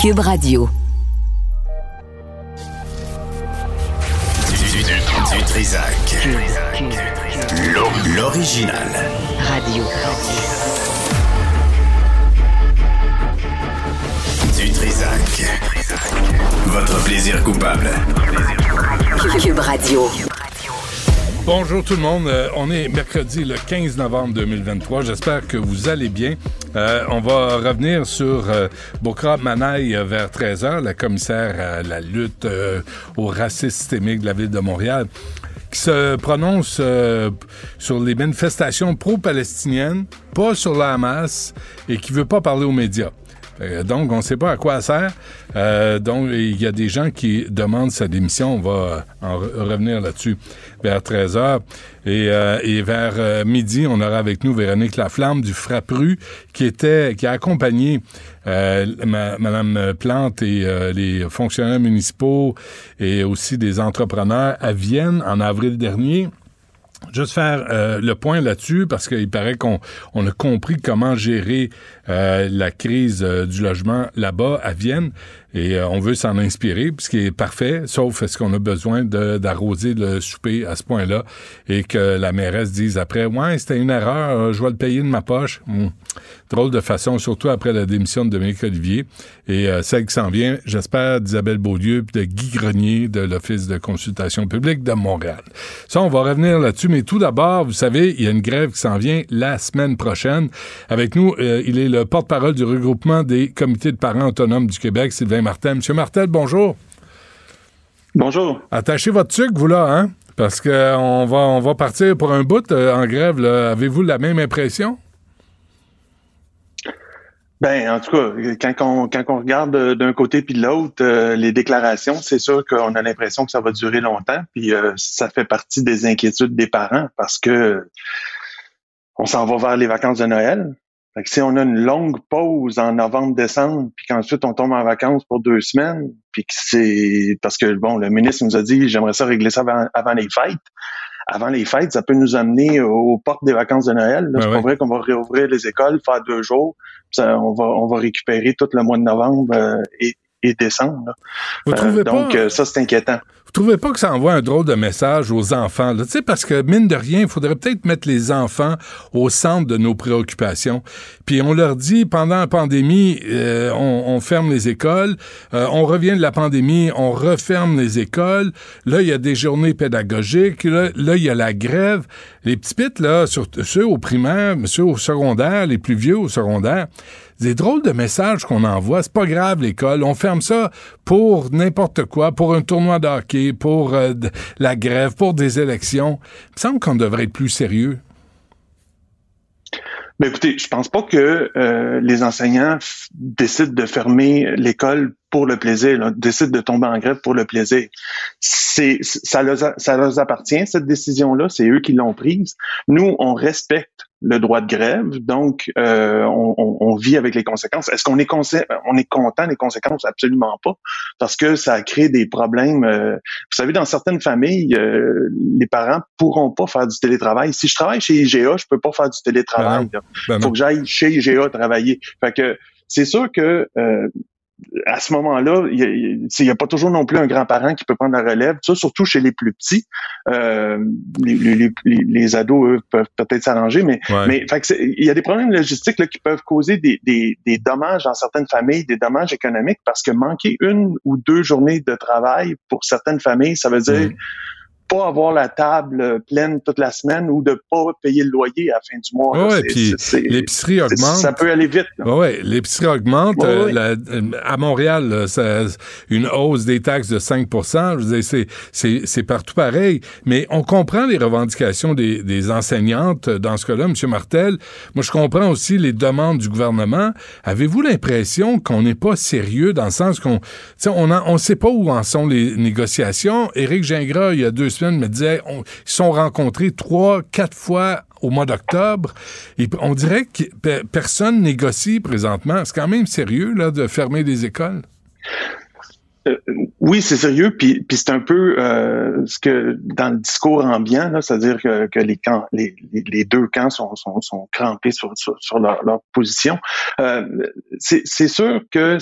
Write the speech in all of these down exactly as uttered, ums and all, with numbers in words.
Q U B Radio. Dutrizac. L'original. Radio. Dutrizac. Votre plaisir coupable. Q U B Radio. Bonjour tout le monde, euh, on est mercredi le quinze novembre deux mille vingt-trois, j'espère que vous allez bien. Euh, on va revenir sur euh, Bochra Manaï euh, vers treize heures, la commissaire à la lutte euh, au racisme systémique de la ville de Montréal, qui se prononce euh, sur les manifestations pro-palestiniennes, pas sur la Hamas, et qui veut pas parler aux médias. Donc, on ne sait pas à quoi ça sert. Euh, donc, il y a des gens qui demandent sa démission. On va en re- revenir là-dessus vers treize heures. Et, euh, et vers euh, midi, on aura avec nous Véronique Laflamme du Frappru qui était qui a accompagné euh, ma, Madame Plante et euh, les fonctionnaires municipaux et aussi des entrepreneurs à Vienne en avril dernier. Juste faire euh, le point là-dessus, parce qu'il paraît qu'on on a compris comment gérer euh, la crise euh, du logement là-bas, à Vienne, et euh, on veut s'en inspirer, ce qui est parfait, sauf est-ce qu'on a besoin de, d'arroser le souper à ce point-là, et que la mairesse dise après « Ouais, c'était une erreur, euh, je vais le payer de ma poche hum. ». Drôle de façon, surtout après la démission de Dominique Ollivier, et euh, celle qui s'en vient, j'espère, d'Isabelle Beaulieu, puis de Guy Grenier, de l'Office de consultation publique de Montréal. Ça, on va revenir là-dessus, mais tout d'abord, vous savez, il y a une grève qui s'en vient la semaine prochaine. Avec nous, euh, il est le porte-parole du regroupement des comités de parents autonomes du Québec, Sylvain Martel. Monsieur Martel, bonjour. Bonjour. Attachez votre tuque, vous là, hein, parce qu'on va, on va partir pour un bout euh, en grève. Là. Avez-vous la même impression? Ben, en tout cas, quand on, quand on regarde d'un côté puis de l'autre, euh, les déclarations, c'est sûr qu'on a l'impression que ça va durer longtemps, puis euh, ça fait partie des inquiétudes des parents parce que euh, on s'en va vers les vacances de Noël. Fait que si on a une longue pause en novembre-décembre, puis qu'ensuite on tombe en vacances pour deux semaines, puis que c'est parce que bon, le ministre nous a dit j'aimerais ça régler ça avant, avant les fêtes. Avant les fêtes, ça peut nous amener aux portes des vacances de Noël. Là, ben c'est pas ouais. vrai qu'on va réouvrir les écoles, faire deux jours. Ça, on va on va récupérer tout le mois de novembre euh, et, et décembre. Là. Vous euh, trouvez donc, pas, euh, ça, c'est inquiétant. Vous trouvez pas que ça envoie un drôle de message aux enfants? Tu sais, parce que, mine de rien, il faudrait peut-être mettre les enfants au centre de nos préoccupations. Puis on leur dit, pendant la pandémie, euh, on, on ferme les écoles. Euh, on revient de la pandémie, on referme les écoles. Là, il y a des journées pédagogiques. Là, là, il y a la grève. Les petits pits, là, sur, ceux au primaire, ceux au secondaire, les plus vieux au secondaire, des drôles de messages qu'on envoie. C'est pas grave, l'école. On ferme ça pour n'importe quoi, pour un tournoi de hockey, pour euh, de, la grève, pour des élections. Il me semble qu'on devrait être plus sérieux. Ben écoutez, je pense pas que euh, les enseignants f- décident de fermer l'école pour le plaisir, là, décident de tomber en grève pour le plaisir. C'est ça leur, ça leur appartient, cette décision-là, c'est eux qui l'ont prise. Nous, on respecte le droit de grève, donc euh, on, on, on vit avec les conséquences. Est-ce qu'on est conse- on est content des conséquences? Absolument pas, parce que ça crée des problèmes. Euh, vous savez, dans certaines familles, euh, les parents pourront pas faire du télétravail. Si je travaille chez I G A, je peux pas faire du télétravail. Il ben ben faut non. que j'aille chez I G A travailler. Fait que c'est sûr que euh, à ce moment-là, il n'y a, a pas toujours non plus un grand-parent qui peut prendre la relève, ça, surtout chez les plus petits. Euh, les, les, les, les ados, eux, peuvent peut-être s'arranger, mais ouais. mais il y a des problèmes logistiques là, qui peuvent causer des, des, des dommages dans certaines familles, des dommages économiques, parce que manquer une ou deux journées de travail pour certaines familles, ça veut dire... Mmh. pas avoir la table pleine toute la semaine ou de pas payer le loyer à la fin du mois. Oh oui, puis l'épicerie augmente. Ça peut aller vite. Oh oui, l'épicerie augmente. Oh euh, oui. La, à Montréal, là, ça, une hausse des taxes de cinq pour cent. Je veux dire, c'est, c'est, c'est partout pareil. Mais on comprend les revendications des, des enseignantes dans ce cas-là, M. Martel. Moi, je comprends aussi les demandes du gouvernement. Avez-vous l'impression qu'on n'est pas sérieux dans le sens qu'on... On ne sait pas où en sont les négociations. Éric Gingras, il y a deux semaines, me disait, on, ils sont rencontrés trois, quatre fois au mois d'octobre. Et on dirait que personne négocie présentement. C'est quand même sérieux là, de fermer des écoles? Euh, oui, c'est sérieux. Puis, puis c'est un peu euh, ce que dans le discours ambiant, là, c'est-à-dire que, que les, camps, les, les deux camps sont, sont, sont crampés sur, sur, sur leur, leur position. Euh, c'est, c'est sûr que...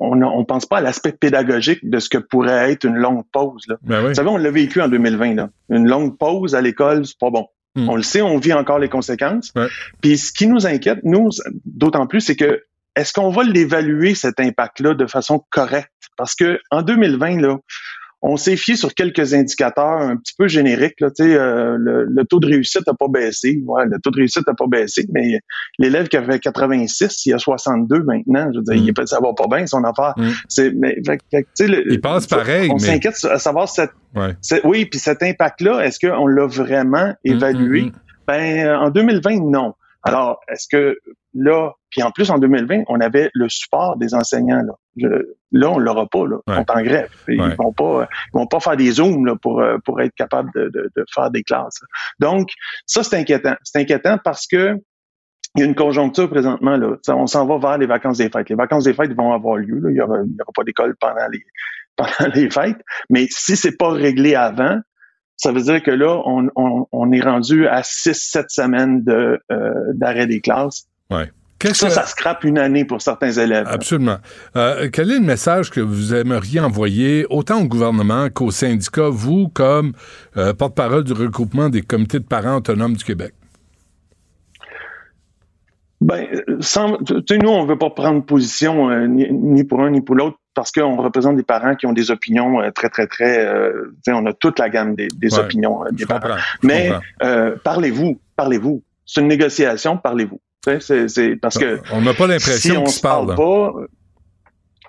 on ne pense pas à l'aspect pédagogique de ce que pourrait être une longue pause. Là. Ben oui. Vous savez, on l'a vécu en deux mille vingt. Là. Une longue pause à l'école, c'est pas bon. Mm. On le sait, on vit encore les conséquences. Ouais. Puis ce qui nous inquiète, nous, d'autant plus, c'est que est-ce qu'on va l'évaluer, cet impact-là, de façon correcte? Parce que en deux mille vingt, là, on s'est fié sur quelques indicateurs un petit peu génériques. Là, euh, le, le taux de réussite n'a pas baissé. Ouais, le taux de réussite n'a pas baissé, mais l'élève qui avait quatre-vingt-six, il y a soixante-deux maintenant. Je veux dire, mm. ça va pas bien, son affaire. Mm. C'est, mais, fait, fait, le, il passe pareil. On mais... s'inquiète à savoir, cette, ouais. cette, oui, puis cet impact-là, est-ce qu'on l'a vraiment évalué? Mm, mm, mm. Ben, en deux mille vingt, non. Alors, est-ce que là, puis en plus, en deux mille vingt, on avait le support des enseignants. Là, Je, là on l'aura pas. Là. Ouais. On est en grève. Ouais. Ils vont pas, ils vont pas faire des zooms là, pour pour être capables de, de, de faire des classes. Donc, ça, c'est inquiétant. C'est inquiétant parce que il y a une conjoncture présentement. Là. On s'en va vers les vacances des fêtes. Les vacances des fêtes vont avoir lieu. Là. Il y aura, il y aura pas d'école pendant les pendant les fêtes. Mais si c'est pas réglé avant, ça veut dire que là, on, on, on est rendu à six sept semaines de euh, d'arrêt des classes. Ouais. Qu'est-ce ça, que... ça scrape une année pour certains élèves. Absolument. Euh, quel est le message que vous aimeriez envoyer autant au gouvernement qu'aux syndicats, vous, comme euh, porte-parole du regroupement des comités de parents autonomes du Québec? Ben, sans, nous, on ne veut pas prendre position euh, ni, ni pour un ni pour l'autre parce qu'on représente des parents qui ont des opinions euh, très, très, très... Euh, on a toute la gamme des, des ouais, opinions euh, des parents. Mais euh, parlez-vous, parlez-vous. C'est une négociation, parlez-vous. C'est, c'est parce que on n'a pas l'impression si on se parle, parle pas,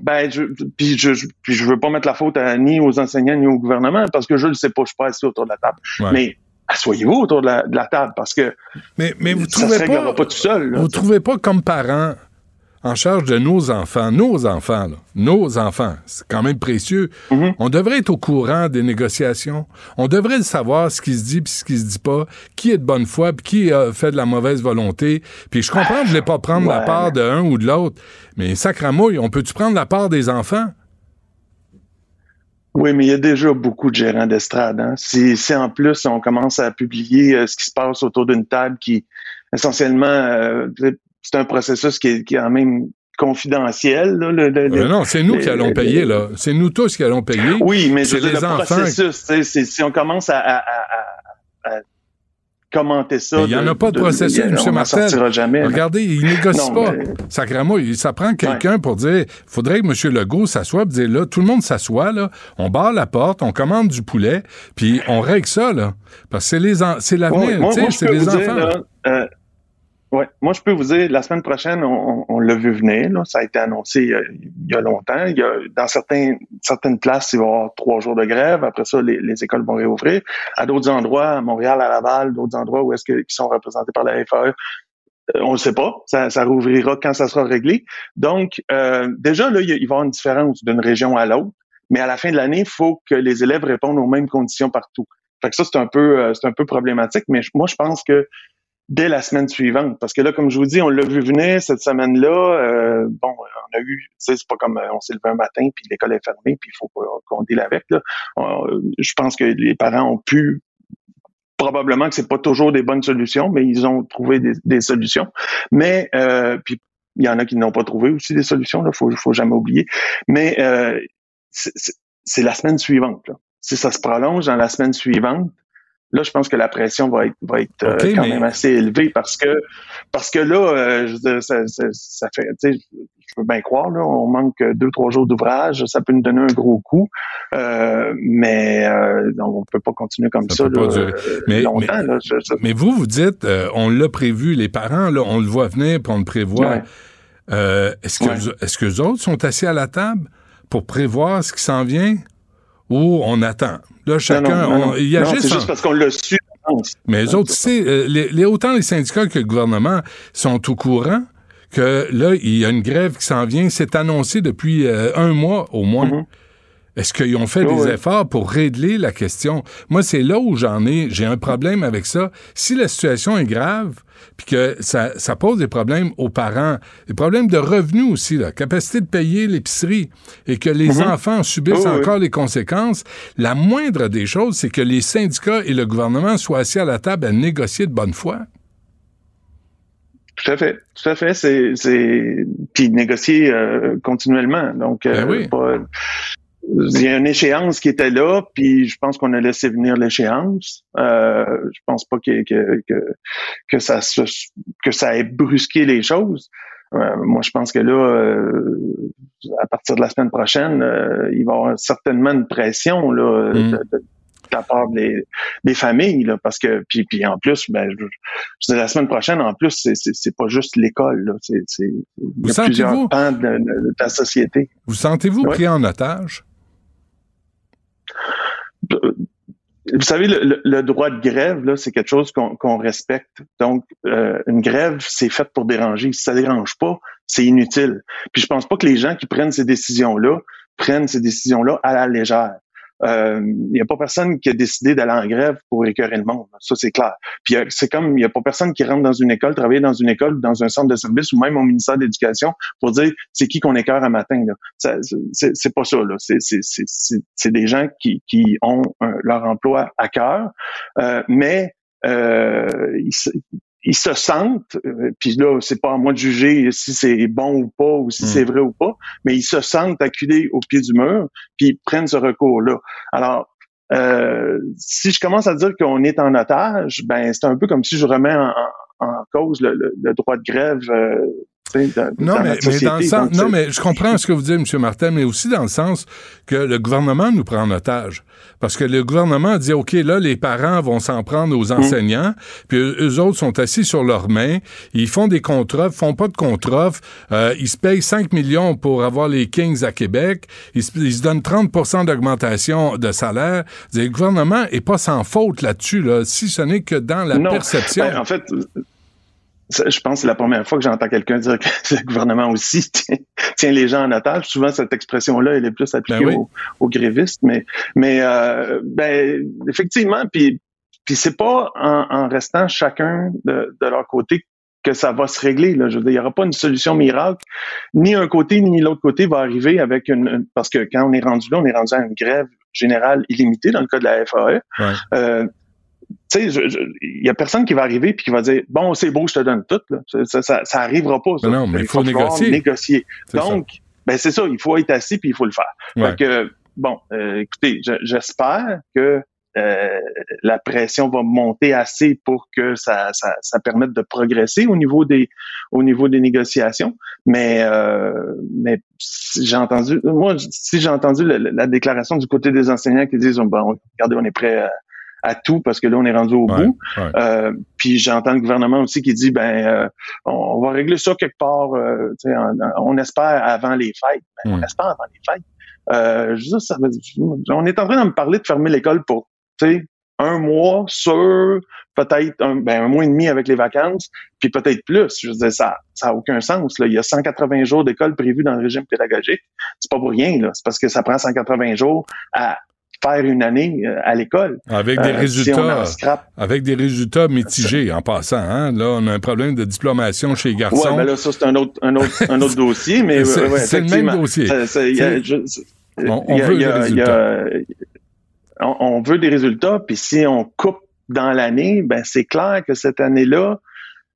ben je, puis je, je puis je veux pas mettre la faute à, ni aux enseignants ni au gouvernement parce que je le sais pas, je suis pas assis autour de la table. Ouais. Mais asseyez-vous autour de la, de la table parce que mais mais vous ça trouvez pas, pas tout seul. Là, vous t'sais. Trouvez pas comme parents en charge de nos enfants, nos enfants, là, nos enfants, c'est quand même précieux. Mm-hmm. On devrait être au courant des négociations. On devrait savoir ce qui se dit puis ce qui se dit pas, qui est de bonne foi puis qui a fait de la mauvaise volonté. Puis je comprends que je ne vais pas prendre ouais. la part de un ou de l'autre, mais sacramouille, on peut-tu prendre la part des enfants? Oui, mais il y a déjà beaucoup de gérants d'estrade. Hein? Si, si en plus on commence à publier euh, ce qui se passe autour d'une table qui, essentiellement... Euh, c'est un processus qui est, qui est quand même confidentiel. Là, le, le, mais non, c'est nous le, qui allons le, payer. Là. C'est nous tous qui allons payer. Oui, mais c'est les le enfants processus. Qui... C'est, si on commence à, à, à, à commenter ça... Il n'y en a pas de, de processus, de, M. On Martel. On n'en sortira jamais. Regardez, il négocie pas. Mais... Sacramouille, ça prend quelqu'un ouais. pour dire, faudrait que M. Legault s'assoie et dire, là, tout le monde s'assoit, là, on barre la porte, on commande du poulet, puis on règle ça, là. Parce que c'est, les en... c'est l'avenir, ouais, tu sais, c'est les enfants. Dire, là, euh, ouais, moi je peux vous dire, la semaine prochaine, on, on, on l'a vu venir. Là, ça a été annoncé euh, il y a longtemps. Il y a, dans certains, certaines places, il va y avoir trois jours de grève. Après ça, les, les écoles vont réouvrir. À d'autres endroits, à Montréal, à Laval, d'autres endroits où est-ce que qui sont représentés par la F A E, on ne sait pas. Ça, ça rouvrira quand ça sera réglé. Donc, euh, déjà là, il va y avoir une différence d'une région à l'autre. Mais à la fin de l'année, il faut que les élèves répondent aux mêmes conditions partout. Fait que ça, c'est un peu, euh, c'est un peu problématique. Mais moi, je pense que dès la semaine suivante. Parce que là, comme je vous dis, on l'a vu venir cette semaine-là. Euh, bon, on a eu, tu sais, c'est pas comme euh, on s'est levé un matin, puis l'école est fermée, puis il faut euh, qu'on deal avec. Là. On, je pense que les parents ont pu, probablement que c'est pas toujours des bonnes solutions, mais ils ont trouvé des, des solutions. Mais, euh, puis il y en a qui n'ont pas trouvé aussi des solutions, là, faut, faut jamais oublier. Mais euh, c'est, c'est, c'est la semaine suivante. Là. Si ça se prolonge dans la semaine suivante, là, je pense que la pression va être, va être okay, euh, quand mais... même assez élevée parce que parce que là, euh, je veux dire, ça, ça, ça fait, tu sais, je veux bien croire, là, on manque deux, trois jours d'ouvrage, ça peut nous donner un gros coup, euh, mais euh, on peut pas continuer comme ça, ça là, euh, mais, longtemps. Mais, là, je, je... mais vous, vous dites, euh, on l'a prévu, les parents, là, on le voit venir, puis on le prévoit. Ouais. Euh, est-ce que ouais. est-ce que eux autres sont assis à la table pour prévoir ce qui s'en vient? Ou on attend. Là, chacun... Non, non, non, on, il y a non, juste c'est en... juste parce qu'on l'a su. Mais les autres, tu sais, les, les, autant les syndicats que le gouvernement sont au courant que là, il y a une grève qui s'en vient. C'est annoncé depuis euh, un mois au moins. Mm-hmm. Est-ce qu'ils ont fait oui, des oui. efforts pour régler la question? Moi, c'est là où j'en ai... J'ai un problème avec ça. Si la situation est grave, puis que ça, ça pose des problèmes aux parents, des problèmes de revenus aussi, la capacité de payer l'épicerie, et que les mm-hmm. enfants subissent oh, encore oui. les conséquences, la moindre des choses, c'est que les syndicats et le gouvernement soient assis à la table à négocier de bonne foi. Tout à fait, tout à fait. C'est, c'est, puis négocier euh, continuellement. Donc, euh, ben oui. pas... il y a une échéance qui était là, puis je pense qu'on a laissé venir l'échéance. Euh, je pense pas que que que, que ça se, que ça ait brusqué les choses. Euh, moi, je pense que là, euh, à partir de la semaine prochaine, euh, il va y avoir certainement une pression là. Mm. de, de, de la part des, des familles, là, parce que, puis, puis en plus, ben, je, je dis, la semaine prochaine, en plus, c'est, c'est, c'est pas juste l'école, là, c'est, c'est, il y a plusieurs pans de, de, de la société. Vous sentez-vous pris en otage? Vous savez, le, le droit de grève, là, c'est quelque chose qu'on, qu'on respecte. Donc, euh, une grève, c'est faite pour déranger. Si ça dérange pas, c'est inutile. Puis je pense pas que les gens qui prennent ces décisions-là, prennent ces décisions-là à la légère. Il euh, n'y a pas personne qui a décidé d'aller en grève pour écœurer le monde, ça c'est clair. Puis c'est comme, il n'y a pas personne qui rentre dans une école, travailler dans une école, dans un centre de service ou même au ministère de l'Éducation pour dire c'est qui qu'on écœure à matin. Là. Ça, c'est, c'est pas ça. Là. C'est, c'est, c'est, c'est, c'est des gens qui, qui ont un, leur emploi à cœur, euh, mais euh, ils, ils se sentent, euh, puis là c'est pas à moi de juger si c'est bon ou pas ou si mmh. c'est vrai ou pas, mais ils se sentent acculés au pied du mur puis ils prennent ce recours-là. Alors euh, si je commence à dire qu'on est en otage, ben c'est un peu comme si je remets en, en, en cause le, le, le droit de grève euh, dans, non, dans mais, société, mais dans le sens, non, mais je comprends ce que vous dites, M. Martel, mais aussi dans le sens que le gouvernement nous prend en otage. Parce que le gouvernement dit, OK, là, les parents vont s'en prendre aux enseignants, mmh. puis eux autres sont assis sur leurs mains, ils font des contre-offres, font pas de contre-offres, euh, ils se payent cinq millions pour avoir les Kings à Québec, ils se, ils se donnent trente pour cent d'augmentation de salaire. Le gouvernement est pas sans faute là-dessus, là, si ce n'est que dans la non. perception. Ben, en fait... Je pense que c'est la première fois que j'entends quelqu'un dire que le gouvernement aussi tient, tient les gens en otage. Souvent, cette expression-là, elle est plus appliquée ben oui. aux, aux grévistes. Mais, mais euh, ben, effectivement, puis, puis c'est pas en, en restant chacun de, de leur côté que ça va se régler. Là. Je veux dire, il n'y aura pas une solution miracle. Ni un côté, ni l'autre côté va arriver avec une... Parce que quand on est rendu là, on est rendu à une grève générale illimitée, dans le cas de la F A E. Ouais. Euh, Tu sais, il y a personne qui va arriver puis qui va dire bon c'est beau je te donne tout là. Ça, ça, ça arrivera pas. Ça. Mais non, mais il faut, faut négocier. négocier. Donc ça. ben c'est ça, il faut être assis puis il faut le faire. Ouais. Fait que bon, euh, écoutez, je, j'espère que euh, la pression va monter assez pour que ça, ça, ça permette de progresser au niveau des au niveau des négociations. Mais euh, mais si j'ai entendu moi si j'ai entendu la, la déclaration du côté des enseignants qui disent bon regardez on est prêt à à tout parce que là on est rendu au ouais, bout. Ouais. Euh, puis j'entends le gouvernement aussi qui dit ben euh, on va régler ça quelque part. Euh, on, on espère avant les fêtes. Ben, ouais. On espère avant les fêtes. Euh, je veux dire, ça veut dire, on est en train de me parler de fermer l'école pour un mois sur peut-être un, ben, un mois et demi avec les vacances, puis peut-être plus. Je veux dire, ça ça a aucun sens. Là. Il y a cent quatre-vingts jours d'école prévus dans le régime pédagogique. C'est pas pour rien. Là. C'est parce que ça prend cent quatre-vingts jours à faire une année à l'école. Avec des euh, résultats si avec des résultats mitigés en passant. Hein? Là, on a un problème de diplomation chez les garçons. Oui, mais là, ça, c'est un autre, un autre, un autre dossier. Mais c'est, ouais, c'est le même dossier. Ça, ça, y a, je, on, on y a, veut y a, des résultats. A, on, on veut des résultats, puis si on coupe dans l'année, ben c'est clair que cette année-là,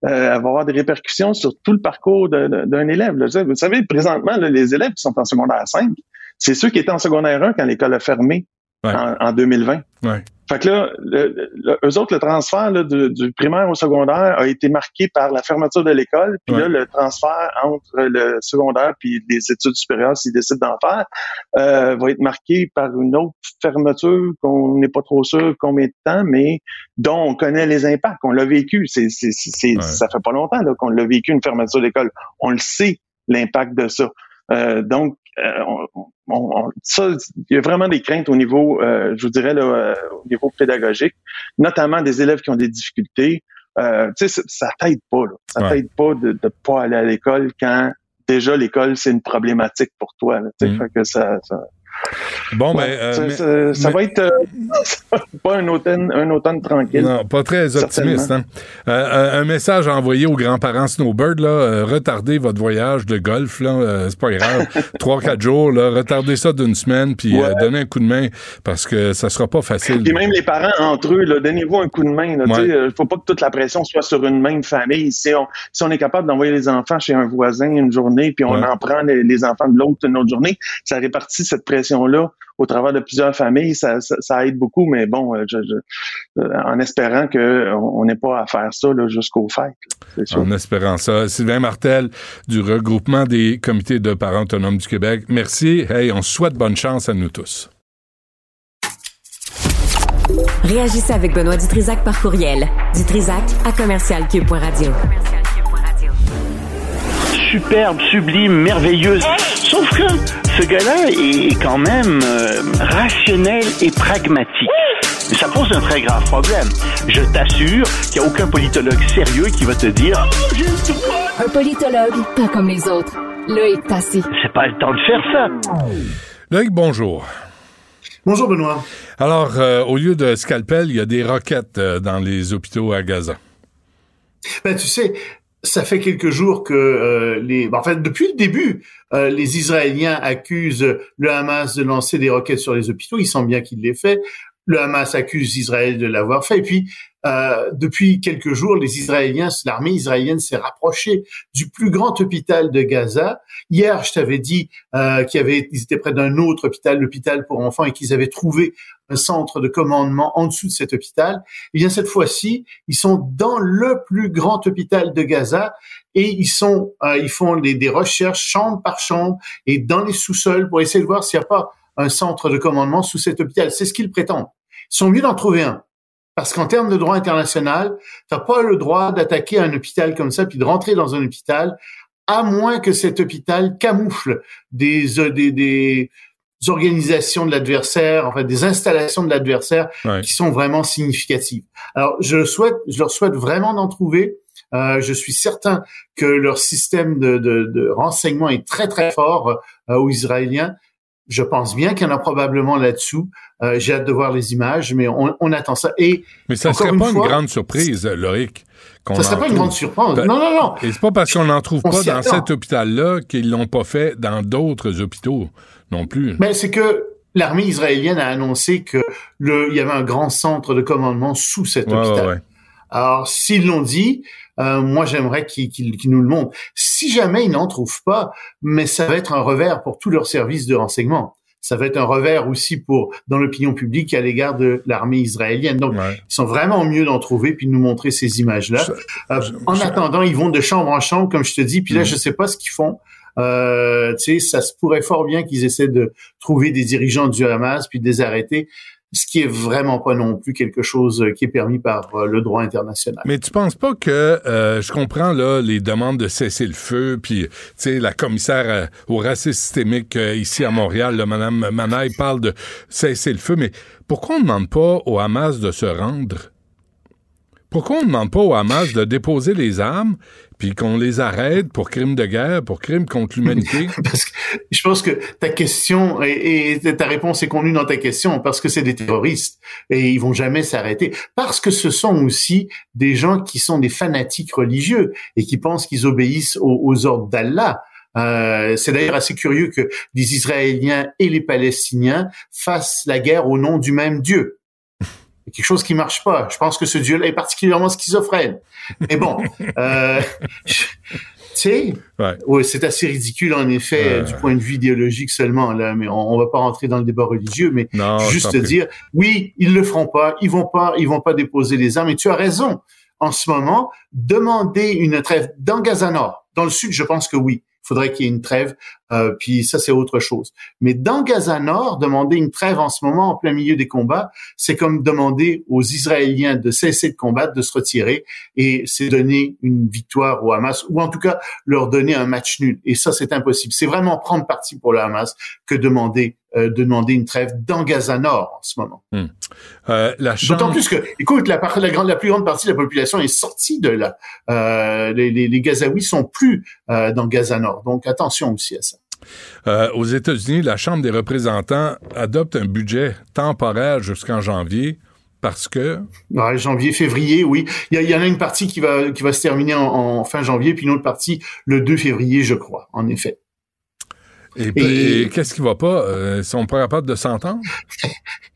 Euh, elle va avoir des répercussions sur tout le parcours de, de, d'un élève. Là. Vous savez, présentement, là, les élèves qui sont en secondaire cinq, c'est ceux qui étaient en secondaire un quand l'école a fermé. Ouais. En, en deux mille vingt. Ouais. Fait que là, le, le, eux autres, le transfert là, du, du primaire au secondaire a été marqué par la fermeture de l'école, puis ouais. là, le transfert entre le secondaire puis les études supérieures, s'ils décident d'en faire, euh, va être marqué par une autre fermeture qu'on n'est pas trop sûr combien de temps, mais dont on connaît les impacts, on l'a vécu. C'est, c'est, c'est, ouais. Ça fait pas longtemps là, qu'on l'a vécu, une fermeture d'école. On le sait, l'impact de ça. Euh, donc, euh, on, on, ça, il y a vraiment des craintes au niveau, euh, je vous dirais, là, euh, au niveau pédagogique, notamment des élèves qui ont des difficultés. Euh, tu sais, ça, ça t'aide pas, là. Ça ouais. t'aide pas de ne pas aller à l'école quand déjà l'école, c'est une problématique pour toi. Là, mmh. fait que ça, ça, Bon, ouais, ben, euh, mais, ça, mais, ça va être euh, pas un automne, un automne tranquille. Non, pas très optimiste. Hein? Euh, un message envoyé aux grands-parents Snowbird, là, euh, retardez votre voyage de golf, là, euh, c'est pas grave, trois quatre jours, là, retardez ça d'une semaine, puis ouais. euh, donnez un coup de main, parce que ça sera pas facile. Puis même les parents, entre eux, là, donnez-vous un coup de main. Il ouais. ne faut pas que toute la pression soit sur une même famille. Si on, si on est capable d'envoyer les enfants chez un voisin une journée, puis on ouais. en prend les, les enfants de l'autre une autre journée, ça répartit cette pression-là au travers de plusieurs familles, ça, ça, ça aide beaucoup, mais bon, je, je, en espérant qu'on n'ait pas à faire ça là, jusqu'aux fêtes. C'est sûr. En espérant ça. Sylvain Martel, du regroupement des comités de parents autonomes du Québec, merci. Hey, on souhaite bonne chance à nous tous. Réagissez avec Benoît Dutrizac par courriel. Dutrizac à commercial Q U B point radio. Superbe, sublime, merveilleuse. Hey! Sauf que ce gars-là est quand même euh, rationnel et pragmatique. Mais ça pose un très grave problème. Je t'assure qu'il n'y a aucun politologue sérieux qui va te dire « Un politologue, pas comme les autres. Loïc Tassé. » C'est pas le temps de faire ça. Loïc, bonjour. Bonjour, Benoît. Alors, euh, au lieu de scalpel, il y a des roquettes euh, dans les hôpitaux à Gaza. Ben, tu sais... Ça fait quelques jours que euh, les, en fait, depuis le début, euh, les Israéliens accusent le Hamas de lancer des roquettes sur les hôpitaux. Il semble bien qu'il l'ait fait. Le Hamas accuse Israël de l'avoir fait. Et puis, euh, depuis quelques jours, les Israéliens, l'armée israélienne s'est rapprochée du plus grand hôpital de Gaza. Hier, je t'avais dit euh, qu'ils avaient, ils étaient près d'un autre hôpital, l'hôpital pour enfants, et qu'ils avaient trouvé un centre de commandement en dessous de cet hôpital. Eh bien, cette fois-ci, ils sont dans le plus grand hôpital de Gaza et ils sont, euh, ils font des, des recherches chambre par chambre et dans les sous-sols pour essayer de voir s'il n'y a pas un centre de commandement sous cet hôpital. C'est ce qu'ils prétendent. Ils sont mieux d'en trouver un. Parce qu'en termes de droit international, t'as pas le droit d'attaquer un hôpital comme ça puis de rentrer dans un hôpital à moins que cet hôpital camoufle des, euh, des, des, organisations de l'adversaire, en fait, des installations de l'adversaire ouais. qui sont vraiment significatives. Alors, je souhaite, je leur souhaite vraiment d'en trouver. Euh, je suis certain que leur système de, de, de renseignement est très, très fort euh, aux Israéliens. Je pense bien qu'il y en a probablement là-dessous. Euh, j'ai hâte de voir les images, mais on, on attend ça. Et mais ça ne serait pas une, fois, une grande surprise, Loïc. Qu'on ça ne serait pas trouve. Une grande surprise. Non, non, non. Et c'est pas parce qu'on n'en trouve on pas dans attend. Cet hôpital-là qu'ils l'ont pas fait dans d'autres hôpitaux non plus. Mais c'est que l'armée israélienne a annoncé que le, il y avait un grand centre de commandement sous cet ouais, hôpital. Ouais, ouais. Alors, s'ils l'ont dit, euh, moi, j'aimerais qu'ils, qu'ils, qu'ils nous le montrent. Si jamais ils n'en trouvent pas, mais ça va être un revers pour tous leurs services de renseignement. Ça va être un revers aussi pour dans l'opinion publique à l'égard de l'armée israélienne. Donc, ouais. ils sont vraiment mieux d'en trouver puis de nous montrer ces images-là. Je, euh, je, en je... attendant, ils vont de chambre en chambre, comme je te dis. Puis là, mmh. je sais pas ce qu'ils font. Euh, tu sais, ça se pourrait fort bien qu'ils essaient de trouver des dirigeants du Hamas puis de les arrêter. Ce qui est vraiment pas non plus quelque chose qui est permis par euh, le droit international. Mais tu penses pas que euh, je comprends là les demandes de cesser le feu, puis tu sais la commissaire euh, au racisme systémique euh, ici à Montréal, là, Mme Manaï parle de cesser le feu, mais pourquoi on demande pas au Hamas de se rendre? Pourquoi on demande pas au Hamas de déposer les armes puis qu'on les arrête pour crimes de guerre, pour crimes contre l'humanité? Parce que je pense que ta question et, et ta réponse est contenue dans ta question parce que c'est des terroristes et ils vont jamais s'arrêter. Parce que ce sont aussi des gens qui sont des fanatiques religieux et qui pensent qu'ils obéissent aux, aux ordres d'Allah. Euh, c'est d'ailleurs assez curieux que les Israéliens et les Palestiniens fassent la guerre au nom du même Dieu. Quelque chose qui marche pas. Je pense que ce Dieu-là est particulièrement schizophrène. Mais bon, euh, tu sais, ouais. ouais, c'est assez ridicule en effet euh... du point de vue idéologique seulement là, mais on, on va pas rentrer dans le débat religieux, mais non, juste dire, prie. oui, ils le feront pas, ils vont pas, ils vont pas déposer les armes. Et tu as raison. En ce moment, demander une trêve dans Gaza Nord, dans le sud, je pense que oui. Il faudrait qu'il y ait une trêve, euh, puis ça, c'est autre chose. Mais dans Gaza Nord, demander une trêve en ce moment, en plein milieu des combats, c'est comme demander aux Israéliens de cesser de combattre, de se retirer, et c'est donner une victoire au Hamas, ou en tout cas, leur donner un match nul. Et ça, c'est impossible. C'est vraiment prendre parti pour le Hamas que demander euh, de demander une trêve dans Gaza Nord, en ce moment. Mmh. Euh, la chance... D'autant plus que, écoute, la, la, grande, la plus grande partie de la population est sortie de là. Euh, les, les, les Gazaouis sont plus euh, dans Gaza Nord. Donc, attention aussi à ça. Euh, aux États-Unis, la Chambre des représentants adopte un budget temporaire jusqu'en janvier parce que... Ouais, janvier, février, oui. Il y, y en a une partie qui va, qui va se terminer en, en fin janvier, puis une autre partie le deux février, je crois, en effet. Et, et, et qu'est-ce qui va pas? Euh, ils sont pas capables de s'entendre? Ils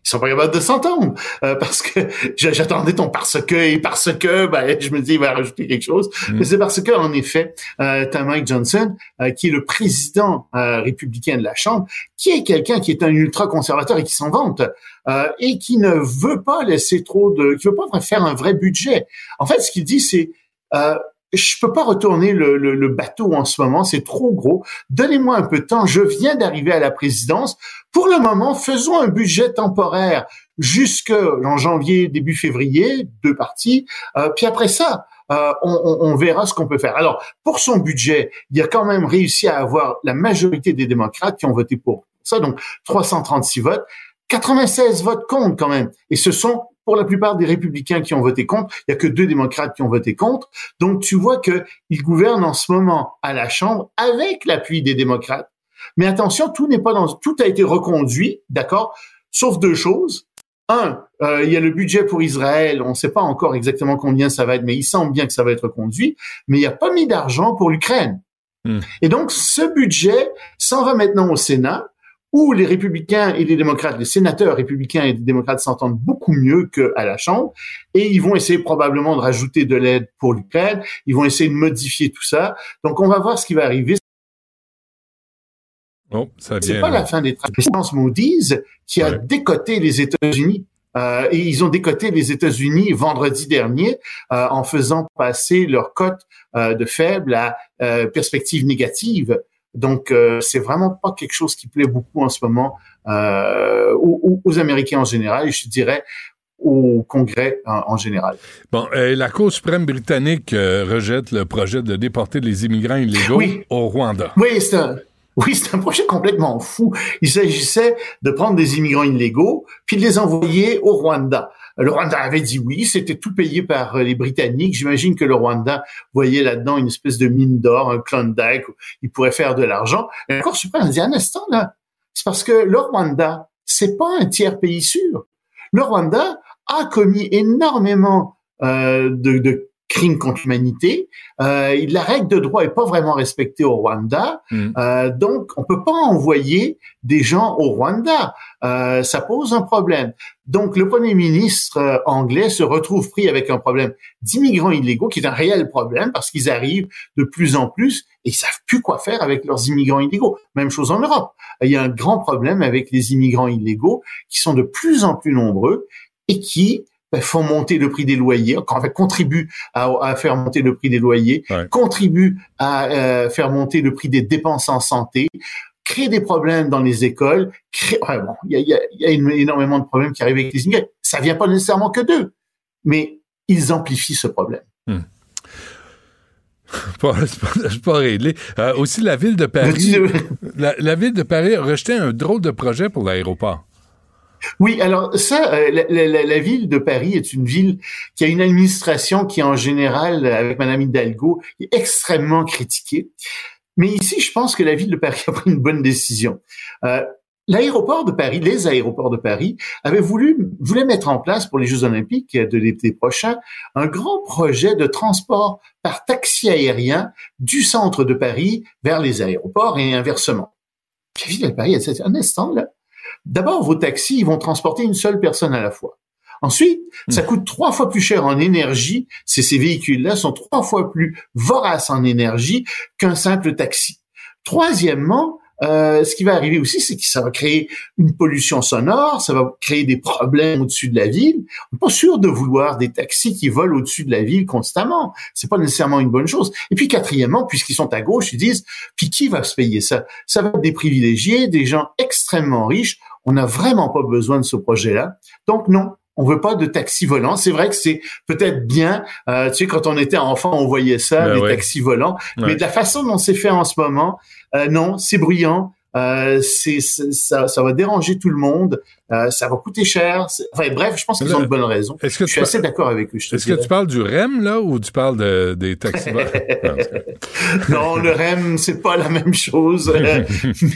sont pas capables de s'entendre. Euh, parce que j'attendais ton parce que et parce que, ben, je me dis, il va rajouter quelque chose. Mm. Mais c'est parce que, en effet, euh, t'as Mike Johnson, euh, qui est le président euh, républicain de la Chambre, qui est quelqu'un qui est un ultra-conservateur et qui s'en vante, euh, et qui ne veut pas laisser trop de, qui veut pas faire un vrai budget. En fait, ce qu'il dit, c'est, euh, je peux pas retourner le, le, le bateau en ce moment, c'est trop gros. Donnez-moi un peu de temps, je viens d'arriver à la présidence. Pour le moment, faisons un budget temporaire jusqu'en janvier, début février, deux parties. Euh, puis après ça, euh, on, on, on verra ce qu'on peut faire. Alors, pour son budget, il a quand même réussi à avoir la majorité des démocrates qui ont voté pour ça, donc trois cent trente-six votes. quatre-vingt-seize votes contre quand même, et ce sont pour la plupart des républicains qui ont voté contre, il n'y a que deux démocrates qui ont voté contre. Donc, tu vois qu'ils gouvernent en ce moment à la Chambre avec l'appui des démocrates. Mais attention, tout n'est pas dans, tout a été reconduit, d'accord, sauf deux choses. Un, euh, il y a le budget pour Israël, on ne sait pas encore exactement combien ça va être, mais il semble bien que ça va être reconduit. Mais il n'y a pas mis d'argent pour l'Ukraine. Mmh. Et donc, ce budget s'en va maintenant au Sénat, où les républicains et les démocrates, les sénateurs républicains et les démocrates s'entendent beaucoup mieux qu'à la Chambre, et ils vont essayer probablement de rajouter de l'aide pour l'Ukraine, ils vont essayer de modifier tout ça. Donc, on va voir ce qui va arriver. Oh, ça vient, c'est pas hein. La fin des traces. Moody's qui a ouais. décoté les États-Unis. Euh, et ils ont décoté les États-Unis vendredi dernier euh, en faisant passer leur cote euh, de faible à euh, perspective négative. Donc, euh, c'est vraiment pas quelque chose qui plaît beaucoup en ce moment euh, aux, aux Américains en général, et je dirais au Congrès en, en général. Bon, euh, la Cour suprême britannique euh, rejette le projet de déporter les immigrants illégaux oui. au Rwanda. Oui, c'est un... Oui, c'est un projet complètement fou. Il s'agissait de prendre des immigrants illégaux puis de les envoyer au Rwanda. Le Rwanda avait dit oui, c'était tout payé par les Britanniques. J'imagine que le Rwanda voyait là-dedans une espèce de mine d'or, un Klondike, où il pourrait faire de l'argent. Et encore, je suis pas dit un instant, là. C'est parce que le Rwanda, c'est pas un tiers pays sûr. Le Rwanda a commis énormément euh, de, de crime contre l'humanité. Euh, la règle de droit est pas vraiment respectée au Rwanda. Mmh. Euh, donc, on peut pas envoyer des gens au Rwanda. Euh, ça pose un problème. Donc, le premier ministre euh, anglais se retrouve pris avec un problème d'immigrants illégaux, qui est un réel problème parce qu'ils arrivent de plus en plus et ils savent plus quoi faire avec leurs immigrants illégaux. Même chose en Europe. Il y a un grand problème avec les immigrants illégaux qui sont de plus en plus nombreux et qui ben, font monter le prix des loyers, en fait, contribuent à, à faire monter le prix des loyers, ouais. contribuent à euh, faire monter le prix des dépenses en santé, créent des problèmes dans les écoles, créent, ouais, bon, il y a, y a, y a une, énormément de problèmes qui arrivent avec les immigrés. Ça vient pas nécessairement que d'eux, mais ils amplifient ce problème. Hmm. C'est pas réglé. Euh, aussi, la ville de Paris, la, la ville de Paris a rejeté un drôle de projet pour l'aéroport. Oui, alors ça, euh, la, la, la ville de Paris est une ville qui a une administration qui, en général, avec Mme Hidalgo, est extrêmement critiquée. Mais ici, je pense que la ville de Paris a pris une bonne décision. Euh, l'aéroport de Paris, les aéroports de Paris, avaient voulu voulaient mettre en place pour les Jeux olympiques de l'été prochain un grand projet de transport par taxi aérien du centre de Paris vers les aéroports et inversement. La ville de Paris a dit, un instant, là, d'abord, vos taxis, ils vont transporter une seule personne à la fois. Ensuite, mmh. ça coûte trois fois plus cher en énergie. Ces, ces véhicules-là sont trois fois plus voraces en énergie qu'un simple taxi. Troisièmement, euh, ce qui va arriver aussi, c'est que ça va créer une pollution sonore, ça va créer des problèmes au-dessus de la ville. On n'est pas sûr de vouloir des taxis qui volent au-dessus de la ville constamment. C'est pas nécessairement une bonne chose. Et puis, quatrièmement, puisqu'ils sont à gauche, ils disent, puis qui va se payer ça? Ça va être des privilégiés, des gens extrêmement riches. On n'a vraiment pas besoin de ce projet-là. Donc, non. On veut pas de taxis volants. C'est vrai que c'est peut-être bien. Euh, tu sais, quand on était enfant, on voyait ça, ben les ouais. taxis volants. Ouais. Mais de la façon dont c'est fait en ce moment, euh, non, c'est bruyant. euh, c'est, c'est, ça, ça va déranger tout le monde, euh, ça va coûter cher. C'est... Enfin bref, je pense qu'ils ont de bonnes raisons. Je suis par... assez d'accord avec eux. Je te Est-ce dirais. que tu parles du R E M là ou tu parles de, des taxis? Non, le R E M, c'est pas la même chose. Euh,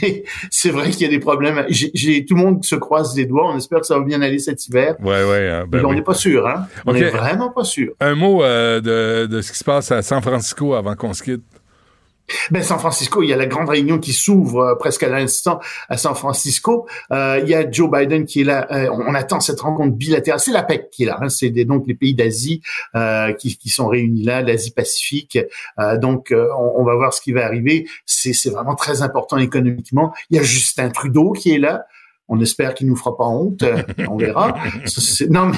mais c'est vrai qu'il y a des problèmes. J'ai, j'ai, tout le monde se croise les doigts. On espère que ça va bien aller cet hiver. Ouais, ouais. Hein, ben mais oui. On n'est pas sûr. Hein? Okay. On n'est vraiment pas sûr. Un mot euh, de, de ce qui se passe à San Francisco avant qu'on se quitte. Ben, San Francisco, il y a la grande réunion qui s'ouvre euh, presque à l'instant à San Francisco. Euh, il y a Joe Biden qui est là. Euh, on attend cette rencontre bilatérale. C'est l'APEC qui est là. Hein, c'est des, donc les pays d'Asie euh, qui, qui sont réunis là, l'Asie-Pacifique. Euh, donc, euh, on, on va voir ce qui va arriver. C'est, c'est vraiment très important économiquement. Il y a Justin Trudeau qui est là. On espère qu'il nous fera pas honte. Euh, on verra. C'est, non, mais...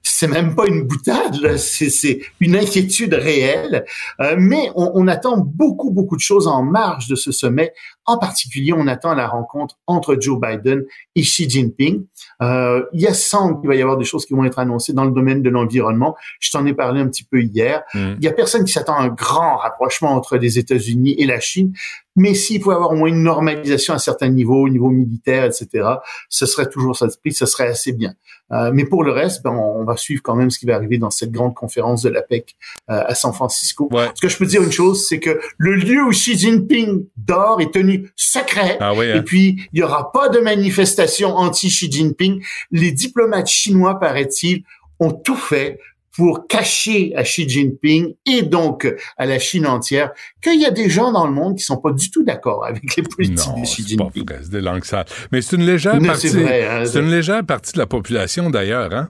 C'est même pas une boutade, là. C'est, c'est une inquiétude réelle. Euh, mais on, on attend beaucoup, beaucoup de choses en marge de ce sommet. En particulier, on attend la rencontre entre Joe Biden et Xi Jinping. Euh, il y a semble qu'il va y avoir des choses qui vont être annoncées dans le domaine de l'environnement. Je t'en ai parlé un petit peu hier. Mmh. Il y a personne qui s'attend à un grand rapprochement entre les États-Unis et la Chine. Mais s'il faut avoir au moins une normalisation à certains niveaux, au niveau militaire, et cetera, ce serait toujours ça de prix, ce serait assez bien. Euh, mais pour le reste, ben, on, on va suivre quand même ce qui va arriver dans cette grande conférence de l'APEC euh, à San Francisco. Ouais. Ce que je peux dire une chose, c'est que le lieu où Xi Jinping dort est tenu secret. Ah oui, hein. Et puis, il n'y aura pas de manifestation anti-Xi Jinping. Les diplomates chinois, paraît-il, ont tout fait pour cacher à Xi Jinping et donc à la Chine entière qu'il y a des gens dans le monde qui sont pas du tout d'accord avec les politiques non, de Xi Jinping. Non, c'est pas vrai, c'est des langues sales. Mais c'est une légère non, partie. C'est, vrai, hein, c'est une légère partie de la population d'ailleurs, hein.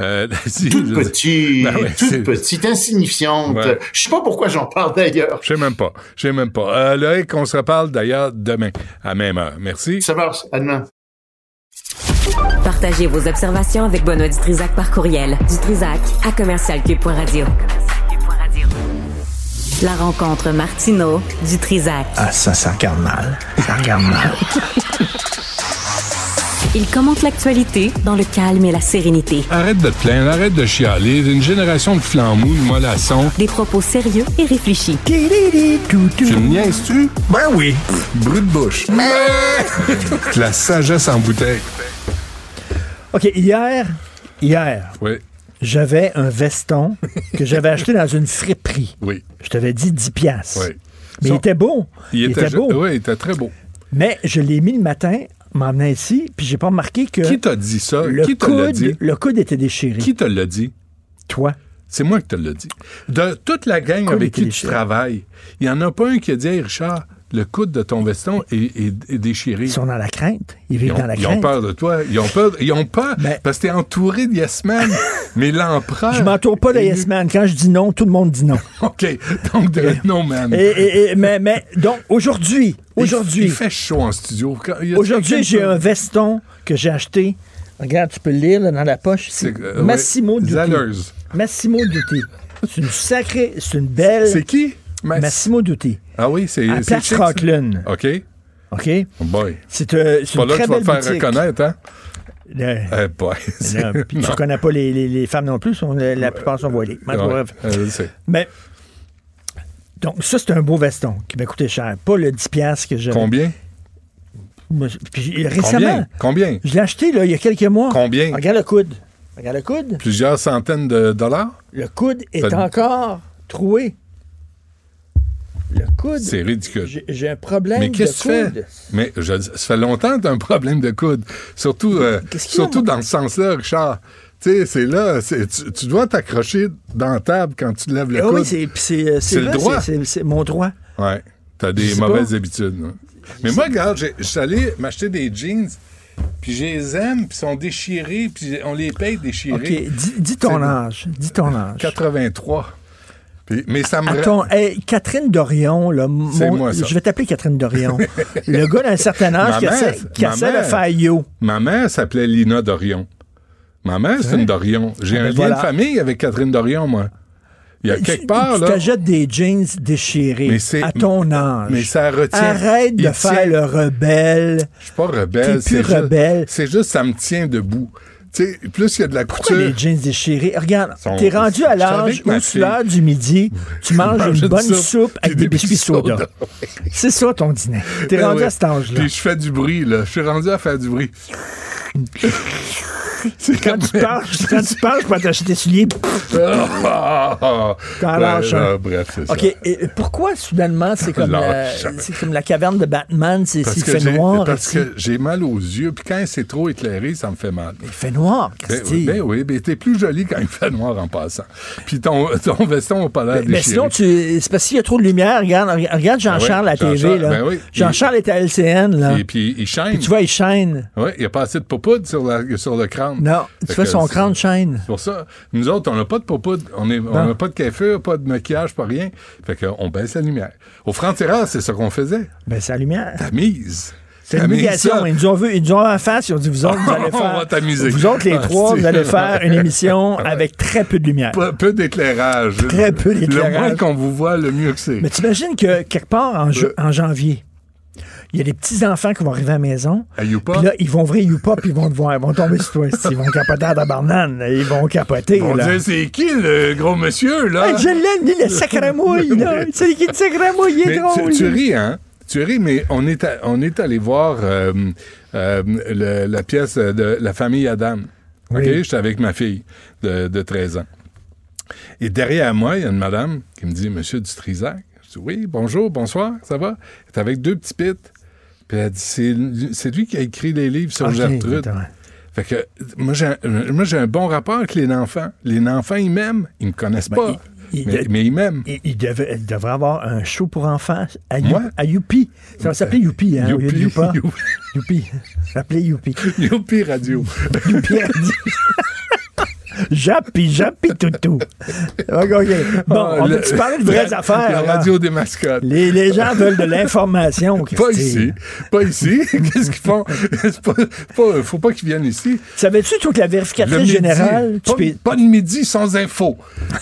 Euh, si, toute petite, ben ouais, toute c'est... petite, insignifiante. Ouais. Je sais pas pourquoi j'en parle d'ailleurs. Je sais même pas. Je sais même pas. Euh, Loïc, on se reparle d'ailleurs demain à même heure. Merci. Ça marche. À demain. Partagez vos observations avec Benoît Dutrizac par courriel. Dutrizac à commercial Q U B Radio. La rencontre Martineau Dutrizac. Ah ça, ça regarde mal. Ça regarde mal. Il commente l'actualité dans le calme et la sérénité. Arrête de te plaindre, arrête de chialer. Une génération de flambouilles, de mollassons. Des propos sérieux et réfléchis. Tu me niaises-tu? Ben oui. Brut de bouche. La sagesse en bouteille. OK, hier, hier, oui. J'avais un veston que j'avais acheté dans une friperie. Oui. Je t'avais dit dix piastres. Oui. Mais so, il était beau. Il, il était, était beau. Oui, il était très beau. Mais je l'ai mis le matin, m'en venant ici, puis j'ai pas remarqué que... Qui t'a dit ça? Le Qui coude, te l'a dit? Le coude était déchiré. Qui te l'a dit? Toi. C'est moi qui te l'a dit. De toute la gang coude avec qui déchiré. Tu travailles, il n'y en a pas un qui a dit hey, « Richard, le coude de ton veston est, est, est déchiré. » Ils sont dans la crainte. Ils vivent ils ont, dans la ils crainte. Ils ont peur de toi. Ils ont peur. Ils ont peur ben, parce que t'es entouré de yes men. Mais l'empereur... Je m'entoure pas de yes men. Quand je dis non, tout le monde dit non. OK. Donc, de non man. Et, et, et, mais, mais, donc, aujourd'hui... aujourd'hui il, il fait chaud en studio. Aujourd'hui, j'ai un veston que j'ai acheté. Regarde, tu peux le lire là, dans la poche. C'est, euh, Massimo ouais, Dutti. Zaleuse. Massimo Dutti. C'est une sacrée... C'est une belle... C'est qui? Mass... Massimo Dutti. Ah oui, c'est... À c'est Strickland. OK. OK. Oh boy. C'est, euh, c'est, c'est pas une là très que tu vas te faire reconnaître, hein? Le... Eh boy. Non, puis tu reconnais pas les, les, les femmes non plus. Sont, la plupart sont voilées. Ouais, ouais, je sais. Mais... Donc, ça, c'est un beau veston qui m'a coûté cher. Pas le dix piastres que j'avais. Combien? Puis, récemment. Combien? Combien? Je l'ai acheté, là, il y a quelques mois. Combien? Regarde le coude. Regarde le coude. Plusieurs centaines de dollars? Le coude est ça... encore troué. Le coude. C'est ridicule. J'ai, j'ai un problème de coude. Mais qu'est-ce que tu fais? Mais je, ça fait longtemps que tu as un problème de coude. Surtout, euh, surtout dans le sens-là, Richard. Tu sais, c'est là, c'est, tu, tu dois t'accrocher dans la table quand tu te lèves le coude. Ah oui, c'est, c'est, c'est, c'est vrai, le droit. C'est, c'est, c'est mon droit. Oui, t'as des mauvaises pas. habitudes. Hein. Mais c'est... moi, regarde, je suis allé m'acheter des jeans, puis je les aime, puis ils sont déchirés, puis on les paye déchirés. OK, dis, dis ton c'est... âge, dis ton âge. quatre-vingt-trois. Mais ça me... Attends, hey, Catherine Dorion, là, mon... moi, je vais t'appeler Catherine Dorion. Le gars d'un certain âge qui essaie de faire yo. Ma mère s'appelait Lina Dorion. Ma mère, c'est ouais. une Dorion. J'ai ah ben un lien voilà. de famille avec Catherine Dorion, moi. Il y a quelque tu, part, tu là... Tu t'achètes des jeans déchirés à ton âge. Mais ça retient... Arrête de faire tient. le rebelle. Je suis pas rebelle. T'es plus c'est rebelle. Juste, c'est juste, ça me tient debout. Tu sais, plus il y a de la couture. Pourquoi les jeans déchirés? Regarde, sont, t'es rendu à l'âge où tu l'heure du midi, tu manges une bonne soupe, soupe avec des biscuits soda. soda. C'est ça ton dîner. T'es ben rendu ouais. à cet âge-là. Puis je fais du bruit, là. Je suis rendu à faire du bruit. C'est quand, quand, tu parles, quand tu parles, je peux t'acheter tes souliers. T'en lâches un. OK, et pourquoi, soudainement, c'est comme, la, c'est comme la caverne de Batman, c'est, parce il que fait j'ai, noir? Parce aussi. que j'ai mal aux yeux, puis quand c'est trop éclairé, ça me fait mal. Mais il fait noir, Christy. Ben, ben oui, mais t'es plus joli quand il fait noir en passant. Puis ton, ton veston n'a pas l'air déchiré. Mais sinon, tu, c'est parce qu'il y a trop de lumière. Regarde, regarde Jean-Charles ah ouais, à la Jean-Charles, T V. Là. Ben oui, Jean-Charles il, est à L C N. Là. Et puis il shine. Puis tu vois, il shine. Oui, il n'y a pas assez de popoudre sur, sur le crâne. Non, fait tu fais son crâne shine. C'est pour ça. Nous autres, on n'a pas de popoudre, on n'a pas de coiffure, pas de maquillage, pas rien. Fait qu'on baisse la lumière. Au Franc-Tireur, c'est ce qu'on faisait. Baisse la lumière. Tamise. C'est une négation. Ils nous ont vu, ils nous ont en face, ils ont dit, vous autres, vous allez faire... On va t'amuser. Vous autres, les ah, trois, c'est... vous allez faire une émission avec très peu de lumière. Peu, peu d'éclairage. Très peu d'éclairage. Le moins qu'on vous voit, le mieux que c'est. Mais t'imagines que quelque part en, je, en janvier... Il y a des petits-enfants qui vont arriver à la maison. Puis là, ils vont ouvrir YouPop, ils vont te voir. Ils vont tomber sur toi. Ils vont capoter à la banane. Ils vont capoter. Ils vont dire, c'est qui le gros monsieur, là? Ah, je l'aime, lui, le sacramouille, là. C'est qui le sacramouille? Il est drôle. Tu, tu ris, hein? Tu ris, mais on est, à, on est allé voir euh, euh, le, la pièce de La famille Adam. Oui. OK? J'étais avec ma fille de, de treize ans. Et derrière moi, il y a une madame qui me dit, Monsieur Dutrizac. Je dis, oui, bonjour, bonsoir, ça va? Elle est avec deux petits pites. Puis elle dit, c'est, c'est lui qui a écrit les livres sur okay, Gertrude. Exactement. Fait que moi j'ai, un, moi, j'ai un bon rapport avec les enfants. Les enfants, ils m'aiment. Ils me connaissent ben, pas. Il, mais, il de, mais ils m'aiment. Il, il, devait, il devrait avoir un show pour enfants à, you, à Youpi. Ça va s'appeler Youpi, hein? Youpi. Youpi. Youpi. Youpi. Ça s'appelait Youpi. Youpi Radio. Youpi Radio. Jappi, jappi, toutou. OK, OK. Bon, ah, on va te parler de vraies la, affaires. La radio là. Des mascottes. Les, les gens veulent de l'information. Pas ici. Pas ici. Qu'est-ce qu'ils font? C'est pas, pas, faut pas qu'ils viennent ici. Savais-tu, toi, que la vérificatrice générale... Pas, tu pas, pas de midi sans info.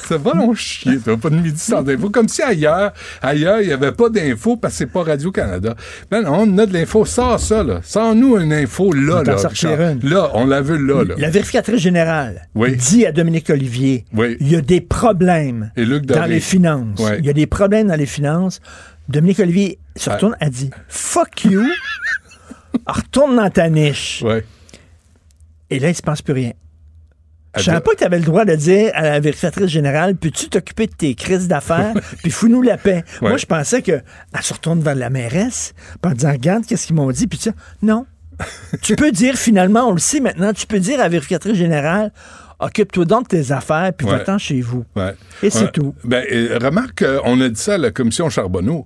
Ça va, on chier, toi. Pas de midi sans info. Comme si ailleurs, ailleurs, il n'y avait pas d'info parce que c'est pas Radio-Canada. Ben non, on a de l'info. Sors ça, là. Sors-nous une info, là, là. Une. Là, on la veut, là, là. La vérificatrice générale. Oui. Dit à Dominique Ollivier, oui. il y a des problèmes dans les finances. Oui. Il y a des problèmes dans les finances. Dominique Ollivier se retourne, elle dit « Fuck you », retourne dans ta niche. Oui. Et là, il ne se passe plus rien. Je ne savais pas que tu avais le droit de dire à la vérificatrice générale, peux-tu t'occuper de tes crises d'affaires, puis fous-nous la paix. Oui. Moi, je pensais qu'elle se retourne vers la mairesse, en disant « Regarde, qu'est-ce qu'ils m'ont dit », puis tu dis « Non, tu peux dire finalement, on le sait maintenant, tu peux dire à la vérificatrice générale, occupe-toi donc de tes affaires, puis ouais. va-t'en chez vous. Ouais. Et c'est ouais. tout. Ben, remarque qu'on a dit ça à la commission Charbonneau.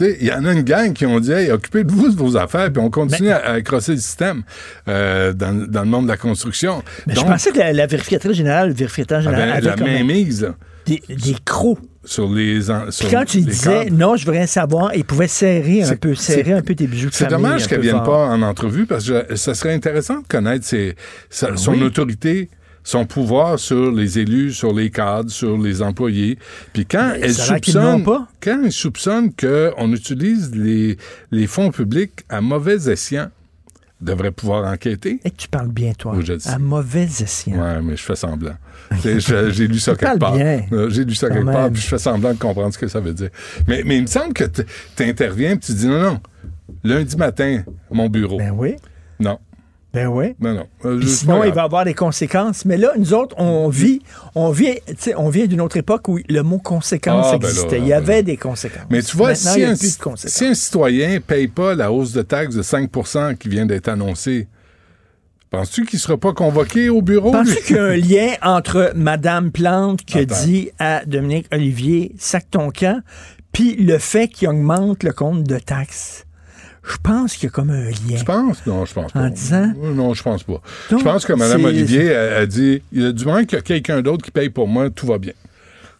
Il y en a une gang qui ont dit hey, « Occupez-vous de vos affaires », puis on continue ben, à, à crosser le système euh, dans, dans le monde de la construction. Ben, donc, je pensais que la, la vérificatrice générale, le vérificateur général ben, avait la mainmise. Des, des crocs. Sur les... En, sur quand tu les disais, cadres. Non, je veux rien savoir, ils pouvaient serrer c'est, un peu, serrer un peu tes bijoux de famille. C'est dommage qu'elle ne vienne pas en entrevue, parce que je, ça serait intéressant de connaître ses, sa, ben, son oui. autorité... son pouvoir sur les élus, sur les cadres, sur les employés. Puis quand elle soupçonne, quand elle soupçonne qu'on utilise les, les fonds publics à mauvais escient, devrait pouvoir enquêter. Et que tu parles bien, toi. Oui, à mauvais escient. Oui, mais je fais semblant. j'ai, j'ai lu ça quelque part. Bien. J'ai lu ça quand quelque même. part, puis je fais semblant de comprendre ce que ça veut dire. Mais, mais il me semble que tu interviens, puis tu dis, non, non, lundi matin, mon bureau. Ben oui. Non. Ben oui. Ben non. Euh, sinon, il va avoir des conséquences. Mais là, nous autres, on vit, on vit, on vient d'une autre époque où le mot conséquence ah, existait. Ben là, il y avait ben des conséquences. Mais tu vois, si un, si un citoyen ne paye pas la hausse de taxe de cinq pour cent qui vient d'être annoncée, penses-tu qu'il ne sera pas convoqué au bureau? Penses-tu qu'il y a un lien entre Mme Plante qui Attends. dit à Dominique Ollivier, sac ton camp, puis le fait qu'il augmente le compte de taxes? Je pense qu'il y a comme un lien. Tu penses? Non, je pense pas. En disant? Non, je pense pas. Donc, je pense que Mme Ollivier a, a dit, il a du moins qu'il y a quelqu'un d'autre qui paye pour moi, tout va bien.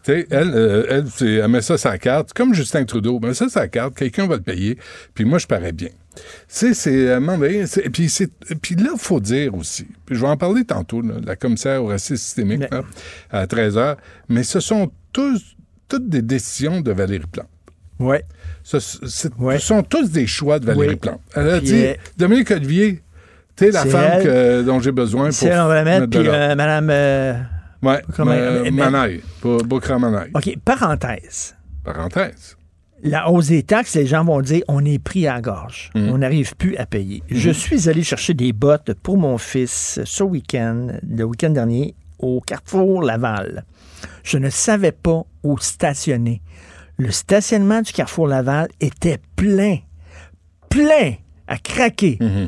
Tu sais, elle, euh, elle, c'est, elle met ça sur la carte, comme Justin Trudeau, met ça sur la carte, quelqu'un va le payer, puis moi, je parais bien. Tu sais, c'est... Euh, c'est puis, c'est, puis là, il faut dire aussi, puis je vais en parler tantôt, là, la commissaire au racisme systémique, mais... là, à treize heures, mais ce sont tous, toutes des décisions de Valérie Plante. Oui. Ce, ce, ce ouais. sont tous des choix de Valérie oui. Plante. Elle a Puis dit, euh... Dominique Ollivier, Tu sais, la c'est femme que, dont j'ai besoin pour. C'est elle, on va la mettre, puis euh, Madame. Euh, ouais, euh, Manaï, Bochra Manaï. OK, parenthèse. Parenthèse. La hausse des taxes, les gens vont dire, on est pris à la gorge. Mmh. On n'arrive plus à payer. Mmh. Je suis allé chercher des bottes pour mon fils ce week-end, le week-end dernier, au Carrefour Laval. Je ne savais pas où stationner. Le stationnement du Carrefour Laval était plein. Plein à craquer. Mmh.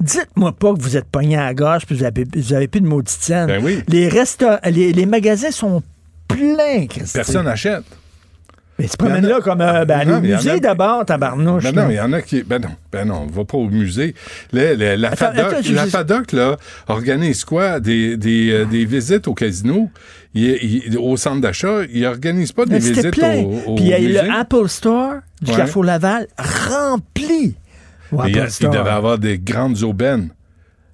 Dites-moi pas que vous êtes pogné à la gorge puis vous avez, vous avez plus de maudite scène. Ben oui. Les, resta- les, les magasins sont pleins. Personne n'achète. Mais tu promènes là comme euh, ben, non, aller au musée a... d'abord, tabarnouche. Ben non, il y en a qui... Ben non, ben non, on va pas au musée. La, la, la attends, FADOC, attends, je... la FADOC là, organise quoi? Des, des, euh, des visites au casino, il, il, au centre d'achat, ils organisent pas ben, des visites plein. au, au Puis, musée. Puis il y a le Apple Store du ouais. Carrefour Laval rempli. Il devait avoir des grandes aubaines.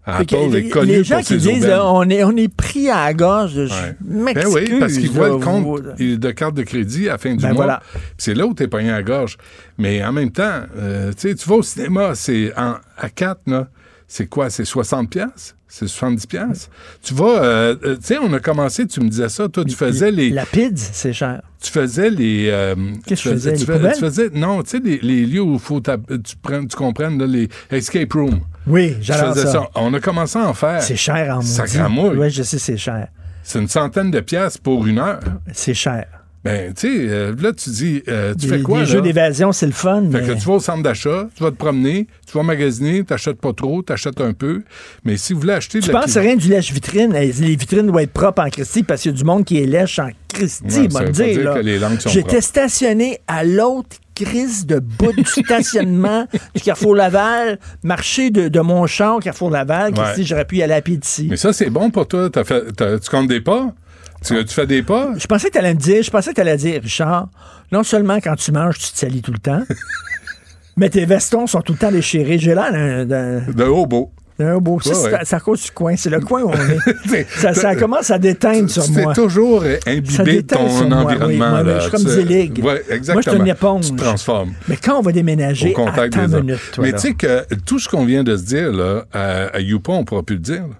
Apple est connu les gens pour qui ses disent là, on, est, on est pris à la gorge, je ouais. m'excuse. Ben oui, parce qu'ils voient le compte de carte de crédit à la fin du ben mois. Voilà. C'est là où t'es pogné à la gorge. Mais en même temps, euh, tu sais, tu vas au cinéma, c'est en, à quatre, là, c'est quoi? C'est soixante piastres? C'est soixante-dix piastres? Ouais. Tu vas, euh, tu sais, on a commencé, tu me disais ça, toi, tu faisais les... La P I D, c'est cher. Tu faisais les... Euh, Qu'est-ce que je faisais? Tu faisais, tu faisais, non, tu sais, les, les lieux où il faut... Ta, tu, prennes, tu comprennes, là, les escape rooms. Oui, j'adore ça. ça. On a commencé à en faire. C'est cher en maudit. Sacramouille. Oui, je sais, c'est cher. C'est une centaine de piastres pour une heure. C'est cher. Ben, tu sais, euh, là, tu dis, euh, tu des, fais quoi, les là? Les jeux d'évasion, c'est le fun. Fait mais... que tu vas au centre d'achat, tu vas te promener, tu vas magasiner, t'achètes pas trop, t'achètes un peu. Mais si vous voulez acheter... Tu de penses la... rien du lèche-vitrine. Les vitrines doivent être propres en Christie parce qu'il y a du monde qui est lèche en Christie, ouais, m'a dit, là. Que les langues sont J'étais propres. Stationné à l'autre crise de bout du stationnement du Carrefour Laval, marché de, de Montchamp, Carrefour Laval, ouais. Christie, j'aurais pu y aller à pied d'ici. Mais ça, c'est bon pour toi. T'as fait, t'as, tu comptes des pas? Tu, tu fais des pas? Je pensais que tu allais me dire, je pensais que tu allais dire, Richard, non seulement quand tu manges, tu te salis tout le temps, mais tes vestons sont tout le temps déchirés. J'ai l'air d'un... d'un, d'un hobo. D'un hobo. Ouais, ça, ouais. C'est à cause du coin. C'est le coin où on est. ça, ça commence à déteindre sur moi. Tu t'es toujours imbibé de ton environnement. Oui, moi, je suis comme Zelig. Ouais, exactement. Moi, je suis une éponge. Tu te transformes. Mais quand on va déménager, au contact attends des minutes, toi, mais tu sais que tout ce qu'on vient de se dire là, à, à Youpo, on ne pourra plus le dire, là.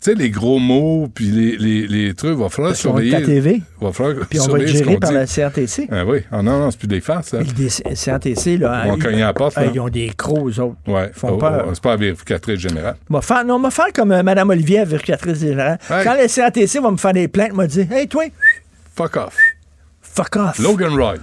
Tu sais, les gros mots, puis les, les, les trucs, va falloir parce surveiller. Parce qu'on est à T V. Va falloir puis on va être géré par dit. La C R T C. Ah oui. Ah non, non, c'est plus des farces, là. Des C R T C, là. Ils vont cogner à la porte, là. Ils ont des crocs, eux autres. Ouais. Ils font oh, peur. Oh, c'est pas la vérificatrice générale. Bon, faire, non, on va faire comme euh, Mme Olivier, la vérificatrice générale. Hey. Quand la C R T C va me faire des plaintes, m'a dit, hey, toi. Fuck off. Fuck off. Logan Roy.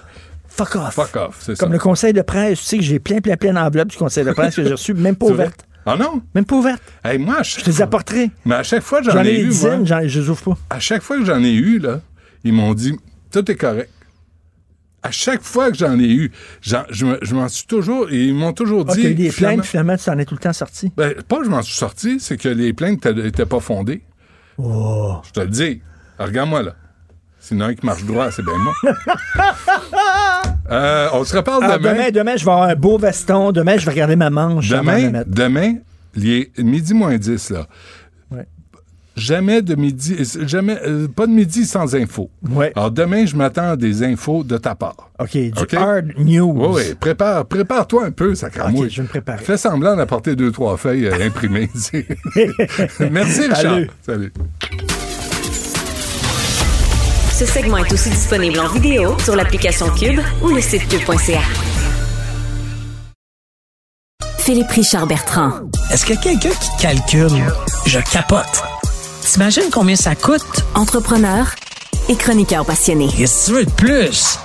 Fuck off. Fuck off, c'est ça. Comme le conseil de presse, tu sais que j'ai plein, plein, plein d'enveloppes du conseil de presse que j'ai reçu, même pas ouverte. Ah non? Même pas ouverte. Hey, moi, chaque... Je les apporterai. Mais à chaque fois que j'en, j'en ai, ai eu... Dizaines, moi, j'en... Je les ouvre pas. À chaque fois que j'en ai eu, là, ils m'ont dit, tout est correct. À chaque fois que j'en ai eu, j'en... je m'en suis toujours... Ils m'ont toujours dit... Ah, t'as eu des finalement... plaintes, finalement, tu t'en es tout le temps sorti. Ben, pas que je m'en suis sorti, c'est que les plaintes n'étaient pas fondées. Oh. Je te le dis. Alors, regarde-moi, là. S'il y en a un qui marche droit, c'est bien moi. Euh, on se reparle ah, demain. demain. Demain, je vais avoir un beau veston. Demain, je vais regarder ma manche. Demain, demain les midi moins dix, là. Ouais. Jamais de midi, jamais, euh, pas de midi sans info. Ouais. Alors, demain, je m'attends à des infos de ta part. OK, du okay? hard news. Oui, oui. Prépare, prépare-toi un peu, sacramouille. OK, je vais me préparer. Fais semblant d'apporter deux, trois feuilles euh, imprimées. Merci, Richard. Salut. Salut. Ce segment est aussi disponible en vidéo sur l'application Q U B ou le site Q U B point C A. Philippe Richard Bertrand. Est-ce qu'il y a quelqu'un qui calcule? Je capote. T'imagines combien ça coûte? Entrepreneur et chroniqueur passionné. Qu'est-ce que tu veux de plus?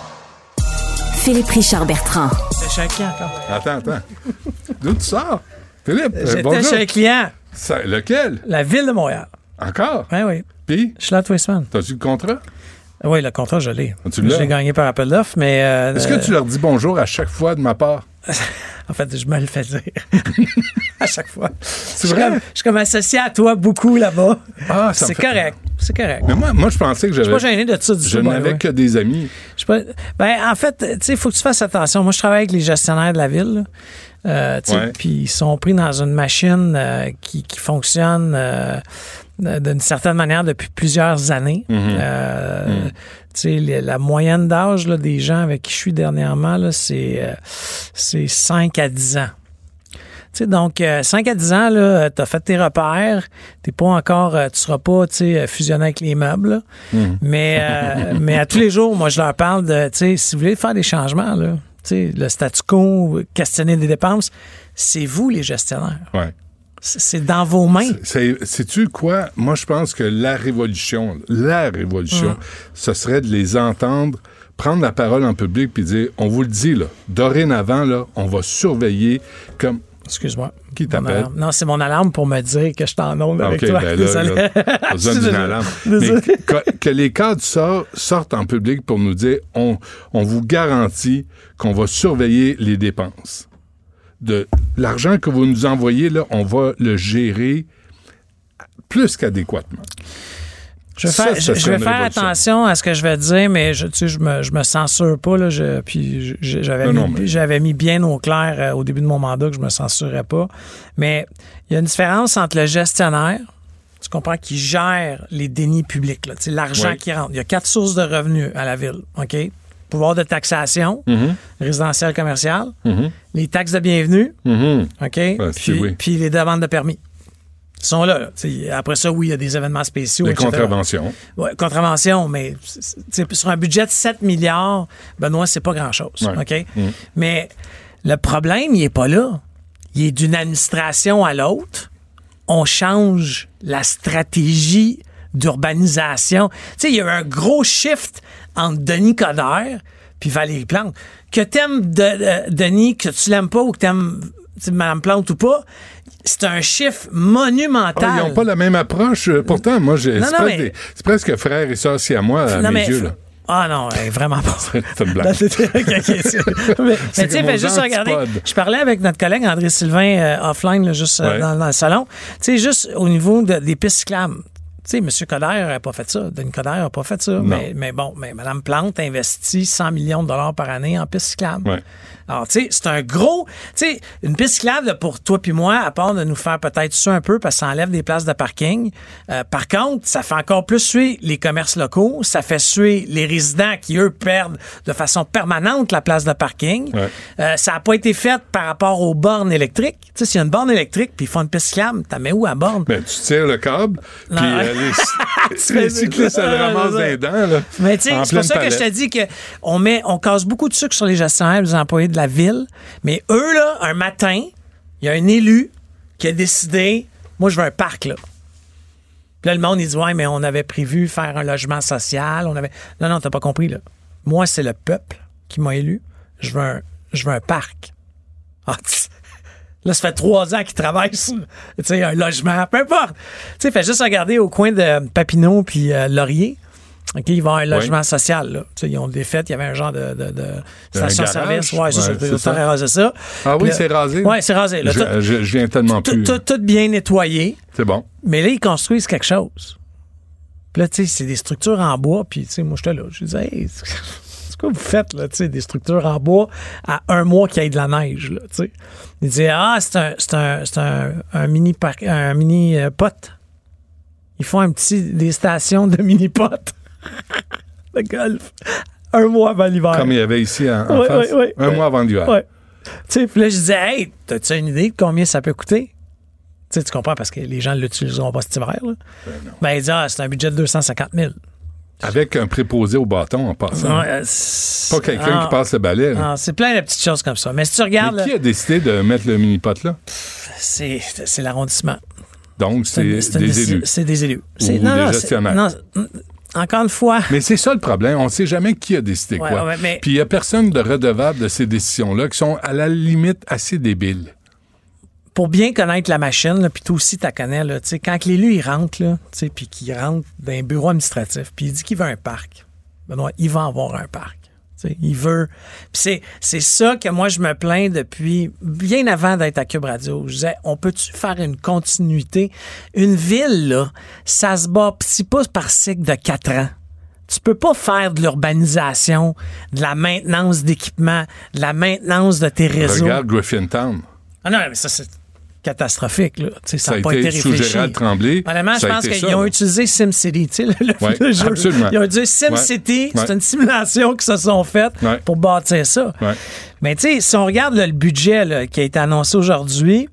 Philippe Richard Bertrand. J'ai un client encore. Attends, attends. D'où tu sors? Philippe, euh, bonjour. J'étais chez un client. Ça, lequel? La ville de Montréal. Encore? Oui, oui. Puis? Je suis là tous les semaines. T'as-tu le contrat? Oui, le contrat, je l'ai. Ah, je l'ai gagné par appel d'offres, mais... Euh, Est-ce euh, que tu leur dis bonjour à chaque fois de ma part? En fait, je me le fais dire. À chaque fois. C'est je vrai? Comme, je suis comme associé à toi beaucoup là-bas. Ah, ça C'est fait... correct. C'est correct. Mais moi, moi je pensais que j'avais... Je suis pas gêné de ça du tout. Je n'avais ouais. que des amis. Je pas... Ben, en fait, tu sais, il faut que tu fasses attention. Moi, je travaille avec les gestionnaires de la ville, euh, tu sais, puis ils sont pris dans une machine euh, qui, qui fonctionne... Euh, d'une certaine manière depuis plusieurs années. Mm-hmm. Euh, mm. Tu sais, la moyenne d'âge là, des gens avec qui je suis dernièrement, là, c'est, euh, c'est cinq à dix ans. T'sais, donc, euh, cinq à dix ans, là, t'as fait tes repères, t'es pas encore, euh, tu seras pas, t'sais, fusionné avec les meubles, mmh. mais, euh, mais à tous les jours, moi, je leur parle de, t'sais, si vous voulez faire des changements, là, t'sais, le statu quo, questionner des dépenses, c'est vous, les gestionnaires. Ouais. C'est, c'est dans vos mains. C'est, c'est, sais-tu quoi? Moi, je pense que la révolution, la révolution, mmh. ce serait de les entendre prendre la parole en public puis dire, on vous le dit, là, dorénavant, là, on va surveiller comme... Excuse-moi. Qui t'appelle? Non, c'est mon alarme pour me dire que je t'en onde avec okay, toi. Ben désolé. Là, là, on besoin d'une alarme. Mais que, que les cadres sortent, sortent en public pour nous dire, on, on vous garantit qu'on va surveiller les dépenses. De l'argent que vous nous envoyez, là, on va le gérer plus qu'adéquatement. Je vais ça, faire, ça je vais faire attention à ce que je vais dire, mais je, tu sais, je me, je me censure pas, là, je, puis je, j'avais, non, mis, non, mais... j'avais mis bien au clair euh, au début de mon mandat que je me censurais pas. Mais il y a une différence entre le gestionnaire, tu comprends, qui gère les dénis publics, là, tu sais, l'argent oui. qui rentre. Il y a quatre sources de revenus à la ville, OK? Pouvoir de taxation, mm-hmm. résidentiel, commercial, mm-hmm. les taxes de bienvenue, mm-hmm. OK? Ben, puis, oui. puis les demandes de permis. Ils sont là. là. Après ça, oui, il y a des événements spéciaux. Des contraventions. Oui, contraventions, mais sur un budget de sept milliards, Benoît, c'est pas grand-chose. Ouais. Okay? Mmh. Mais le problème, il n'est pas là. Il est d'une administration à l'autre. On change la stratégie d'urbanisation. Il y a eu un gros shift entre Denis Coderre puis Valérie Plante. Que t'aimes de, euh, Denis, que tu l'aimes pas ou que t'aimes Mme Plante ou pas, c'est un chiffre monumental. Oh, ils n'ont pas la même approche. Pourtant, moi, j'ai, non, c'est, non, presque mais... des, c'est presque frère et sœur siamois à non, mes mais... yeux. Là. Ah non, vraiment pas. C'est une blague. okay, okay, c'est... mais tu sais, fais juste regarder. Je parlais avec notre collègue André Sylvain euh, offline, là, juste ouais. euh, dans, dans le salon. Tu sais, juste au niveau de, des pistes cyclables. Tu sais, M. Coderre n'a pas fait ça. Denis Coderre n'a pas fait ça. Mais, mais bon, mais Mme Plante investit cent millions de dollars par année en piste cyclable. Ouais. Alors, tu sais, c'est un gros... Tu sais, une piste cyclable pour toi puis moi, à part de nous faire peut-être ça un peu parce que ça enlève des places de parking. Euh, par contre, ça fait encore plus suer les commerces locaux. Ça fait suer les résidents qui, eux, perdent de façon permanente la place de parking. Ouais. Euh, ça n'a pas été fait par rapport aux bornes électriques. Tu sais, s'il y a une borne électrique puis ils font une piste cyclable, t'as mets où à borne? Ben, tu tires le câble puis... Les, les cyclistes, ça le ramasse des dents. Là, mais tu sais, c'est pour ça palette. que je te dis qu'on met, on casse beaucoup de sucre sur les gestionnaires, les employés de la ville. Mais eux, là, un matin, il y a un élu qui a décidé, moi, je veux un parc, là. Puis là, le monde, il dit, ouais, mais on avait prévu faire un logement social. On avait... Non, non, t'as pas compris, là. Moi, c'est le peuple qui m'a élu. Je veux un, je veux un parc. Ah, t's... Là, ça fait trois ans qu'ils travaillent sur un logement, peu importe. Tu sais, fait juste regarder au coin de Papineau puis euh, Laurier. OK, ils vont à un logement oui. social, là. Tu sais, ils ont des fêtes, il y avait un genre de, de, de station-service. Ouais, ouais, c'est, c'est, c'est ça. Rasé ça. Ah oui, là, c'est rasé? Oui, c'est rasé. Là, je, je, je viens tellement plus. Tout bien nettoyé. C'est bon. Mais là, ils construisent quelque chose. Puis là, tu sais, c'est des structures en bois. Puis, tu sais, moi, j'étais là. Je disais, hey, c'est quoi vous faites, là, tu sais, des structures en bois à un mois qu'il y ait de la neige, là, tu sais. Il disait, ah, c'est un, c'est un, c'est un, un mini parc, un mini euh, pot. Ils font un petit, des stations de mini pot de golf. Un mois avant l'hiver. Comme il y avait ici en, en oui, face. Oui, oui, un oui. mois avant l'hiver. Oui. Tu sais, puis là, je disais, hey, t'as-tu une idée de combien ça peut coûter? Tu sais, tu comprends, parce que les gens ne l'utiliseront pas cet hiver, là. Ben, ben il dit, ah, c'est un budget de deux cent cinquante mille. Avec un préposé au bâton en passant. Ouais, pas quelqu'un ah, qui passe le balai. Là. Ah, c'est plein de petites choses comme ça. Mais si tu regardes. Mais qui a décidé de mettre le mini-pot là? C'est, c'est l'arrondissement. Donc, c'est, c'est, c'est des élus. C'est des élus. C'est, ou non, des non, gestionnaires. C'est, non, encore une fois. Mais c'est ça le problème. On ne sait jamais qui a décidé ouais, quoi. Ouais, mais... Puis il n'y a personne de redevable de ces décisions-là qui sont à la limite assez débiles. Pour bien connaître la machine, puis toi aussi, tu la connais, là, quand l'élu, il rentre, puis qu'il rentre d'un bureau administratif, puis il dit qu'il veut un parc, Benoît, il va avoir un parc. T'sais, il veut... C'est, c'est ça que moi, je me plains depuis bien avant d'être à Q U B Radio. Je disais, on peut-tu faire une continuité? Une ville, là, ça se bâtit pas par cycle de quatre ans. Tu peux pas faire de l'urbanisation, de la maintenance d'équipements, de la maintenance de tes réseaux. Regarde Griffintown. Ah non, mais ça, c'est... catastrophique, là. T'sais, ça n'a pas été, été réfléchi. Sous Gérald Tremblay. Vraiment, je pense qu'ils ont utilisé SimCity, tu sais, le, ouais, le jeu. Absolument. Ils ont utilisé SimCity, ouais, c'est ouais. une simulation qui se sont faites ouais. pour bâtir ça. Ouais. Mais tu sais, si on regarde là, le budget là, qui a été annoncé aujourd'hui,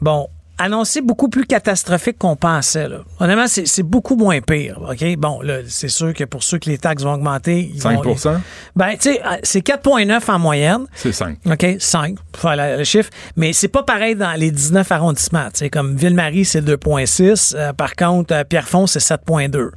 bon, annoncé beaucoup plus catastrophique qu'on pensait, là. Honnêtement, c'est, c'est beaucoup moins pire, OK? Bon, là, c'est sûr que pour ceux que les taxes vont augmenter... Ils cinq vont, ben, tu sais, c'est quatre virgule neuf en moyenne. C'est cinq. OK, cinq, pour faire la, le chiffre. Mais c'est pas pareil dans les dix-neuf arrondissements, tu sais. Comme Ville-Marie, c'est deux virgule six. Euh, par contre, euh, Pierrefonds, c'est sept virgule deux.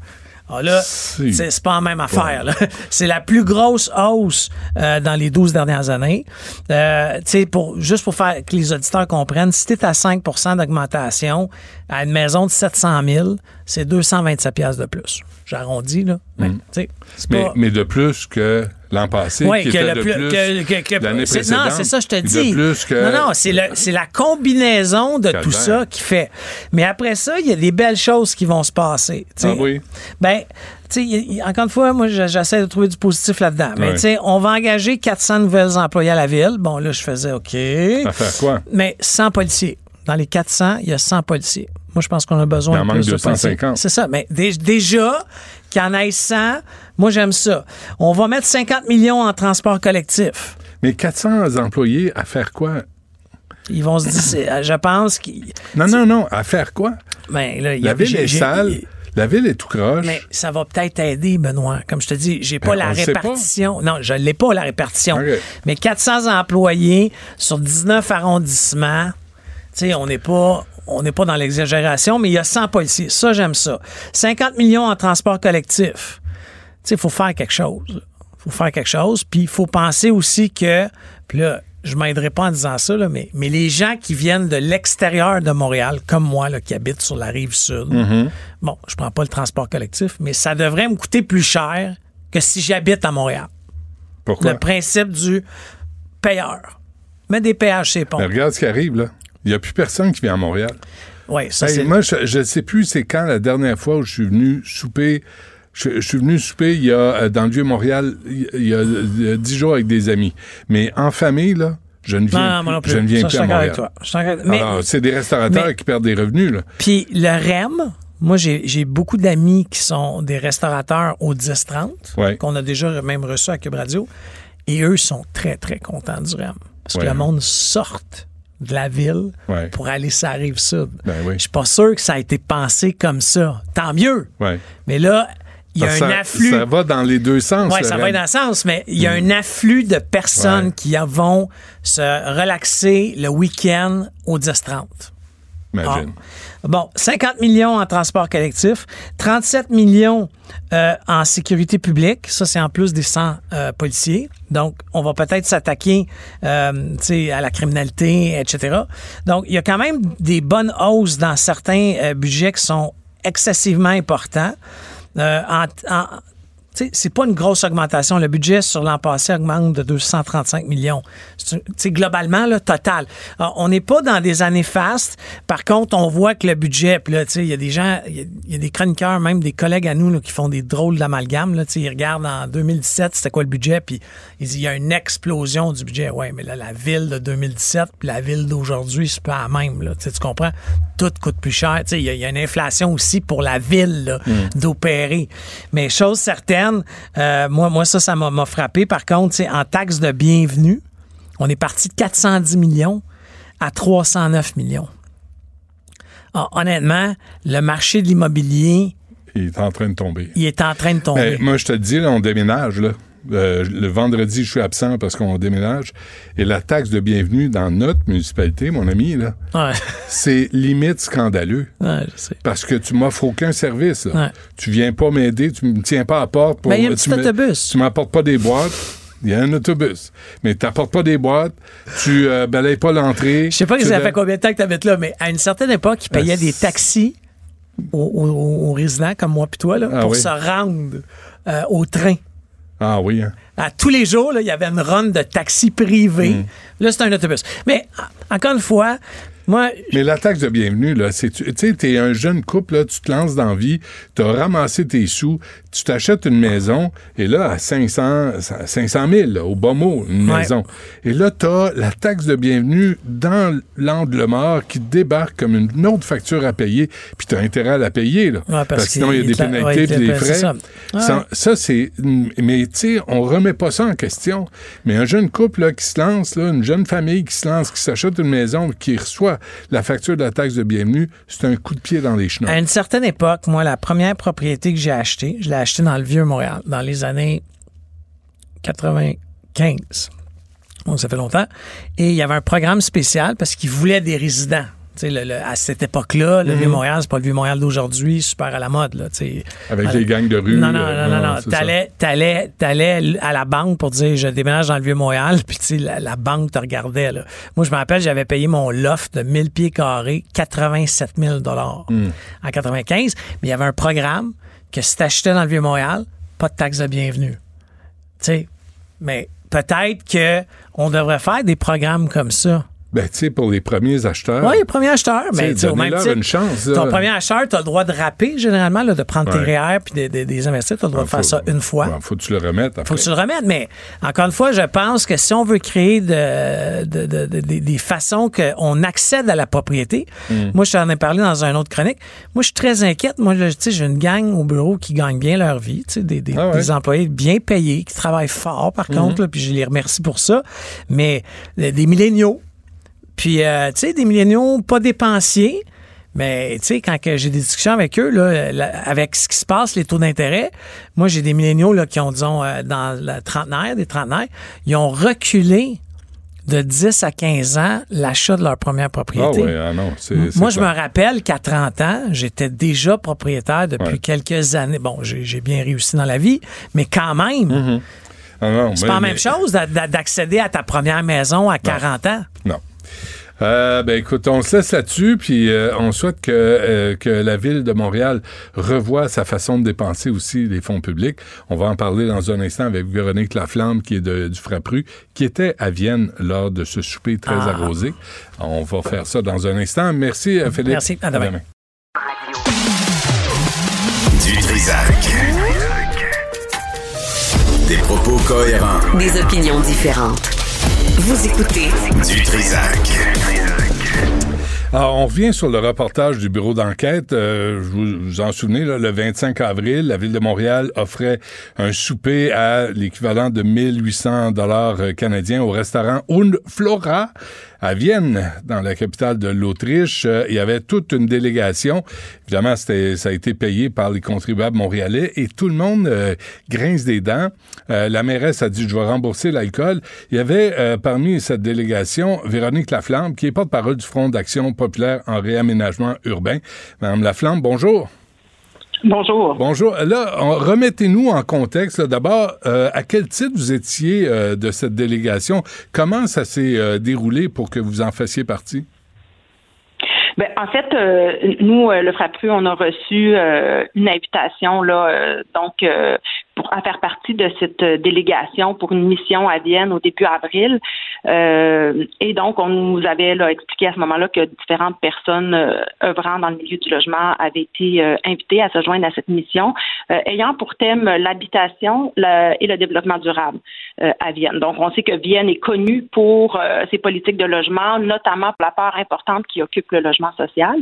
Ah là, si. c'est, c'est pas la même affaire. Là. C'est la plus grosse hausse euh, dans les douze dernières années. Euh, pour, juste pour faire que les auditeurs comprennent, si t'es à cinq pour cent d'augmentation à une maison de sept cent mille, c'est deux cent vingt-sept piastres de plus. J'arrondis, là. Mm. Mais, mais, pas... mais de plus que l'an passé, oui, qui que était le plus, de plus que, que, que, l'année c'est, précédente. Non, c'est ça, je te dis. De plus que... Non, non, c'est, le, c'est la combinaison de tout bien. ça qui fait. Mais après ça, il y a des belles choses qui vont se passer. T'sais. Ah oui? Bien, tu sais, encore une fois, moi, j'essaie de trouver du positif là-dedans. Mais oui. tu sais, on va engager quatre cents nouvelles employés à la ville. Bon, là, je faisais OK. À faire quoi? Mais cent policiers. Dans les quatre cents, il y a cent policiers. Moi, je pense qu'on a besoin de plus de deux cent cinquante. Policiers. C'est ça, mais d- déjà, qu'il y en ait cent, moi, j'aime ça. On va mettre cinquante millions en transport collectif. Mais quatre cents employés, à faire quoi? Ils vont se dire, je pense qu'ils... Non, non, non, à faire quoi? Ben, là, la ville est sale... Y... La ville est tout croche. Mais ça va peut-être aider, Benoît. Comme je te dis, j'ai pas ben, la répartition. Pas. Non, je l'ai pas, la répartition. Okay. Mais quatre cents employés sur dix-neuf arrondissements, tu sais, on n'est pas... On n'est pas dans l'exagération, mais il y a cent policiers. Ça, j'aime ça. cinquante millions en transport collectif. Tu sais, il faut faire quelque chose. faut faire quelque chose. Puis, il faut penser aussi que... Puis là, je ne m'aiderai pas en disant ça, là, mais, mais les gens qui viennent de l'extérieur de Montréal, comme moi, là, qui habite sur la rive sud, mm-hmm. bon, je prends pas le transport collectif, mais ça devrait me coûter plus cher que si j'habite à Montréal. Pourquoi? Le principe du payeur. Mets des péages sur les ponts. Mais regarde ce qui arrive, là. Il n'y a plus personne qui vient à Montréal. Ouais, ça, hey, c'est... Moi, je ne sais plus c'est quand la dernière fois où je suis venu souper. Je, je suis venu souper il y a, dans le Vieux-Montréal il y a dix jours avec des amis. Mais en famille, là, je ne viens non, plus, non plus. Je ne viens ça, plus je à Montréal. Toi. Je mais, Alors, c'est des restaurateurs mais, qui perdent des revenus. Puis le R E M... Moi, j'ai, j'ai beaucoup d'amis qui sont des restaurateurs au dix trente, ouais. qu'on a déjà même reçu à Q U B Radio, et eux sont très, très contents du R E M. Parce ouais. que le monde sorte de la ville ouais. pour aller sur la rive sud. Ben oui. Je suis pas sûr que ça a été pensé comme ça. Tant mieux. Ouais. Mais là, il y a ça, un afflux. Ça va dans les deux sens. Oui, ça va dans le sens, mais il y a mmh. un afflux de personnes ouais. qui vont se relaxer le week-end au dix trente. Imagine. Ah. Bon, cinquante millions en transport collectif, trente-sept millions euh, en sécurité publique, ça c'est en plus des cent euh, policiers, donc on va peut-être s'attaquer euh, à la criminalité, et cetera. Donc il y a quand même des bonnes hausses dans certains euh, budgets qui sont excessivement importants. Euh, en, en, c'est pas une grosse augmentation. Le budget sur l'an passé augmente de deux cent trente-cinq millions. C'est, globalement, là, total. Alors, on n'est pas dans des années fastes. Par contre, on voit que le budget, puis là, tu sais, il y a des gens, il y, y a des chroniqueurs, même des collègues à nous là, qui font des drôles d'amalgame. Là, tu sais, ils regardent en deux mille dix-sept, c'était quoi le budget, puis ils disent, il y a une explosion du budget. Oui, mais là, la ville de deux mille dix-sept puis la ville d'aujourd'hui, c'est pas la même. Là, tu sais, tu comprends? Tout coûte plus cher. Tu sais, il y, y a une inflation aussi pour la ville là, mm. d'opérer. Mais chose certaine, Euh, moi, moi, ça, ça m'a, m'a frappé. Par contre, c'est en taxe de bienvenue, on est parti de quatre cent dix millions à trois cent neuf millions. Alors, honnêtement, le marché de l'immobilier... Il est en train de tomber. Il est en train de tomber. Mais moi, je te dis, là, on déménage. Là. Euh, le vendredi, je suis absent parce qu'on déménage. Et la taxe de bienvenue dans notre municipalité, mon ami, là, ouais. c'est limite scandaleux. Ouais, je sais. Parce que tu m'offres aucun service. Là. Ouais. Tu viens pas m'aider, tu me tiens pas à la porte. Pour, ben, il y a un petit autobus. Tu m'apportes pas des boîtes. Il y a un autobus. Mais tu n'apportes pas des boîtes, tu euh, balayes pas l'entrée. Je sais pas que ça fait combien de temps que tu habites là, mais à une certaine époque, ils payaient euh, des taxis aux, aux, aux résidents comme moi puis toi là, ah, pour oui. se rendre euh, au train. Ah oui, hein? À tous les jours, il y avait une run de taxi privé. Mmh. Là, c'est un autobus. Mais, encore une fois, moi... Mais la taxe de bienvenue, là, c'est... Tu sais, t'es un jeune couple, là, tu te lances dans la vie, t'as ramassé tes sous, tu t'achètes une maison, et là, à cinq cents, cinq cent mille, là, au bas mot, une ouais. maison. Et là, t'as la taxe de bienvenue dans l'angle mort qui débarque comme une autre facture à payer, puis t'as intérêt à la payer, là. Ouais, parce, parce que sinon, il y a des la... pénalités et ouais, des frais. C'est ça. Ouais. ça, ça, c'est... Mais, tu sais, on remet pas ça en question, mais un jeune couple là, qui se lance, là, une jeune famille qui se lance, qui s'achète une maison, qui reçoit faire. La facture de la taxe de bienvenue, c'est un coup de pied dans les chenons. À une certaine époque, moi, la première propriété que j'ai achetée, je l'ai achetée dans le Vieux-Montréal, dans les années quatre-vingt-quinze. Bon, ça fait longtemps. Et il y avait un programme spécial parce qu'ils voulaient des résidents. Le, le, à cette époque-là, le mmh. Vieux-Montréal, c'est pas le Vieux-Montréal d'aujourd'hui, super à la mode. Là, avec les gangs de rue. Non, non, non, non. non, non. T'allais, t'allais, t'allais à la banque pour dire « je déménage dans le Vieux-Montréal », puis la, la banque te regardait. Là. Moi, je me rappelle, j'avais payé mon loft de mille pieds carrés, quatre-vingt-sept mille dollars mmh. en quatre-vingt-quinze, mais il y avait un programme que si t'achetais dans le Vieux-Montréal, pas de taxe de bienvenue. Tu sais, mais peut-être qu'on devrait faire des programmes comme ça. Ben, tu sais, pour les premiers acheteurs. Oui, les premiers acheteurs. Mais tu sais, au même titre, une chance, ton premier acheteur, tu as le droit de rapper, généralement, là, de prendre ouais. tes R E E R puis des, des, des investir. Tu as le droit ben, de faire faut, ça une fois. Ben, faut que tu le remettes. Après. Faut que tu le remettes. Mais encore une fois, je pense que si on veut créer de, de, de, de, de, des façons qu'on accède à la propriété, hum. moi, je t'en ai parlé dans une autre chronique. Moi, je suis très inquiète. Moi, tu sais, j'ai une gang au bureau qui gagne bien leur vie, tu sais, des, des, ah ouais. des employés bien payés, qui travaillent fort, par hum. contre, là, puis je les remercie pour ça. Mais des milléniaux. Puis, euh, tu sais, des milléniaux, pas dépensiers, mais tu sais, quand que j'ai des discussions avec eux, là, là, avec ce qui se passe, les taux d'intérêt, moi, j'ai des milléniaux là, qui ont, disons, euh, dans la trentenaire, des trentenaires, ils ont reculé de dix à quinze ans l'achat de leur première propriété. Ah oui, ah non, c'est, c'est moi, clair. Je me rappelle qu'à trente ans, j'étais déjà propriétaire depuis ouais. quelques années. Bon, j'ai, j'ai bien réussi dans la vie, mais quand même... Mm-hmm. Ah non, c'est mais, pas la même mais... chose d'accéder à ta première maison à quarante ans. Non. Euh, ben écoute, on se laisse là-dessus, puis euh, on souhaite que, euh, que la Ville de Montréal revoie sa façon de dépenser aussi les fonds publics. On va en parler dans un instant avec Véronique Laflamme, qui est de, du Frapru, qui était à Vienne lors de ce souper très ah. arrosé. On va faire ça dans un instant. Merci, Philippe. Merci, à demain. Dutrizac. Des propos cohérents. Des opinions différentes. Vous écoutez Dutrizac. Alors, on revient sur le reportage du bureau d'enquête. Euh, vous vous en souvenez, là, le vingt-cinq avril, la Ville de Montréal offrait un souper à l'équivalent de mille huit cents dollars canadiens au restaurant Un Flora à Vienne, dans la capitale de l'Autriche. Euh, il y avait toute une délégation. Évidemment, c'était, ça a été payé par les contribuables montréalais et tout le monde euh, grince des dents. Euh, la mairesse a dit « je vais rembourser l'alcool ». Il y avait euh, parmi cette délégation Véronique Laflamme, qui est porte-parole du Front d'action populaire en réaménagement urbain. Madame Laflamme, bonjour. Bonjour. Bonjour. Là, on, remettez-nous en contexte. Là, d'abord, euh, à quel titre vous étiez euh, de cette délégation? Comment ça s'est euh, déroulé pour que vous en fassiez partie? Ben, en fait, euh, nous, euh, le Frappu, on a reçu euh, une invitation là, euh, donc euh, pour à faire partie de cette délégation pour une mission à Vienne au début avril. Euh, et donc, on nous avait là, expliqué à ce moment-là que différentes personnes euh, œuvrant dans le milieu du logement avaient été euh, invitées à se joindre à cette mission, euh, ayant pour thème l'habitation la, et le développement durable euh, à Vienne. Donc, on sait que Vienne est connue pour euh, ses politiques de logement, notamment pour la part importante qui occupe le logement social.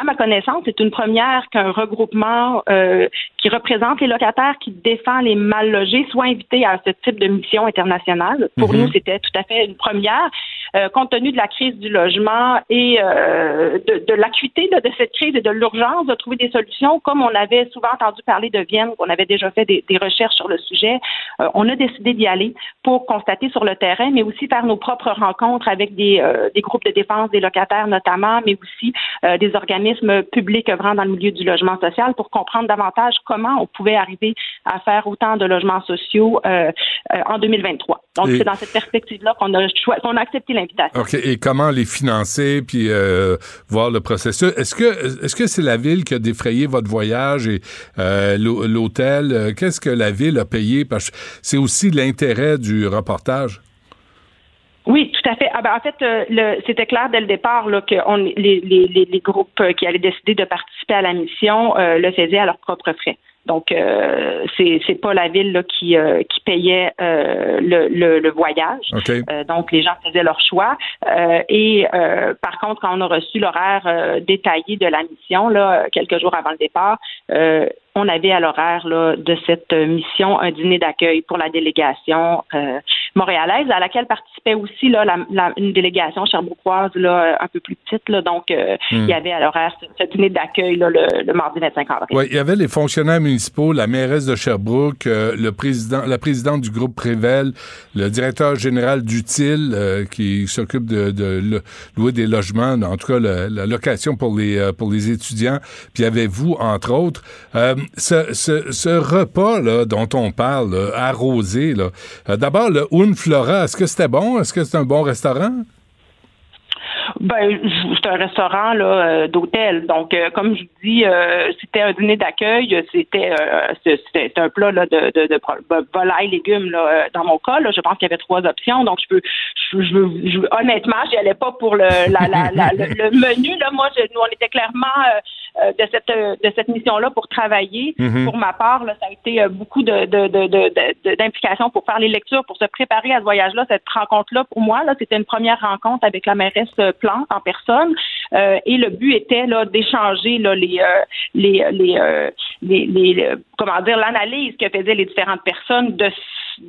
À ma connaissance, c'est une première qu'un regroupement euh, qui représente les locataires, qui défend les mal logés, soit invité à ce type de mission internationale. Pour mm-hmm. nous, c'était tout à fait une première, euh, compte tenu de la crise du logement et euh, de, de l'acuité de, de cette crise et de l'urgence de trouver des solutions. Comme on avait souvent entendu parler de Vienne, qu'on avait déjà fait des, des recherches sur le sujet, euh, on a décidé d'y aller pour constater sur le terrain, mais aussi faire nos propres rencontres avec des, euh, des groupes de défense des locataires notamment, mais aussi euh, des organismes publics œuvrant dans le milieu du logement social pour comprendre davantage comment on pouvait arriver à faire autant de logements sociaux euh, euh, en deux mille vingt-trois. Donc, et... c'est dans cette perspective-là qu'on a, cho- qu'on a accepté l'invitation. OK. Et comment les financer, puis euh, voir le processus? Est-ce que, est-ce que c'est la Ville qui a défrayé votre voyage et euh, l'hôtel? Qu'est-ce que la Ville a payé? Parce que c'est aussi l'intérêt du reportage. Oui, tout à fait. Ah ben, en fait, euh, le, c'était clair dès le départ là, que on, les, les, les groupes qui allaient décider de participer à la mission euh, le faisaient à leurs propres frais. Donc, euh, c'est, c'est pas la Ville là, qui, euh, qui payait euh, le, le, le voyage. Okay. Euh, donc, les gens faisaient leur choix. Euh, et euh, par contre, quand on a reçu l'horaire euh, détaillé de la mission, là, quelques jours avant le départ, euh, on avait à l'horaire là, de cette mission un dîner d'accueil pour la délégation euh, montréalaise, à laquelle participait aussi là, la, la, une délégation sherbrookoise là, un peu plus petite. Là, donc, euh, mm. il y avait à l'horaire ce, ce dîner d'accueil là, le, le mardi vingt-cinq avril. Oui, il y avait les fonctionnaires municipaux, la mairesse de Sherbrooke, euh, le président, la présidente du groupe Prével, le directeur général d'Util euh, qui s'occupe de, de, de louer des logements, en tout cas la, la location pour les, euh, pour les étudiants. Puis il y avait vous, entre autres. Euh, ce, ce, ce repas là, dont on parle, là, arrosé, là, euh, d'abord le Une Flora, est-ce que c'était bon? Est-ce que c'est un bon restaurant? Ben, c'est un restaurant là, d'hôtel. Donc, euh, comme je dis, euh, c'était un dîner d'accueil. C'était, euh, c'était un plat là, de, de, de, de volaille, légumes. Là, dans mon cas, là, je pense qu'il y avait trois options. Donc, je peux, je, je, je, honnêtement, je n'y allais pas pour le, la, la, la, le, le menu. Là, moi, je, nous, on était clairement euh, de cette de cette mission-là pour travailler. Mm-hmm. Pour ma part, là, ça a été beaucoup de, de, de, de, de, d'implications pour faire les lectures, pour se préparer à ce voyage-là, cette rencontre-là. Pour moi, là, c'était une première rencontre avec la mairesse Plante en personne. Euh, et le but était là, d'échanger là, les, euh, les, les, euh, les, les, les, comment dire, l'analyse que faisaient les différentes personnes de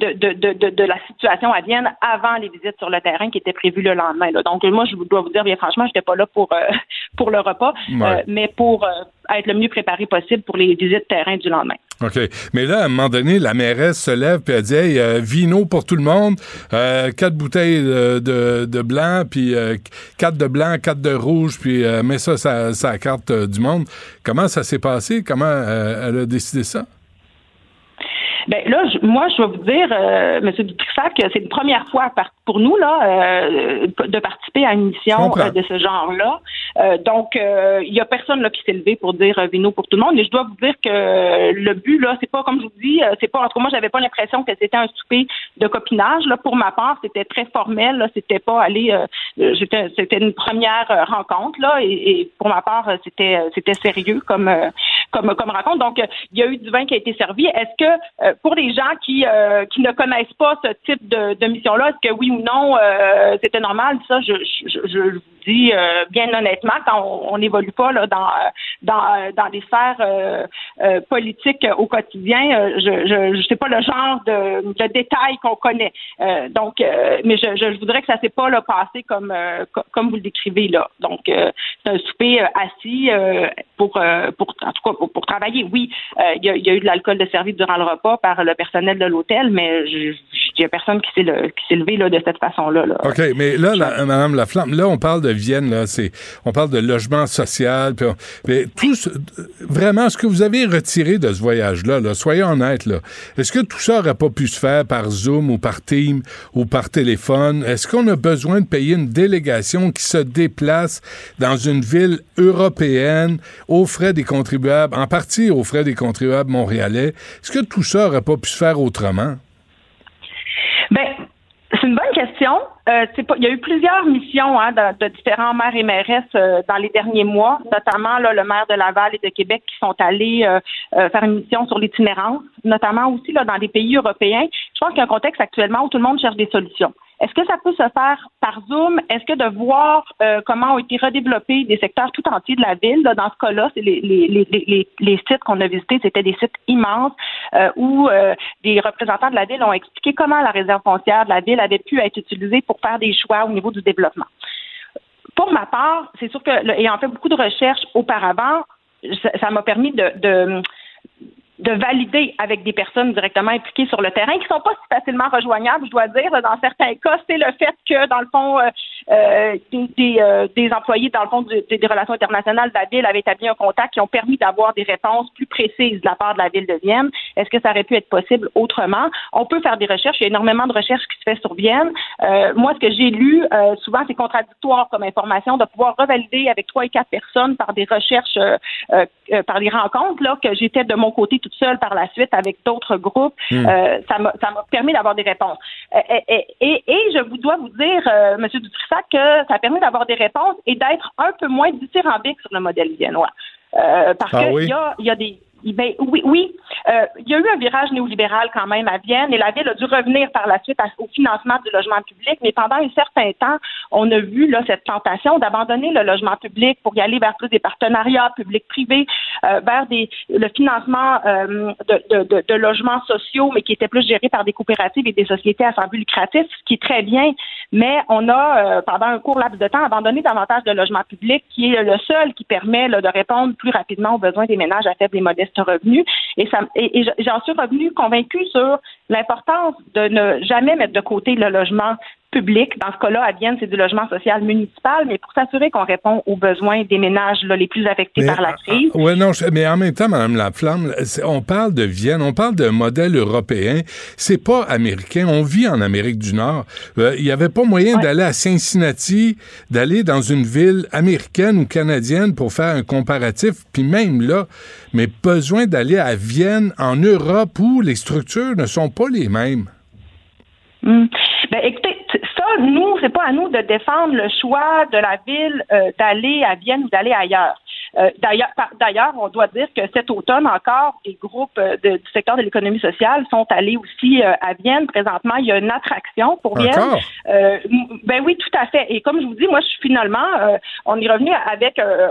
De, de, de, de la situation à Vienne avant les visites sur le terrain qui étaient prévues le lendemain. Là. Donc, moi, je dois vous dire, bien franchement, je n'étais pas là pour, euh, pour le repas, ouais. euh, mais pour euh, être le mieux préparé possible pour les visites terrain du lendemain. OK. Mais là, à un moment donné, la mairesse se lève et elle dit « Hey, euh, vino pour tout le monde, euh, quatre bouteilles de, de, de blanc, puis euh, quatre de blanc, quatre de rouge, puis euh, mets ça ça, ça la carte euh, du monde. » Comment ça s'est passé? Comment euh, elle a décidé ça? Ben là, moi, je vais vous dire, euh, M. Dutrizac, c'est une première fois pour nous là euh, de participer à une mission euh, de ce genre-là. Euh, donc, il euh, y a personne là qui s'est levé pour dire euh, vino pour tout le monde. Et je dois vous dire que le but là, c'est pas comme je vous dis, c'est pas. En tout cas, moi, j'avais pas l'impression que c'était un souper de copinage. Là, pour ma part, c'était très formel. Là, c'était pas aller. Euh, j'étais, c'était une première rencontre là, et, et pour ma part, c'était c'était sérieux comme euh, comme comme rencontre. Donc, il y a eu du vin qui a été servi. Est-ce que euh, pour les gens qui euh, qui ne connaissent pas ce type de, de mission-là, est-ce que oui ou non, euh, c'était normal? Ça, je je, je vous dis euh, bien honnêtement, quand on n'évolue pas là, dans dans dans des sphères euh, euh, politiques au quotidien, euh, je je je sais pas le genre de, de détails qu'on connaît. Euh, donc, euh, mais je, je je voudrais que ça s'est pas là, passé comme euh, comme vous le décrivez là. Donc, euh, c'est un souper euh, assis euh, pour euh, pour en tout cas pour, pour travailler. Oui, il euh, y, y a eu de l'alcool de servi durant le repas par le personnel de l'hôtel, mais il n'y a personne qui s'est, le, qui s'est levé là, de cette façon-là. Là. OK, mais là, la, Mme Laflamme, là, on parle de Vienne, là, c'est, on parle de logement social, puis on, mais tout ce, vraiment, ce que vous avez retiré de ce voyage-là, là, soyons honnêtes, là, est-ce que tout ça n'aurait pas pu se faire par Zoom ou par Teams ou par téléphone? Est-ce qu'on a besoin de payer une délégation qui se déplace dans une ville européenne aux frais des contribuables, en partie aux frais des contribuables montréalais? Est-ce que tout ça n'aurait pas pu se faire autrement? Bien, c'est une bonne question. Euh, c'est pas, il y a eu plusieurs missions hein, de, de différents maires et mairesses euh, dans les derniers mois, notamment là, le maire de Laval et de Québec qui sont allés euh, euh, faire une mission sur l'itinérance, notamment aussi là, dans des pays européens. Je pense qu'il y a un contexte actuellement où tout le monde cherche des solutions. Est-ce que ça peut se faire par Zoom? Est-ce que de voir euh, comment ont été redéveloppés des secteurs tout entiers de la ville, là, dans ce cas-là, c'est les, les, les, les, les sites qu'on a visités, c'était des sites immenses euh, où euh, des représentants de la ville ont expliqué comment la réserve foncière de la ville avait pu être utilisée pour faire des choix au niveau du développement. Pour ma part, c'est sûr que, ayant fait beaucoup de recherches auparavant, ça, ça m'a permis de... de de valider avec des personnes directement impliquées sur le terrain qui sont pas si facilement rejoignables, je dois dire. Dans certains cas, c'est le fait que, dans le fond, euh, euh, des, des, euh, des employés, dans le fond, du, des relations internationales de la ville avaient établi un contact qui ont permis d'avoir des réponses plus précises de la part de la ville de Vienne. Est-ce que ça aurait pu être possible autrement? On peut faire des recherches. Il y a énormément de recherches qui se fait sur Vienne. Euh, moi, ce que j'ai lu, euh, souvent, c'est contradictoire comme information de pouvoir revalider avec trois et quatre personnes par des recherches, euh, euh, par des rencontres, là, que j'étais de mon côté toute seule par la suite avec d'autres groupes. Mmh. Euh, ça, m'a, ça m'a permis d'avoir des réponses. Et, et, et, et je vous dois vous dire, euh, M. Dutrizac, que ça a permis d'avoir des réponses et d'être un peu moins dithyrambique sur le modèle viennois. Euh, parce ah que il oui? y, a, y a des... Ben, oui, oui. Euh, il y a eu un virage néolibéral quand même à Vienne et la ville a dû revenir par la suite à, au financement du logement public, mais pendant un certain temps, on a vu là cette tentation d'abandonner le logement public pour y aller vers plus des partenariats publics-privés, euh, vers des, le financement euh, de, de, de, de logements sociaux, mais qui étaient plus gérés par des coopératives et des sociétés à sans but lucratif, ce qui est très bien, mais on a, euh, pendant un court laps de temps, abandonné davantage de logement public, qui est le seul qui permet là, de répondre plus rapidement aux besoins des ménages à faible et modeste revenu. Et, ça, et, et j'en suis revenue convaincue sur l'importance de ne jamais mettre de côté le logement public. Dans ce cas-là, à Vienne, c'est du logement social municipal, mais pour s'assurer qu'on répond aux besoins des ménages là, les plus affectés mais, par la crise. Oui, non, je, mais en même temps, Mme Laflamme, on parle de Vienne, on parle d'un modèle européen, c'est pas américain, on vit en Amérique du Nord. Il euh, n'y avait pas moyen ouais. d'aller à Cincinnati, d'aller dans une ville américaine ou canadienne pour faire un comparatif, puis même là, mais besoin d'aller à Vienne, en Europe, où les structures ne sont pas les mêmes. Mmh. Ben, écoutez, ça, nous, c'est pas à nous de défendre le choix de la ville euh, d'aller à Vienne ou d'aller ailleurs. Euh, d'ailleurs, par, d'ailleurs, on doit dire que cet automne encore, des groupes de, du secteur de l'économie sociale sont allés aussi euh, à Vienne. Présentement, il y a une attraction pour Vienne. Euh, ben oui, tout à fait. Et comme je vous dis, moi, je suis finalement, euh, on est revenu avec euh,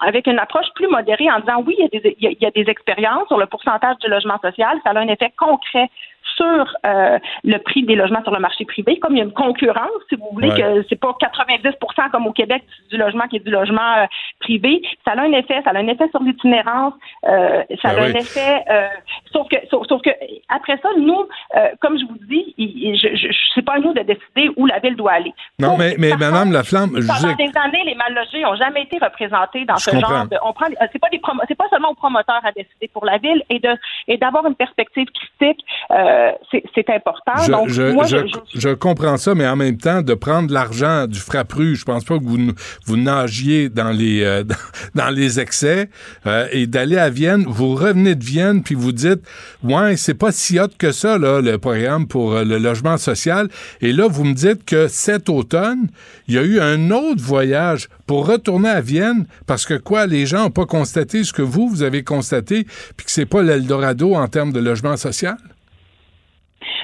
avec une approche plus modérée en disant oui, il y a des, il y a, il y a des expériences sur le pourcentage du logement social, ça a un effet concret sur euh, le prix des logements sur le marché privé, comme il y a une concurrence, si vous voulez, ouais. que c'est pas quatre-vingt-dix pour cent comme au Québec du logement qui est du logement euh, privé, ça a un effet, ça a un effet sur l'itinérance, euh, ça ben a oui. un effet, euh, sauf que, sauf, sauf que après ça, nous, euh, comme je vous dis, il, je, je, je, c'est pas à nous de décider où la ville doit aller. Non, donc, mais, mais Madame Laflamme, je pendant des années, les mal logés n'ont jamais été représentés dans je ce comprends. genre de, on prend, c'est pas des promo, c'est pas seulement aux promoteurs à décider pour la ville et de, et d'avoir une perspective critique. Euh, C'est, c'est important. Je, Donc, je, moi, je, je... je comprends ça, mais en même temps, de prendre l'argent du Frappru, je pense pas que vous, vous nagiez dans les, euh, dans, dans les excès, euh, et d'aller à Vienne, vous revenez de Vienne, puis vous dites, ouais, c'est pas si hot que ça, là, le programme pour euh, le logement social. Et là, vous me dites que cet automne, il y a eu un autre voyage pour retourner à Vienne, parce que quoi, les gens n'ont pas constaté ce que vous, vous avez constaté, puis que c'est pas l'Eldorado en termes de logement social?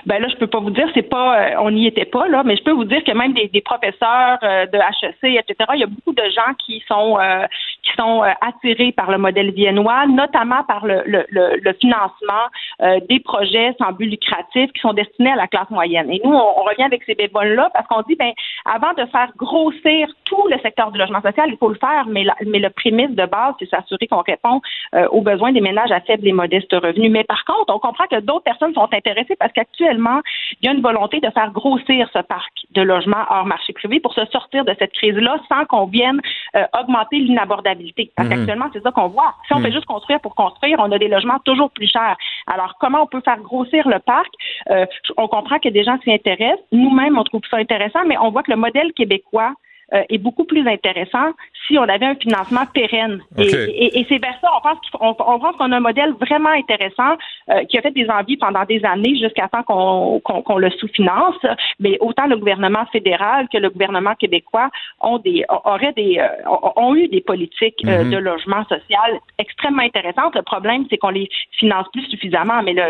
Ben là, je peux pas vous dire, c'est pas, euh, on n'y était pas là, mais je peux vous dire que même des, des professeurs euh, de H E C, et cetera, il y a beaucoup de gens qui sont euh, qui sont euh, attirés par le modèle viennois, notamment par le le, le, le financement euh, des projets sans but lucratif qui sont destinés à la classe moyenne. Et nous, on, on revient avec ces bémols là parce qu'on dit, ben, avant de faire grossir tout le secteur du logement social, il faut le faire, mais la, mais le prémisse de base, c'est s'assurer qu'on répond euh, aux besoins des ménages à faible et modeste revenu. Mais par contre, on comprend que d'autres personnes sont intéressées parce qu'actuellement il y a une volonté de faire grossir ce parc de logements hors marché privé pour se sortir de cette crise-là sans qu'on vienne euh, augmenter l'inabordabilité. Parce mmh. qu'actuellement, c'est ça qu'on voit. Si on mmh. fait juste construire pour construire, on a des logements toujours plus chers. Alors, comment on peut faire grossir le parc? Euh, on comprend que des gens s'y intéressent. Nous-mêmes, on trouve ça intéressant, mais on voit que le modèle québécois Euh, est beaucoup plus intéressant si on avait un financement pérenne. Okay. Et, et, et c'est vers ça, on pense, qu'on, on pense qu'on a un modèle vraiment intéressant euh, qui a fait des envies pendant des années jusqu'à temps qu'on, qu'on, qu'on le sous-finance. Mais autant le gouvernement fédéral que le gouvernement québécois ont, des, auraient des, euh, ont eu des politiques euh, mm-hmm. de logement social extrêmement intéressantes. Le problème, c'est qu'on les finance plus suffisamment. Mais le,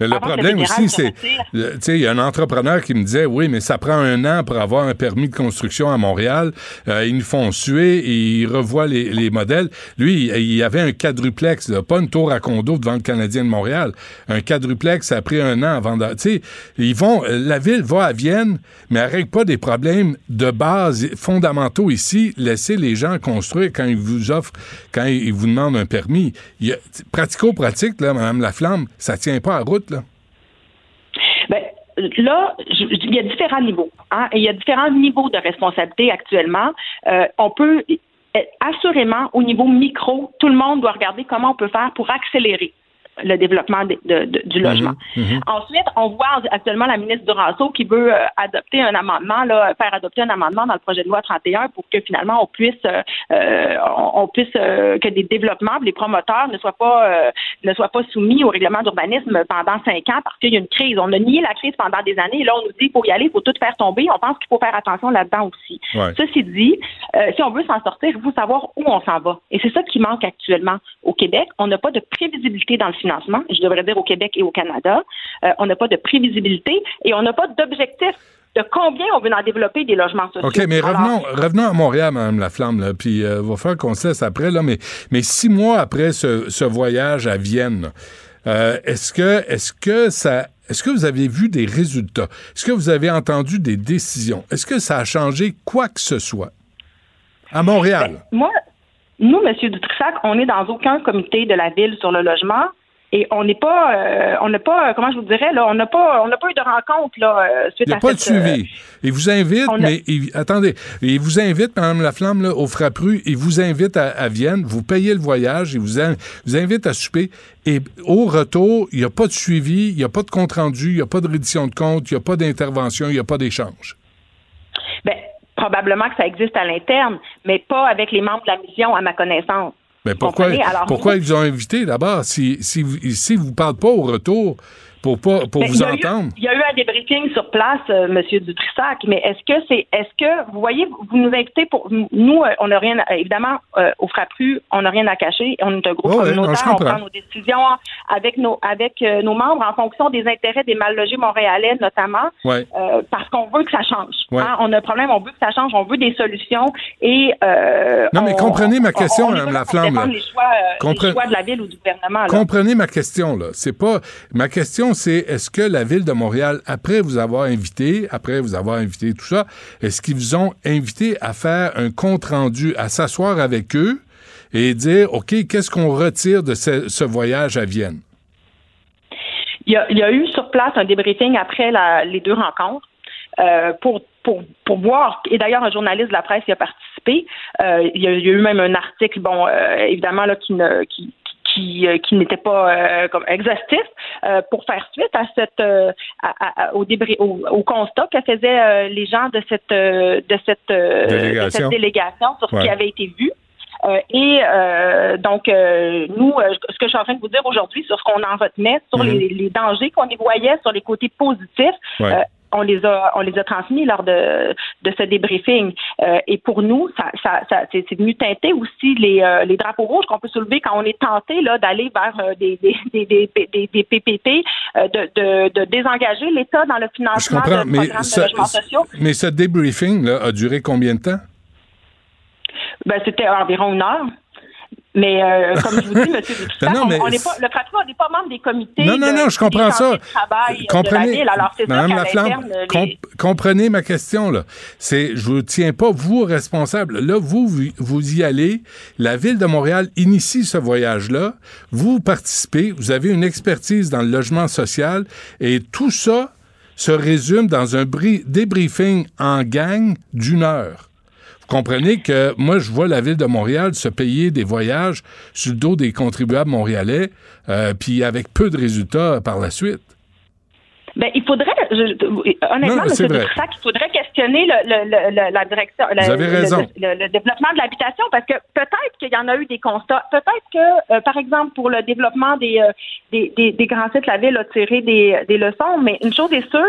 mais le problème le aussi, c'est... Tu sais, il y a un entrepreneur qui me disait, oui, mais ça prend un an pour avoir un permis de construction à Montréal. Euh, ils nous font suer et ils revoient les, les modèles. Lui, il y avait un quadruplex, là, pas une tour à condo devant le Canadien de Montréal. Un quadruplex, ça a pris un an avant de... Tu sais, ils vont... La ville va à Vienne, mais elle ne règle pas des problèmes de base fondamentaux ici. Laissez les gens construire quand ils vous offrent, quand ils vous demandent un permis. Il y a, pratico-pratique, là, Mme Laflamme, ça tient pas à route, là. Ben... Là, je, je, il y a différents niveaux. Hein, et il y a différents niveaux de responsabilité actuellement. Euh, on peut, assurément, au niveau micro, tout le monde doit regarder comment on peut faire pour accélérer le développement de, de, de, du logement. Mmh, mmh. Ensuite, on voit actuellement la ministre Duranceau qui veut euh, adopter un amendement, là, faire adopter un amendement dans le projet de loi trente et un pour que finalement on puisse, euh, on puisse euh, que des développements, les promoteurs ne soient pas, euh, ne soient pas soumis au règlement d'urbanisme pendant cinq ans parce qu'il y a une crise. On a nié la crise pendant des années et là on nous dit qu'il faut y aller, il faut tout faire tomber. On pense qu'il faut faire attention là-dedans aussi. Ouais. Ceci dit, euh, si on veut s'en sortir, il faut savoir où on s'en va. Et c'est ça qui manque actuellement au Québec. On n'a pas de prévisibilité dans le financement, je devrais dire au Québec et au Canada. Euh, on n'a pas de prévisibilité et on n'a pas d'objectif de combien on veut en développer des logements sociaux. OK, mais revenons, Alors, revenons à Montréal, Mme Laflamme, là, puis il euh, va falloir qu'on se laisse après, là, mais, mais six mois après ce, ce voyage à Vienne, euh, est-ce que, est-ce que ça... Est-ce que vous avez vu des résultats? Est-ce que vous avez entendu des décisions? Est-ce que ça a changé quoi que ce soit? À Montréal? Ben, moi, nous, M. Dutrizac, on n'est dans aucun comité de la Ville sur le logement et on n'est pas, euh, on n'a pas, comment je vous dirais, là, on n'a pas, on n'a pas eu de rencontre, là, suite à cette... Il n'y a pas de suivi. Euh, il vous invite, a... mais, il, attendez, il vous invite, Mme Laflamme, là, au Frappru, il vous invite à, à Vienne, vous payez le voyage, il vous, in, vous invite à souper. Et au retour, il n'y a pas de suivi, il n'y a pas de compte-rendu, il n'y a pas de reddition de compte, il n'y a pas d'intervention, il n'y a pas d'échange. Bien, probablement que ça existe à l'interne, mais pas avec les membres de la mission, à ma connaissance. Bien, pourquoi Alors, pourquoi vous... ils vous ont invité d'abord si, si, si vous ne parlez pas au retour pour, pas, pour vous entendre? Il y a eu un débriefing sur place, euh, M. Dutrizac, mais est-ce que c'est, est-ce que, vous voyez, vous nous invitez pour, nous, euh, on n'a rien, évidemment, euh, au Frappru, on n'a rien à cacher, on est un groupe oh ouais, communautaire, on, on prend nos décisions avec nos, avec euh, nos membres en fonction des intérêts des mal logés montréalais, notamment, ouais. euh, parce qu'on veut que ça change. Ouais. Hein? On a un problème, on veut que ça change, on veut des solutions et... Euh, non, mais on, comprenez ma question, Mme Laflamme. Les choix, euh, Compre... les choix de la Ville ou du gouvernement. Là. Comprenez ma question, là. C'est pas... Ma question, c'est est-ce que la Ville de Montréal, après vous avoir invité, après vous avoir invité tout ça, est-ce qu'ils vous ont invité à faire un compte-rendu, à s'asseoir avec eux et dire, OK, qu'est-ce qu'on retire de ce, ce voyage à Vienne? Il y, a, il y a eu sur place un débriefing après la, les deux rencontres euh, pour, pour, pour voir, et d'ailleurs un journaliste de la presse y a participé, euh, il, y a, il y a eu même un article, bon, euh, évidemment, là, qui ne... Qui, qui, euh, qui n'était pas euh, comme exhaustif euh, pour faire suite à cette euh, à, à, au, débris, au, au constat que faisaient euh, les gens de cette euh, de cette euh, délégation. De cette délégation sur ouais. ce qui avait été vu. Euh, et euh, donc, euh, nous, euh, ce que je suis en train de vous dire aujourd'hui sur ce qu'on en retenait, sur mmh. les, les dangers qu'on y voyait, sur les côtés positifs, ouais. euh, on les a on les a transmis lors de de ce débriefing euh, et pour nous ça ça, ça c'est, c'est venu teinter aussi les euh, les drapeaux rouges qu'on peut soulever quand on est tenté là d'aller vers euh, des, des des des des des P P P euh, de, de de désengager l'État dans le financement de programmes de logements sociaux. Mais ce débriefing là a duré combien de temps? Ben c'était environ une heure. Mais euh, comme je vous dis, M. Dutrizac, on n'est pas, le Frappru, on n'est pas membre des comités. Non, non, non, de, je comprends ça. Travail comprenez, de la Ville. Alors, c'est Mme Laflamme, les... comp- comprenez ma question, là. C'est, je ne tiens pas, vous, responsable. Là, vous, vous y allez. La Ville de Montréal initie ce voyage-là. Vous participez. Vous avez une expertise dans le logement social. Et tout ça se résume dans un bri- débriefing en gang d'une heure. Vous comprenez que moi, je vois la Ville de Montréal se payer des voyages sur le dos des contribuables montréalais, euh, puis avec peu de résultats par la suite. Ben, il faudrait, je, honnêtement, non, M. Dutrizac, il faudrait questionner le, le, le, la direction, le, le, le, le développement de l'habitation, parce que peut-être qu'il y en a eu des constats. Peut-être que, euh, par exemple, pour le développement des, euh, des, des, des grands sites, la Ville a tiré des, des leçons, mais une chose est sûre,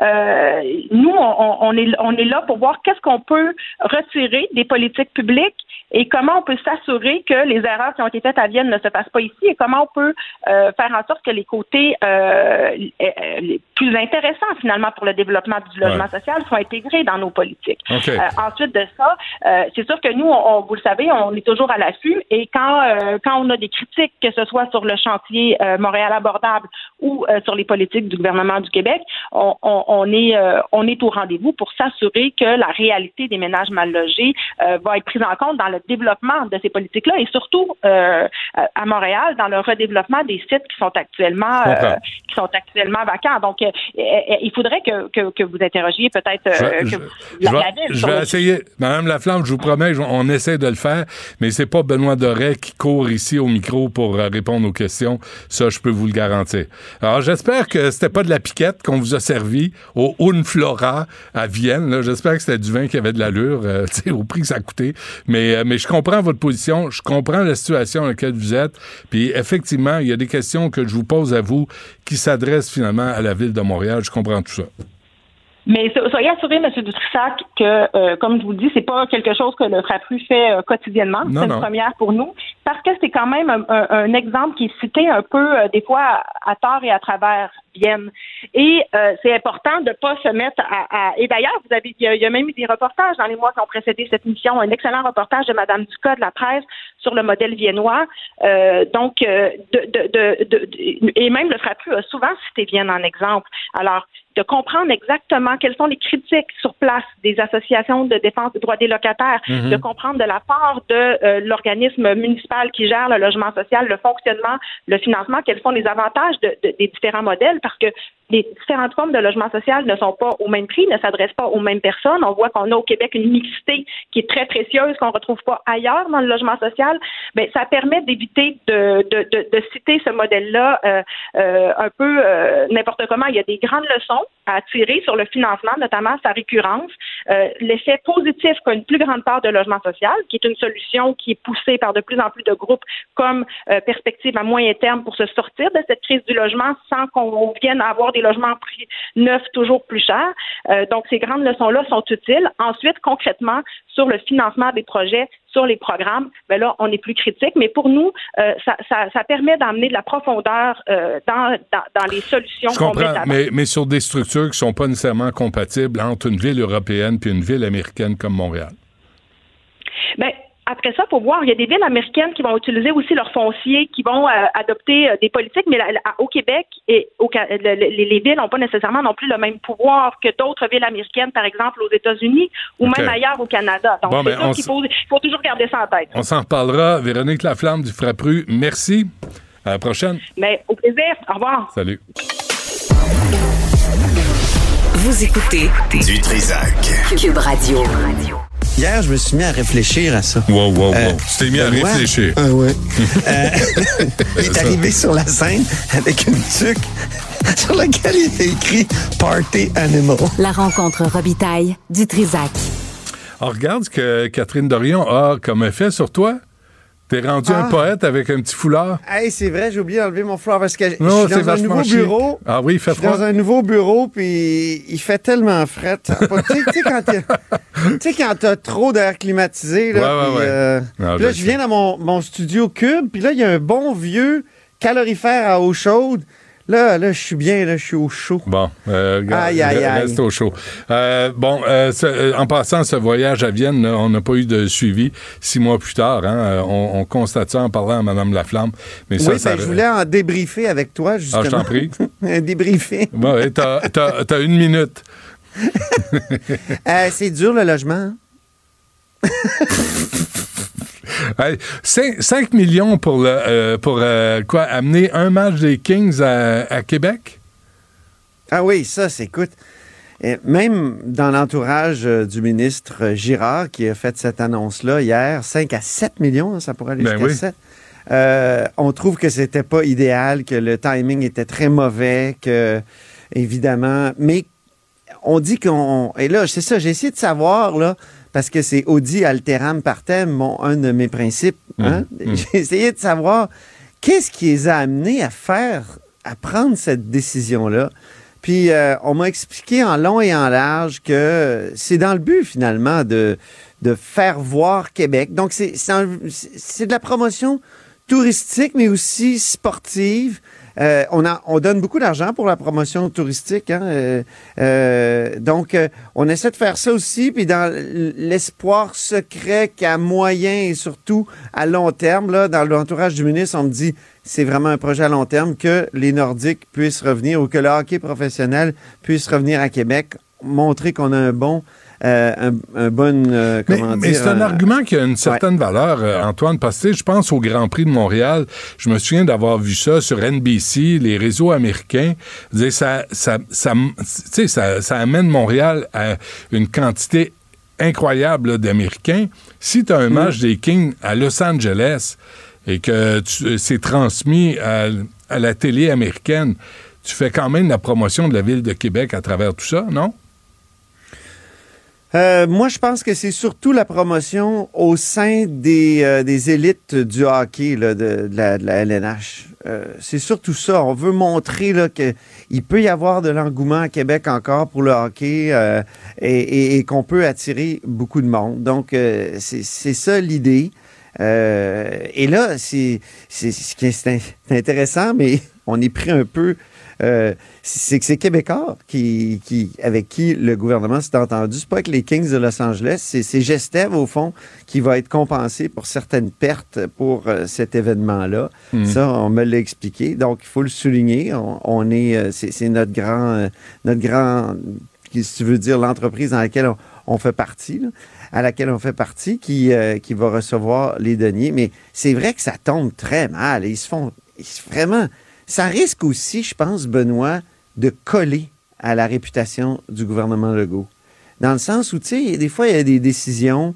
euh, nous, on, on, est, on est là pour voir qu'est-ce qu'on peut retirer des politiques publiques et comment on peut s'assurer que les erreurs qui ont été faites à Vienne ne se fassent pas ici et comment on peut euh, faire en sorte que les côtés euh, les plus intéressants, finalement, pour le développement du logement ouais. social soient intégrés dans nos politiques. Okay. Euh, ensuite de ça, euh, c'est sûr que nous, on, on, vous le savez, on est toujours à l'affût et quand, euh, quand on a des critiques, que ce soit sur le chantier euh, Montréal abordable ou euh, sur les politiques du gouvernement du Québec, on, on, on, est, euh, on est au rendez-vous pour s'assurer que la réalité des ménages mal logés euh, va être prise en compte dans le développement de ces politiques-là et surtout euh, à Montréal dans le redéveloppement des sites qui sont actuellement euh, qui sont actuellement vacants. Donc que euh, il faudrait que, que, que vous interrogiez peut-être euh, je, que vous, je, la, je vais, la ville. Je vais essayer. Madame Laflamme, je vous promets, on essaie de le faire, mais c'est pas Benoît Doré qui court ici au micro pour répondre aux questions. Ça, je peux vous le garantir. Alors, j'espère que c'était pas de la piquette qu'on vous a servi au Unflora à Vienne. Là. J'espère que c'était du vin qui avait de l'allure, euh, tu sais, au prix que ça coûtait. Mais, euh, mais je comprends votre position, je comprends la situation dans laquelle vous êtes. Puis effectivement, il y a des questions que je vous pose à vous qui s'adressent finalement à la ville de Montréal. Je comprends tout ça. Mais soyez assuré, M. Dutrizac, que, euh, comme je vous le dis, c'est pas quelque chose que le F R A P U fait euh, quotidiennement. Non, c'est une non. première pour nous, parce que c'est quand même un, un, un exemple qui est cité un peu, euh, des fois, à, à tort et à travers Vienne. Et euh, c'est important de pas se mettre à... à... Et d'ailleurs, vous avez, il y, y a même eu des reportages dans les mois qui ont précédé cette émission, un excellent reportage de Mme Ducas de la presse sur le modèle viennois. Euh, donc, euh, de, de, de, de, de, et même le F R A P U a souvent cité Vienne en exemple. Alors, de comprendre exactement quelles sont les critiques sur place des associations de défense des droits des locataires, mm-hmm. de comprendre de la part de euh, l'organisme municipal qui gère le logement social, le fonctionnement, le financement, quels sont les avantages de, de, des différents modèles, parce que les différentes formes de logement social ne sont pas au même prix, ne s'adressent pas aux mêmes personnes. On voit qu'on a au Québec une mixité qui est très précieuse, qu'on ne retrouve pas ailleurs dans le logement social. Bien, ça permet d'éviter de, de, de, de citer ce modèle-là euh, euh, un peu euh, n'importe comment. Il y a des grandes leçons à tirer sur le financement, notamment sa récurrence, euh, l'effet positif qu'a une plus grande part de logement social, qui est une solution qui est poussée par de plus en plus de groupes comme euh, perspective à moyen terme pour se sortir de cette crise du logement sans qu'on vienne avoir des logements prix neufs toujours plus chers. Euh, donc, ces grandes leçons-là sont utiles. Ensuite, concrètement, sur le financement des projets, sur les programmes, ben là, on est plus critique. Mais pour nous, euh, ça, ça, ça permet d'emmener de la profondeur euh, dans, dans, dans les solutions qu'on met là-bas. Mais, mais sur des structures qui ne sont pas nécessairement compatibles entre une ville européenne et une ville américaine comme Montréal. Bien, après ça, faut voir, il y a des villes américaines qui vont utiliser aussi leurs fonciers, qui vont euh, adopter euh, des politiques, mais la, la, au Québec, et au, le, le, les villes n'ont pas nécessairement non plus le même pouvoir que d'autres villes américaines, par exemple aux États-Unis ou okay. même ailleurs au Canada. Donc, bon, c'est ben, ça qu'il faut, faut toujours garder ça en tête. On s'en reparlera. Véronique Laflamme du F R A P U, merci. À la prochaine. Mais, au plaisir. Au revoir. Salut. Vous écoutez Dutrizac, Q U B Radio. Hier, je me suis mis à réfléchir à ça. Wow, wow, wow. Euh, tu t'es mis Benoît, à réfléchir. Ah, ouais. euh, il est arrivé sur la scène avec une tuque sur laquelle il était écrit « Party Animal ». La rencontre Robitaille Dutrizac. Alors, regarde ce que Catherine Dorion a comme effet sur toi. T'es rendu ah. un poète avec un petit foulard. Hey, c'est vrai, j'ai oublié d'enlever mon foulard parce que je suis dans un nouveau chic. bureau. Ah oui, il fait froid. Je suis dans un nouveau bureau, puis il fait tellement fret. Tu sais, quand t'es, quand t'as trop d'air climatisé, là, ouais, puis, ouais, ouais. Euh, ah, puis là, je viens dans mon, mon studio Q U B, puis là, il y a un bon vieux calorifère à eau chaude. Là, là, je suis bien, là, je suis au chaud. Bon, euh, aïe, aïe, aïe. Reste au chaud. Euh, bon, euh, ce, euh, en passant, ce voyage à Vienne, là, on n'a pas eu de suivi six mois plus tard. Hein, on, on constate ça en parlant à Mme Laflamme. Mais ça, oui, ça, ben, ça... je voulais en débriefer avec toi, justement. Ah, je t'en prie. Débriefer. Bon, ouais, t'as, t'as, t'as une minute. euh, c'est dur, le logement. Hein? Hey, cinq millions pour, le, euh, pour euh, quoi, amener un match des Kings à, à Québec? Ah oui, ça, c'est écoute. Et même dans l'entourage euh, du ministre Girard, qui a fait cette annonce-là hier, cinq à sept millions, hein, ça pourrait aller ben jusqu'à oui. sept. Euh, on trouve que c'était pas idéal, que le timing était très mauvais, que, évidemment, mais on dit qu'on... Et là, c'est ça, j'ai essayé de savoir, là, parce que c'est Audi Alteram Partem, mon, un de mes principes. Hein? Mmh, mmh. J'ai essayé de savoir qu'est-ce qui les a amenés à faire, à prendre cette décision-là. Puis, euh, on m'a expliqué en long et en large que c'est dans le but, finalement, de, de faire voir Québec. Donc, c'est, c'est, un, c'est de la promotion touristique, mais aussi sportive. Euh, on, a, on donne beaucoup d'argent pour la promotion touristique. Hein, euh, euh, donc, euh, on essaie de faire ça aussi, puis dans l'espoir secret qu'à moyen et surtout à long terme, là, dans l'entourage du ministre, on me dit c'est vraiment un projet à long terme que les Nordiques puissent revenir ou que le hockey professionnel puisse revenir à Québec, montrer qu'on a un bon euh, un, un bon... Euh, comment mais, dire, mais c'est un, un argument qui a une certaine ouais. valeur, euh, Antoine, parce que je pense au Grand Prix de Montréal. Je me souviens d'avoir vu ça sur N B C, les réseaux américains. Dire, ça, ça, ça, ça, ça amène Montréal à une quantité incroyable là, d'Américains. Si tu as un mmh. match des Kings à Los Angeles et que tu, c'est transmis à, à la télé américaine, tu fais quand même la promotion de la ville de Québec à travers tout ça, non? Euh, moi, je pense que c'est surtout la promotion au sein des, euh, des élites du hockey là, de, de, la, de la L N H. Euh, c'est surtout ça. On veut montrer là, qu'il peut y avoir de l'engouement à Québec encore pour le hockey euh, et, et, et qu'on peut attirer beaucoup de monde. Donc, euh, c'est, c'est ça l'idée. Euh, et là, c'est, c'est, c'est, c'est intéressant, mais on est pris un peu... Euh, c'est que c'est Québécois qui, qui, avec qui le gouvernement s'est entendu. C'est pas avec les Kings de Los Angeles. C'est, c'est Gestev, au fond, qui va être compensé pour certaines pertes pour euh, cet événement-là. Mmh. Ça, on me l'a expliqué. Donc, il faut le souligner. On, on est, euh, c'est, c'est notre grand, euh, notre grand, si tu veux dire, l'entreprise dans laquelle on, on fait partie, là, à laquelle on fait partie, qui, euh, qui va recevoir les deniers. Mais c'est vrai que ça tombe très mal. Ils se font ils, vraiment... Ça risque aussi, je pense, Benoît, de coller à la réputation du gouvernement Legault. Dans le sens où, tu sais, des fois, il y a des décisions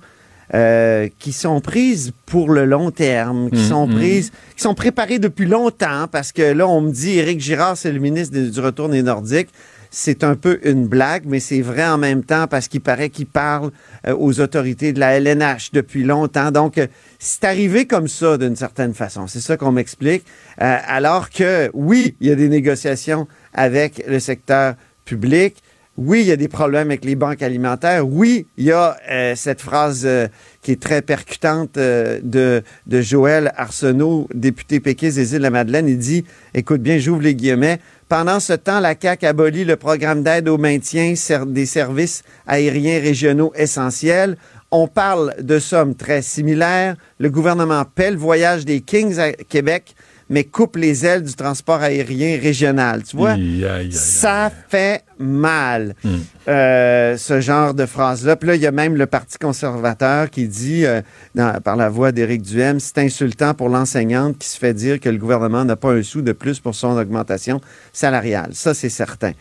euh, qui sont prises pour le long terme, qui mmh, sont prises, mmh. qui sont préparées depuis longtemps, parce que là, on me dit, Éric Girard, c'est le ministre de, du Retour des Nordiques. C'est un peu une blague, mais c'est vrai en même temps parce qu'il paraît qu'il parle euh, aux autorités de la L N H depuis longtemps. Donc, euh, c'est arrivé comme ça d'une certaine façon. C'est ça qu'on m'explique. Euh, alors que, oui, il y a des négociations avec le secteur public. Oui, il y a des problèmes avec les banques alimentaires. Oui, il y a euh, cette phrase euh, qui est très percutante euh, de, de Joël Arsenault, député péquiste des Îles-de-la-Madeleine. Il dit, écoute bien, j'ouvre les guillemets, pendant ce temps, la C A Q abolit le programme d'aide au maintien des services aériens régionaux essentiels. On parle de sommes très similaires. Le gouvernement paie le voyage des Kings à Québec, mais coupe les ailes du transport aérien régional. Tu vois, yeah, yeah, yeah. ça fait mal, mm. euh, ce genre de phrase-là. Puis là, il y a même le Parti conservateur qui dit, euh, dans, par la voix d'Éric Duhaime, c'est insultant pour l'enseignante qui se fait dire que le gouvernement n'a pas un sou de plus pour son augmentation salariale. Ça, c'est certain.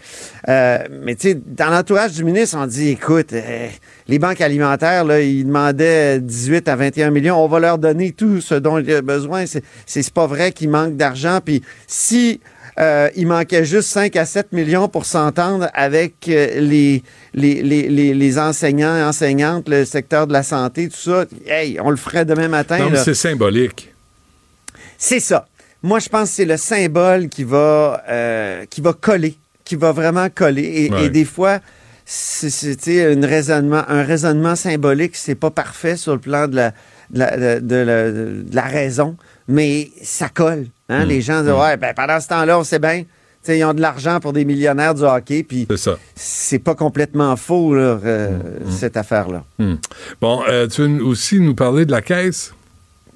Euh, mais tu sais, dans l'entourage du ministre, on dit, écoute, euh, les banques alimentaires, là, ils demandaient dix-huit à vingt et un millions, on va leur donner tout ce dont ils ont besoin. C'est, c'est, c'est pas vrai qu'ils manque d'argent, puis si euh, il manquait juste cinq à sept millions pour s'entendre avec euh, les, les, les, les enseignants et enseignantes, le secteur de la santé, tout ça, hey, on le ferait demain matin. Non, là. C'est symbolique. C'est ça. Moi, je pense que c'est le symbole qui va, euh, qui va coller, qui va vraiment coller, et, ouais. et des fois... C'est, c'est une raisonnement, un raisonnement symbolique, c'est pas parfait sur le plan de la, de la, de la, de la raison, mais ça colle. Hein? Mmh. Les gens disent, ouais, ben pendant ce temps-là, on sait bien, ils ont de l'argent pour des millionnaires du hockey, puis c'est, c'est pas complètement faux, là, euh, mmh. cette affaire-là. Mmh. Bon, euh, tu veux aussi nous parler de la caisse?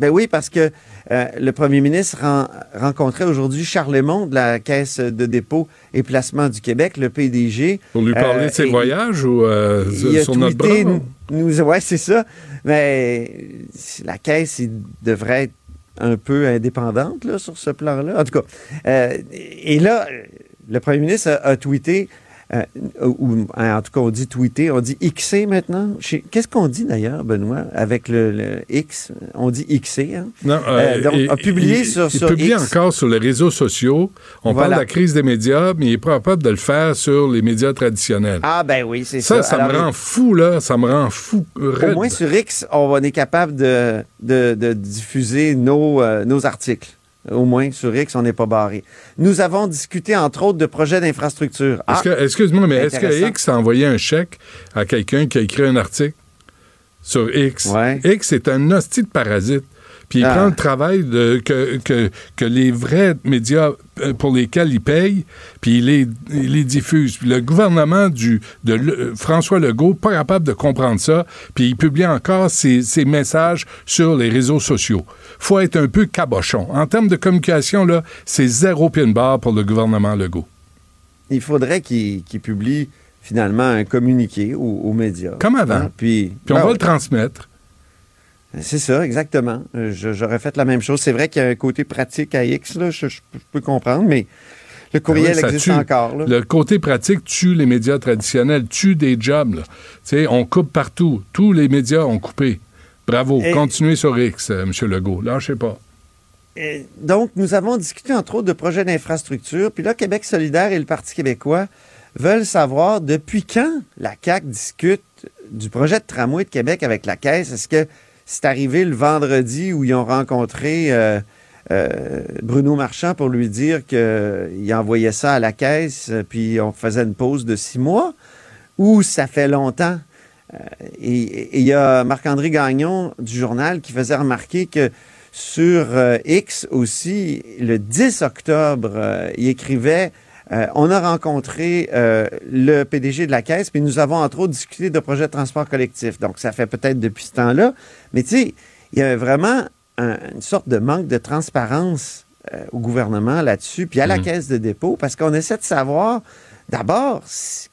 Ben oui, parce que euh, le premier ministre ren- rencontrait aujourd'hui Charles Lemond de la Caisse de dépôt et placement du Québec, le P D G. Pour lui parler euh, de ses voyages ou euh, sur notre bras? Nous, ouais, c'est ça. Mais la Caisse, il devrait être un peu indépendante là, sur ce plan-là. En tout cas, euh, et là, le premier ministre a, a tweeté, euh, ou en tout cas, on dit tweeter, on dit Xer maintenant. Qu'est-ce qu'on dit d'ailleurs, Benoît, avec le, le X? On dit Xer. Hein? Non, euh, euh, donc, et, a publié et, sur, sur publie X. Il publie encore sur les réseaux sociaux. On voilà. parle de la crise des médias, mais il est capable de le faire sur les médias traditionnels. Ah ben oui, c'est ça. Ça, ça Alors, me rend fou, là. Ça me rend fou. Rude. Au moins sur X, on est capable de, de, de diffuser nos, euh, nos articles. Au moins, sur X, on n'est pas barré. Nous avons discuté, entre autres, de projets d'infrastructure. Ah, est-ce que, excuse-moi, mais est-ce que X a envoyé un chèque à quelqu'un qui a écrit un article sur X? Ouais. X est un hostie de parasite. Puis il ah. prend le travail de, que, que, que les vrais médias pour lesquels il paye, puis il les, il les diffuse. Puis le gouvernement du, de le, François Legault, pas capable de comprendre ça, puis il publie encore ses, ses messages sur les réseaux sociaux. Faut être un peu cabochon. En termes de communication, là, c'est zéro pin bar pour le gouvernement Legault. Il faudrait qu'il, qu'il publie finalement un communiqué aux, aux médias. Comme avant. Hein? Puis, puis on bah, va ouais. le transmettre. C'est ça, exactement. Je, j'aurais fait la même chose. C'est vrai qu'il y a un côté pratique à X, là, je, je, je peux comprendre, mais le courriel oui, existe tue. encore. Là. Le côté pratique tue les médias traditionnels, tue des jobs. Là. T'sais, on coupe partout. Tous les médias ont coupé. Bravo. Et... continuez sur X, euh, M. Legault. Lâchez pas. Et donc, nous avons discuté, entre autres, de projets d'infrastructure. Puis là, Québec solidaire et le Parti québécois veulent savoir depuis quand la C A Q discute du projet de tramway de Québec avec la Caisse. Est-ce que c'est arrivé le vendredi où ils ont rencontré euh, euh, Bruno Marchand pour lui dire qu'il envoyait ça à la Caisse puis on faisait une pause de six mois? Ou ça fait longtemps? Euh, et il y a Marc-André Gagnon du Journal qui faisait remarquer que sur euh, X aussi, le dix octobre, euh, il écrivait euh, « On a rencontré euh, le P D G de la Caisse, puis nous avons entre autres discuté de projets de transport collectif. » Donc, ça fait peut-être depuis ce temps-là. Mais tu sais, il y a vraiment un, une sorte de manque de transparence euh, au gouvernement là-dessus, puis à la mmh. Caisse de dépôt, parce qu'on essaie de savoir, d'abord,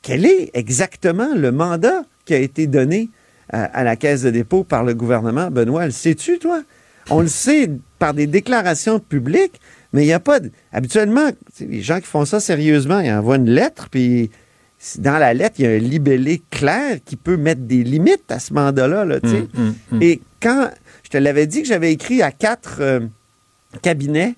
quel est exactement le mandat qui a été donné euh, à la Caisse de dépôt par le gouvernement. Benoît, le sais-tu, toi? On le sait par des déclarations publiques, mais il n'y a pas... De... Habituellement, les gens qui font ça sérieusement, ils envoient une lettre, puis dans la lettre, il y a un libellé clair qui peut mettre des limites à ce mandat-là. Là, tu sais. mm, mm, mm. Et quand... Je te l'avais dit que j'avais écrit à quatre euh, cabinets.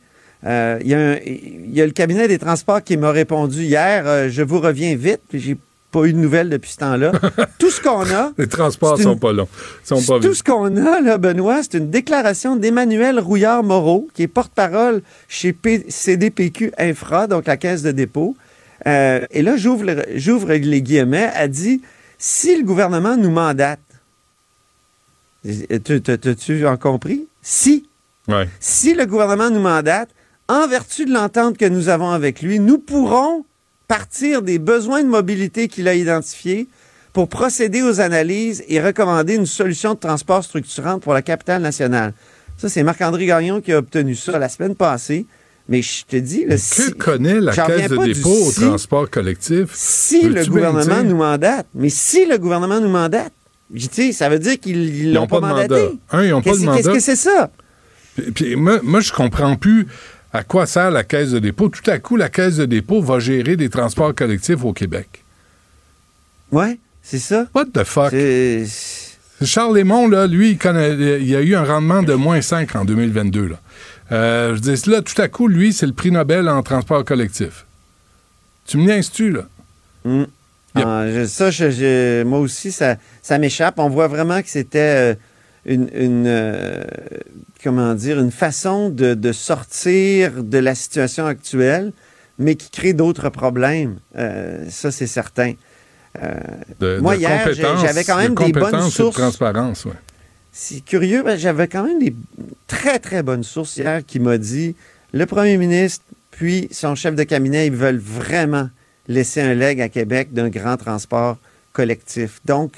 Euh, il y a un, il y a le cabinet des transports qui m'a répondu hier, euh, je vous reviens vite, puis j'ai pas eu de nouvelles depuis ce temps-là. Tout ce qu'on a... Les transports une... sont pas longs. Sont pas tout vite. Ce qu'on a, là, Benoît, c'est une déclaration d'Emmanuel Rouillard-Moreau, qui est porte-parole chez P... C D P Q Infra, donc la Caisse de dépôt. Euh, et là, j'ouvre, le... j'ouvre les guillemets, elle dit « Si le gouvernement nous mandate... » T'as-tu en compris? Si. Ouais. Si le gouvernement nous mandate, en vertu de l'entente que nous avons avec lui, nous pourrons... partir des besoins de mobilité qu'il a identifiés pour procéder aux analyses et recommander une solution de transport structurante pour la capitale nationale. Ça, c'est Marc-André Gagnon qui a obtenu ça la semaine passée. Mais je te dis... Le si, que connaît la Caisse de dépôt au si, transport collectif? Si le gouvernement nous mandate. Mais si le gouvernement nous mandate, tu sais, ça veut dire qu'ils ne l'ont pas, pas mandaté. Mandat. Hein, ils n'ont pas de mandat. Qu'est-ce que c'est ça? Puis, puis, moi, moi, je comprends plus... À quoi sert la Caisse de dépôt? Tout à coup, la Caisse de dépôt va gérer des transports collectifs au Québec. Ouais, c'est ça. What the fuck? C'est... Charles Lémon, là, lui, il, connaît, il a eu un rendement de moins cinq en deux mille vingt-deux. Là. Euh, je dis, là, tout à coup, lui, c'est le prix Nobel en transport collectif. Tu me niaises-tu, là? Mm. Yep. Ah, je, ça, je, je, moi aussi, ça, ça m'échappe. On voit vraiment que c'était... Euh... une, une euh, comment dire, une façon de, de sortir de la situation actuelle, mais qui crée d'autres problèmes. Euh, ça, c'est certain. Euh, de, moi, de hier, j'avais quand même de des bonnes sources. De transparence, ouais. C'est curieux, ben, j'avais quand même des très, très bonnes sources hier qui m'ont dit, le premier ministre, puis son chef de cabinet, ils veulent vraiment laisser un legs à Québec d'un grand transport collectif. Donc,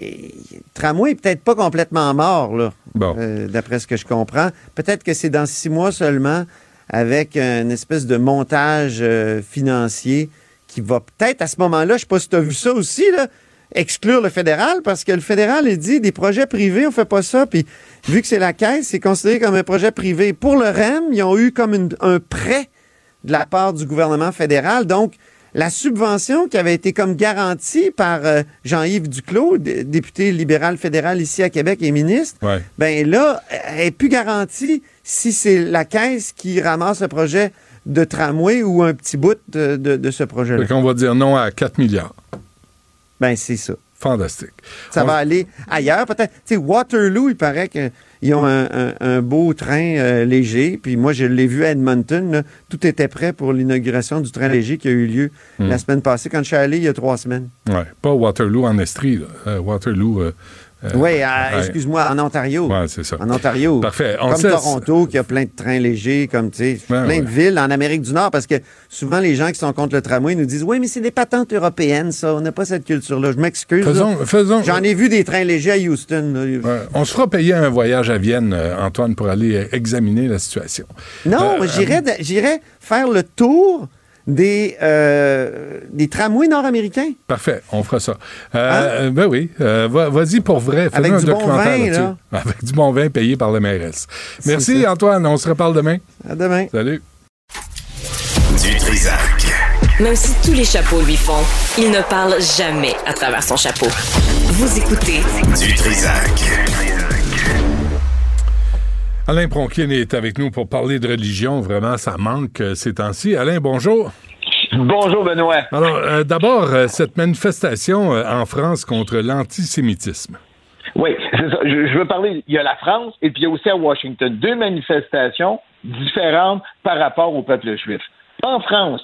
et, tramway est peut-être pas complètement mort, là, bon. euh, d'après ce que je comprends. Peut-être que c'est dans six mois seulement, avec une espèce de montage euh, financier qui va peut-être, à ce moment-là, je sais pas si tu as vu ça aussi, là, exclure le fédéral, parce que le fédéral, il dit, des projets privés, on fait pas ça, puis vu que c'est la Caisse, c'est considéré comme un projet privé. Pour le R E M, ils ont eu comme une, un prêt de la part du gouvernement fédéral, donc la subvention qui avait été comme garantie par euh, Jean-Yves Duclos, d- député libéral fédéral ici à Québec et ministre, ouais. ben là, elle n'est plus garantie si c'est la Caisse qui ramasse le projet de tramway ou un petit bout de, de, de ce projet-là. Fait qu'on va dire non à quatre milliards. Ben c'est ça. Fantastique. Ça On... va aller ailleurs, peut-être. Tu sais, Waterloo, il paraît que... Ils ont un, un, un beau train euh, léger. Puis moi, je l'ai vu à Edmonton. Là, tout était prêt pour l'inauguration du train léger qui a eu lieu mmh. la semaine passée, quand je suis allé il y a trois semaines. Oui, pas Waterloo en Estrie. Là. Euh, Waterloo... Euh, oui, euh, excuse-moi, en Ontario. Oui, c'est ça. En Ontario. Parfait. On comme Toronto, c'est... qui a plein de trains légers, comme, tu sais, ben, plein ouais. de villes en Amérique du Nord. Parce que souvent, les gens qui sont contre le tramway nous disent « Oui, mais c'est des patentes européennes, ça. On n'a pas cette culture-là. » Je m'excuse. Faisons, faisons... J'en ai vu des trains légers à Houston. Ouais. On se fera payer un voyage à Vienne, euh, Antoine, pour aller examiner la situation. Non, euh, j'irais, euh... j'irais faire le tour des, euh, des tramways nord-américains. Parfait, on fera ça. Euh, hein? Ben oui, euh, va, vas-y pour vrai. Avec du bon vin, là. Avec du bon vin payé par la mairesse. Merci Antoine, on se reparle demain. À demain. Salut. Dutrizac. Même si tous les chapeaux lui font, il ne parle jamais à travers son chapeau. Vous écoutez Dutrizac. Alain Pronkin est avec nous pour parler de religion. Vraiment, ça manque ces temps-ci. Alain, bonjour. Bonjour, Benoît. Alors, euh, d'abord, euh, cette manifestation euh, en France contre l'antisémitisme. Oui, c'est ça. Je, je veux parler, il y a la France et puis il y a aussi à Washington. Deux manifestations différentes par rapport au peuple juif. En France,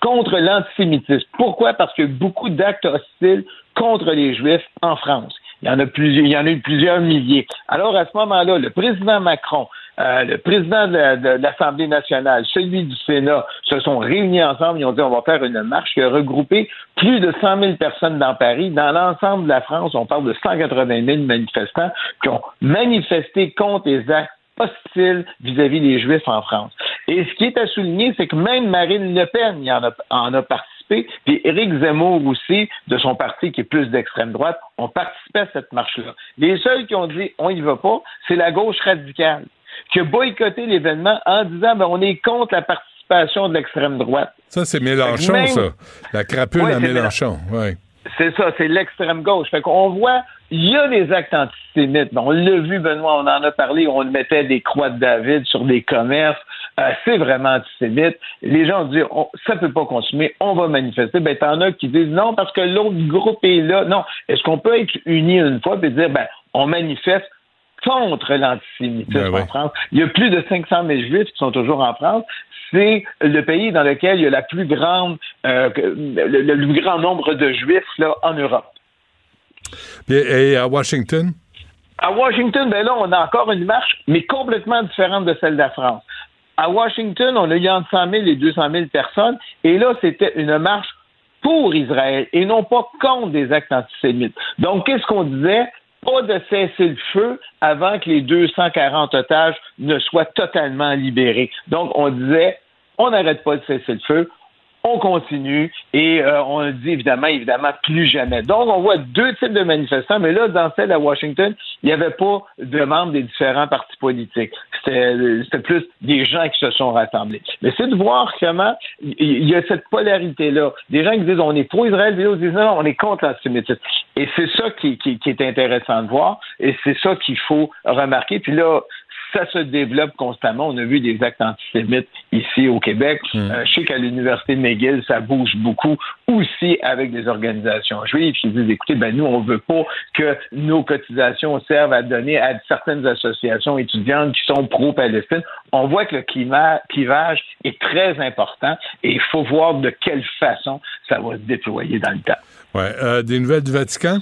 contre l'antisémitisme. Pourquoi? Parce qu'il y a eu beaucoup d'actes hostiles contre les Juifs en France. Il y en a plusieurs, il y en a eu plusieurs milliers. Alors, à ce moment-là, le président Macron, euh, le président de, la, de l'Assemblée nationale, celui du Sénat, se sont réunis ensemble. Ils ont dit, on va faire une marche qui a regroupé plus de cent mille personnes dans Paris. Dans l'ensemble de la France, on parle de cent quatre-vingt mille manifestants qui ont manifesté contre les actes hostile vis-à-vis des Juifs en France. Et ce qui est à souligner, c'est que même Marine Le Pen y en a, en a participé, puis Éric Zemmour aussi, de son parti qui est plus d'extrême droite, ont participé à cette marche-là. Les seuls qui ont dit « on y va pas », c'est la gauche radicale, qui a boycotté l'événement en disant ben, « on est contre la participation de l'extrême droite ». Ça, c'est Mélenchon, même... ça. La crapule ouais, à Mélenchon, oui. C'est ça, c'est l'extrême gauche. Fait qu'on voit, il y a des actes antisémites. On l'a vu, Benoît, on en a parlé, on mettait des croix de David sur des commerces. Euh, c'est vraiment antisémite. Les gens disent, on, ça peut pas continuer, on va manifester. Ben, t'en as qui disent, non, parce que l'autre groupe est là. Non, est-ce qu'on peut être unis une fois et dire, ben, on manifeste contre l'antisémitisme ben ouais. en France. Il y a plus de cinq cent mille Juifs qui sont toujours en France. C'est le pays dans lequel il y a la plus grande, euh, le, le plus grand nombre de Juifs là, en Europe. Et à Washington? À Washington, ben là, on a encore une marche, mais complètement différente de celle de la France. À Washington, on a eu entre cent mille et deux cent mille personnes, et là, c'était une marche pour Israël, et non pas contre des actes antisémites. Donc, qu'est-ce qu'on disait? Pas de cesser le feu avant que les deux cent quarante otages ne soient totalement libérés. Donc, on disait, on n'arrête pas de cesser le feu, on continue, et euh, on le dit évidemment, évidemment, plus jamais. Donc, on voit deux types de manifestants, mais là, dans celle à Washington, il n'y avait pas de membres des différents partis politiques. C'était, c'était plus des gens qui se sont rassemblés. Mais c'est de voir comment il y a cette polarité-là. Des gens qui disent, on est pro-Israël, et d'autres disent, non, on est contre l'antisémitisme. Et c'est ça qui, qui, qui est intéressant de voir, et c'est ça qu'il faut remarquer. Puis là, ça se développe constamment. On a vu des actes antisémites ici au Québec. Mmh. Euh, je sais qu'à l'Université de McGill, ça bouge beaucoup aussi avec des organisations juives qui disent, écoutez, ben nous, on ne veut pas que nos cotisations servent à donner à certaines associations étudiantes qui sont pro-Palestine. On voit que le climat, clivage est très important et il faut voir de quelle façon ça va se déployer dans le temps. Ouais. Euh, des nouvelles du Vatican?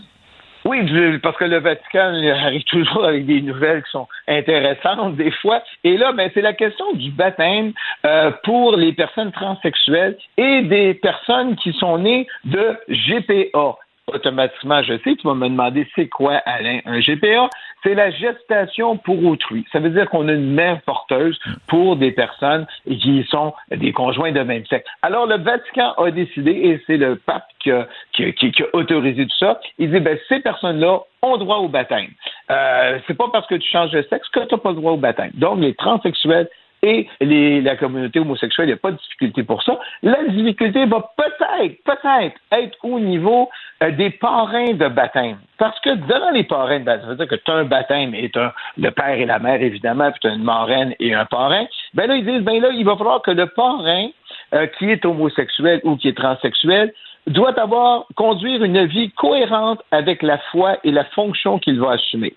Oui, parce que le Vatican arrive toujours avec des nouvelles qui sont intéressantes des fois. Et là, ben, c'est la question du baptême euh, pour les personnes transsexuelles et des personnes qui sont nées de G P A. Automatiquement, je sais, tu vas me demander c'est quoi, Alain, un G P A? C'est la gestation pour autrui. Ça veut dire qu'on a une mère porteuse pour des personnes qui sont des conjoints de même sexe. Alors, le Vatican a décidé, et c'est le pape qui a, qui, qui, qui a autorisé tout ça, il dit, ben, ces personnes-là ont droit au baptême. Euh, c'est pas parce que tu changes de sexe que tu n'as pas droit au baptême. Donc, les transsexuels et les, la communauté homosexuelle, il n'y a pas de difficulté pour ça. La difficulté va peut-être, peut-être être au niveau euh, des parrains de baptême. Parce que dans les parrains de baptême, ça veut dire que tu as un baptême et tu as le père et la mère, évidemment, puis tu as une marraine et un parrain. Ben là, ils disent, ben là, il va falloir que le parrain euh, qui est homosexuel ou qui est transsexuel doit avoir, conduire une vie cohérente avec la foi et la fonction qu'il va assumer.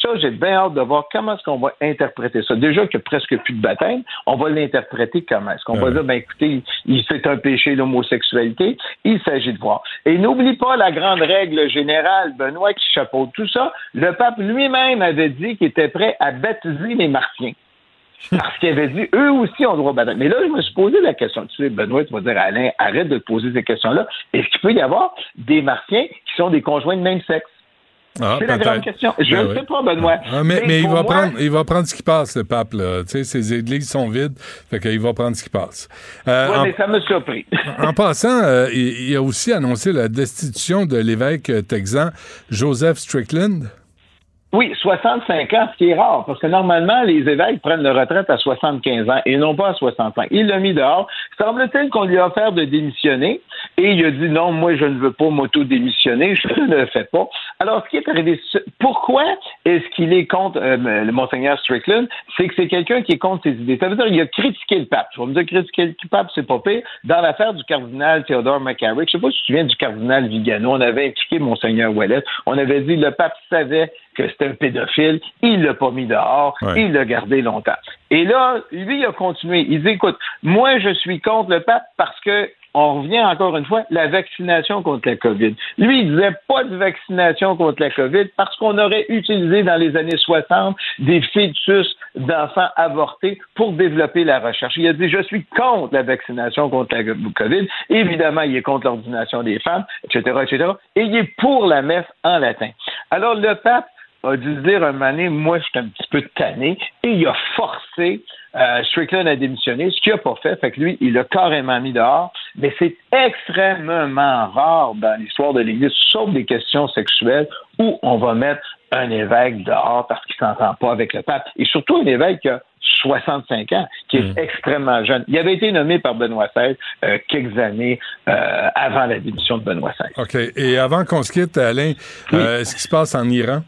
Ça, j'ai bien hâte de voir comment est-ce qu'on va interpréter ça. Déjà qu'il n'y a presque plus de baptême, on va l'interpréter comment? Est-ce qu'on euh... va dire, ben écoutez, c'est un péché l'homosexualité? Il s'agit de voir. Et n'oublie pas la grande règle générale, Benoît, qui chapeaute tout ça. Le pape lui-même avait dit qu'il était prêt à baptiser les martiens. Parce qu'il avait dit, eux aussi ont droit au baptême. Mais là, je me suis posé la question. Tu sais, Benoît, tu vas dire, Alain, arrête de te poser ces questions-là. Est-ce qu'il peut y avoir des martiens qui sont des conjoints de même sexe? Ah, c'est la grande question. Je ne ah, sais oui. pas, Benoît. Ah, mais mais, mais il, va moi... prendre, il va prendre ce qui passe, le pape. Là. Ses églises sont vides, fait qu'il va prendre ce qui passe. Euh, oui, mais ça m'a surpris. En passant, euh, il, il a aussi annoncé la destitution de l'évêque texan Joseph Strickland. Oui, soixante-cinq ans, ce qui est rare, parce que normalement, les évêques prennent leur retraite à soixante-quinze ans et non pas à soixante ans. Il l'a mis dehors. Semble-t-il qu'on lui a offert de démissionner et il a dit non, moi, je ne veux pas m'auto-démissionner, je ne le fais pas. Alors, ce qui est arrivé, pourquoi est-ce qu'il est contre euh, le Monseigneur Strickland? C'est que c'est quelqu'un qui est contre ses idées. Ça veut dire qu'il a critiqué le pape. Je vais me dire critiquer le pape, c'est pas pire. Dans l'affaire du cardinal Theodore McCarrick, je sais pas si tu te souviens du cardinal Vigano, on avait impliqué Monseigneur Ouellet. On avait dit le pape savait que c'était un pédophile, il l'a pas mis dehors, ouais. il l'a gardé longtemps. Et là, lui, il a continué. Il dit, écoute, moi, je suis contre le pape parce que, on revient encore une fois, la vaccination contre la COVID. Lui, il disait pas de vaccination contre la COVID parce qu'on aurait utilisé dans les années soixante des fœtus d'enfants avortés pour développer la recherche. Il a dit, je suis contre la vaccination contre la COVID. Évidemment, il est contre l'ordination des femmes, et cetera, et cetera. Et il est pour la messe en latin. Alors, le pape a dû dire un moment donné, moi, je suis un petit peu tanné, et il a forcé euh, Strickland à démissionner, ce qu'il n'a pas fait, fait que lui, il l'a carrément mis dehors, mais c'est extrêmement rare dans l'histoire de l'Église, sauf des questions sexuelles, où on va mettre un évêque dehors parce qu'il ne s'entend pas avec le pape, et surtout un évêque qui a soixante-cinq ans, qui est mmh. extrêmement jeune. Il avait été nommé par Benoît seize euh, quelques années euh, avant la démission de Benoît seize. OK, et avant qu'on se quitte, Alain, oui. euh, ce qui se passe en Iran?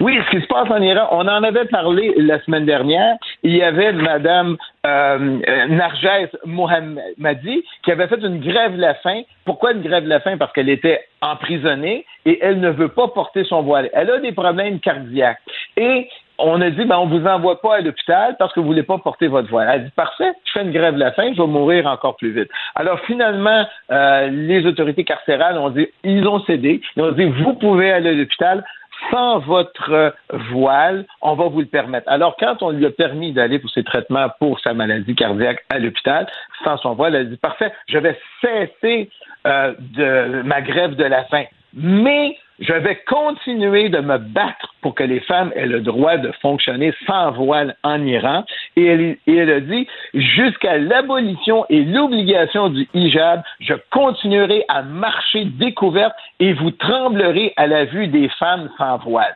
Oui, ce qui se passe en Iran, on en avait parlé la semaine dernière. Il y avait Mme euh, Narges Mohammadi qui avait fait une grève de la faim. Pourquoi une grève de la faim? Parce qu'elle était emprisonnée et elle ne veut pas porter son voile. Elle a des problèmes cardiaques. Et on a dit, ben, on vous envoie pas à l'hôpital parce que vous voulez pas porter votre voile. Elle dit, parfait, je fais une grève de la faim, je vais mourir encore plus vite. Alors, finalement, euh, les autorités carcérales ont dit, ils ont cédé. Ils ont dit, vous pouvez aller à l'hôpital sans votre voile, on va vous le permettre. Alors, quand on lui a permis d'aller pour ses traitements pour sa maladie cardiaque à l'hôpital, sans son voile, elle a dit, parfait, je vais cesser euh, de ma grève de la faim. Mais je vais continuer de me battre pour que les femmes aient le droit de fonctionner sans voile en Iran. Et elle, et elle a dit, jusqu'à l'abolition et l'obligation du hijab, je continuerai à marcher découverte et vous tremblerez à la vue des femmes sans voile.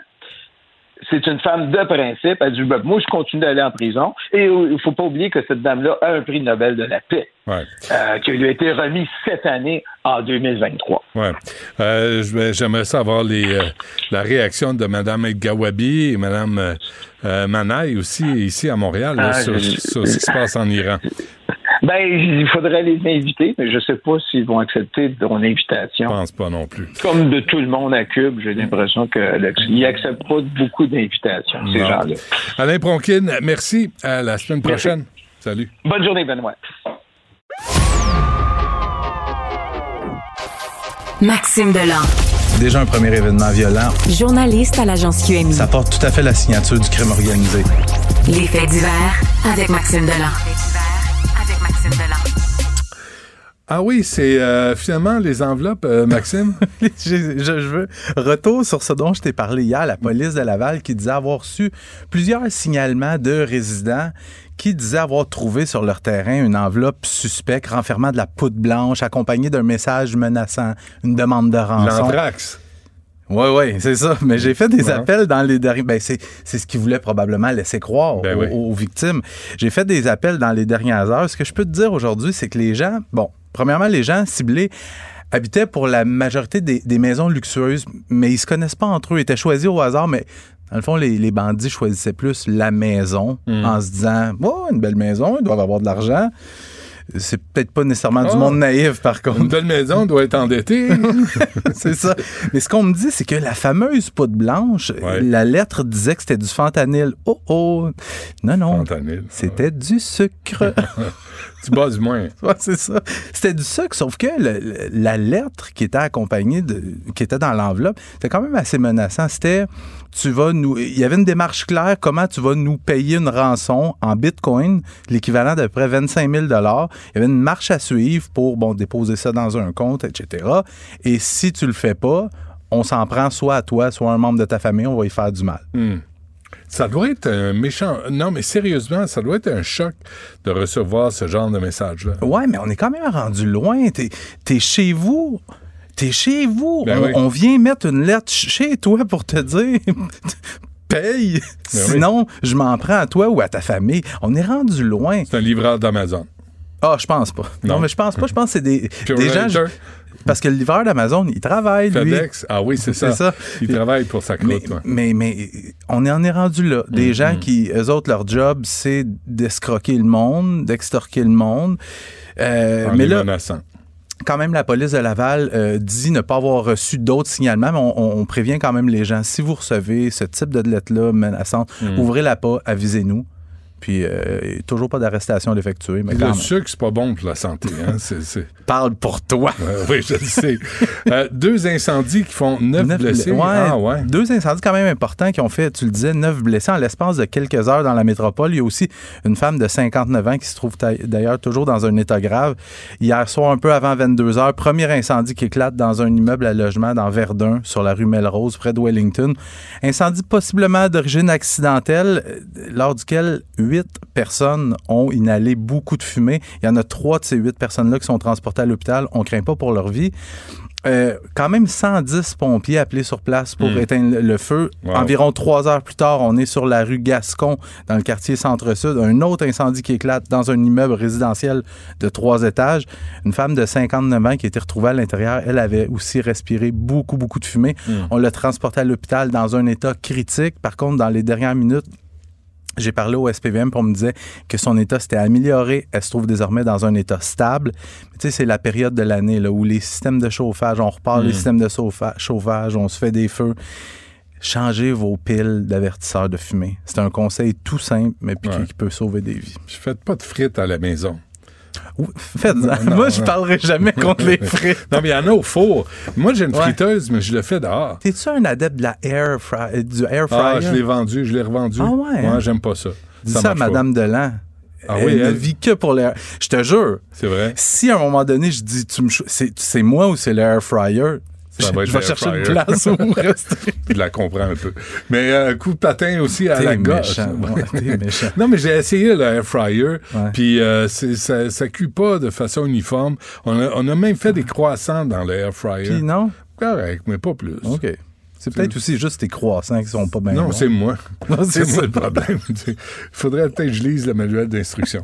C'est une femme de principe. Elle dit, moi, je continue d'aller en prison. Et il ne faut pas oublier que cette dame-là a un prix Nobel de la paix ouais. euh, qui lui a été remis cette année en deux mille vingt-trois. Ouais. Euh, j'aimerais savoir les, euh, la réaction de Mme Gawabi et Mme euh, Manaï aussi, ici à Montréal, là, ah, sur, je... sur ce qui se passe en Iran. Ben, il faudrait les inviter, mais je ne sais pas s'ils vont accepter ton invitation. Je ne pense pas non plus. Comme de tout le monde à Q U B, j'ai l'impression qu'ils n'acceptent pas beaucoup d'invitations, ces non. gens-là. Alain Pronkin, merci. À la semaine prochaine. Merci. Salut. Bonne journée, Benoît. Maxime Deland. Déjà un premier événement violent. Journaliste à l'agence Q M I. Ça porte tout à fait la signature du crime organisé. Les faits divers avec Maxime Deland. Ah oui, c'est euh, finalement les enveloppes, euh, Maxime. je, je, je veux retour sur ce dont je t'ai parlé hier, la police de Laval qui disait avoir reçu plusieurs signalements de résidents qui disaient avoir trouvé sur leur terrain une enveloppe suspecte renfermant de la poudre blanche accompagnée d'un message menaçant, une demande de rançon. L'anthrax. Oui, oui, c'est ça. Mais j'ai fait des ouais. appels dans les derniers... Ben, c'est, c'est ce qu'ils voulaient probablement laisser croire ben aux, oui. aux victimes. J'ai fait des appels dans les dernières heures. Ce que je peux te dire aujourd'hui, c'est que les gens... Bon, premièrement, les gens ciblés habitaient pour la majorité des, des maisons luxueuses, mais ils se connaissent pas entre eux. Ils étaient choisis au hasard, mais... Dans le fond, les, les bandits choisissaient plus la maison mmh. en se disant « Oh, une belle maison, ils doivent avoir de l'argent. » C'est peut-être pas nécessairement oh, du monde naïf, par contre. Une belle maison doit être endettée. C'est ça. Mais ce qu'on me dit, c'est que la fameuse poudre blanche, ouais. la lettre disait que c'était du fentanyl. Oh, oh! Non, non. Fentanyl. C'était ouais. du sucre. Tu bois du moins. Ouais, c'est ça. C'était du sucre, sauf que le, la lettre qui était accompagnée, de, qui était dans l'enveloppe, c'était quand même assez menaçant. C'était, tu vas nous... Il y avait une démarche claire, comment tu vas nous payer une rançon en bitcoin, l'équivalent d'à peu près vingt-cinq mille dollars. Il y avait une marche à suivre pour, bon, déposer ça dans un compte, et cetera. Et si tu le fais pas, on s'en prend soit à toi, soit à un membre de ta famille, on va y faire du mal. Mm. Ça doit être un méchant... Non, mais sérieusement, ça doit être un choc de recevoir ce genre de message-là. Ouais, mais on est quand même rendu loin. T'es, t'es chez vous... T'es chez vous. Ben on, oui. on vient mettre une lettre chez toi pour te dire paye. Ben Sinon, oui. je m'en prends à toi ou à ta famille. On est rendu loin. C'est un livreur d'Amazon. Ah, je pense pas. Non, non mais je pense pas. Je pense que c'est des, des gens... Je, parce que le livreur d'Amazon, il travaille, FedEx. lui. FedEx, ah oui, c'est, c'est ça. ça. Il travaille pour sa croûte. Mais, ouais. mais, mais on en est rendu là. Des mm-hmm. gens qui, eux autres, leur job, c'est d'escroquer le monde, d'extorquer le monde. Euh, en mais les là, menaçant. Quand même, la police de Laval euh, dit ne pas avoir reçu d'autres signalements, mais on, on, on prévient quand même les gens. Si vous recevez ce type de lettre-là menaçante, mmh. ouvrez-la pas, avisez-nous. Puis, euh, toujours pas d'arrestation à l'effectuer. Mais le sucre, c'est pas bon pour la santé. Hein? c'est, c'est... Parle pour toi. Euh, oui, je le sais. euh, deux incendies qui font neuf, neuf blessés. Ouais, ah, ouais. Deux incendies quand même importants qui ont fait, tu le disais, neuf blessés en l'espace de quelques heures dans la métropole. Il y a aussi une femme de cinquante-neuf ans qui se trouve d'ailleurs toujours dans un état grave. Hier soir, un peu avant vingt-deux heures, premier incendie qui éclate dans un immeuble à logement dans Verdun, sur la rue Melrose, près de Wellington. Incendie possiblement d'origine accidentelle, lors duquel huit personnes ont inhalé beaucoup de fumée. Il y en a trois de ces huit personnes-là qui sont transportées à l'hôpital. On ne craint pas pour leur vie. Euh, quand même cent dix pompiers appelés sur place pour mmh. éteindre le feu. Wow. Environ trois heures plus tard, on est sur la rue Gascon, dans le quartier Centre-Sud. Un autre incendie qui éclate dans un immeuble résidentiel de trois étages. Une femme de cinquante-neuf ans qui a été retrouvée à l'intérieur, elle avait aussi respiré beaucoup, beaucoup de fumée. Mmh. On l'a transportée à l'hôpital dans un état critique. Par contre, dans les dernières minutes, j'ai parlé au S P V M pour me dire que son état s'était amélioré. Elle se trouve désormais dans un état stable. Mais tu sais, c'est la période de l'année là, où les systèmes de chauffage, on repart mmh. les systèmes de chauffa- chauffage, on se fait des feux. Changez vos piles d'avertisseurs de fumée. C'est un conseil tout simple, mais puis ouais. qui peut sauver des vies. Faites pas de frites à la maison. Oui, faites-en. Non, moi, je parlerai jamais contre les frites. Non, mais il y en a au four. Moi, j'ai une ouais. friteuse, mais je le fais dehors. T'es-tu un adepte de la air fry... du air fryer? Ah, je l'ai vendu, je l'ai revendu. Ah ouais? Moi, ouais, j'aime pas ça. Dis ça, ça à Madame Deland. Ah elle oui, elle ne vit que pour l'air. Je te jure. C'est vrai. Si à un moment donné, je dis, tu me c'est, c'est moi ou c'est l'air fryer? Ça va je, je vais chercher fryer. Une place où rester. Je la comprends un peu. Mais euh, coup de patin aussi à t'es la gauche. Ouais, non, mais j'ai essayé le air fryer, puis euh, ça ne cuit pas de façon uniforme. On a, on a même fait des croissants dans le air fryer. Puis non? Correct, mais pas plus. OK. C'est, c'est peut-être aussi juste tes croissants qui sont pas bien. Non, bons. C'est moi. Non, c'est, c'est moi le problème. Il faudrait peut-être que je lise le manuel d'instruction.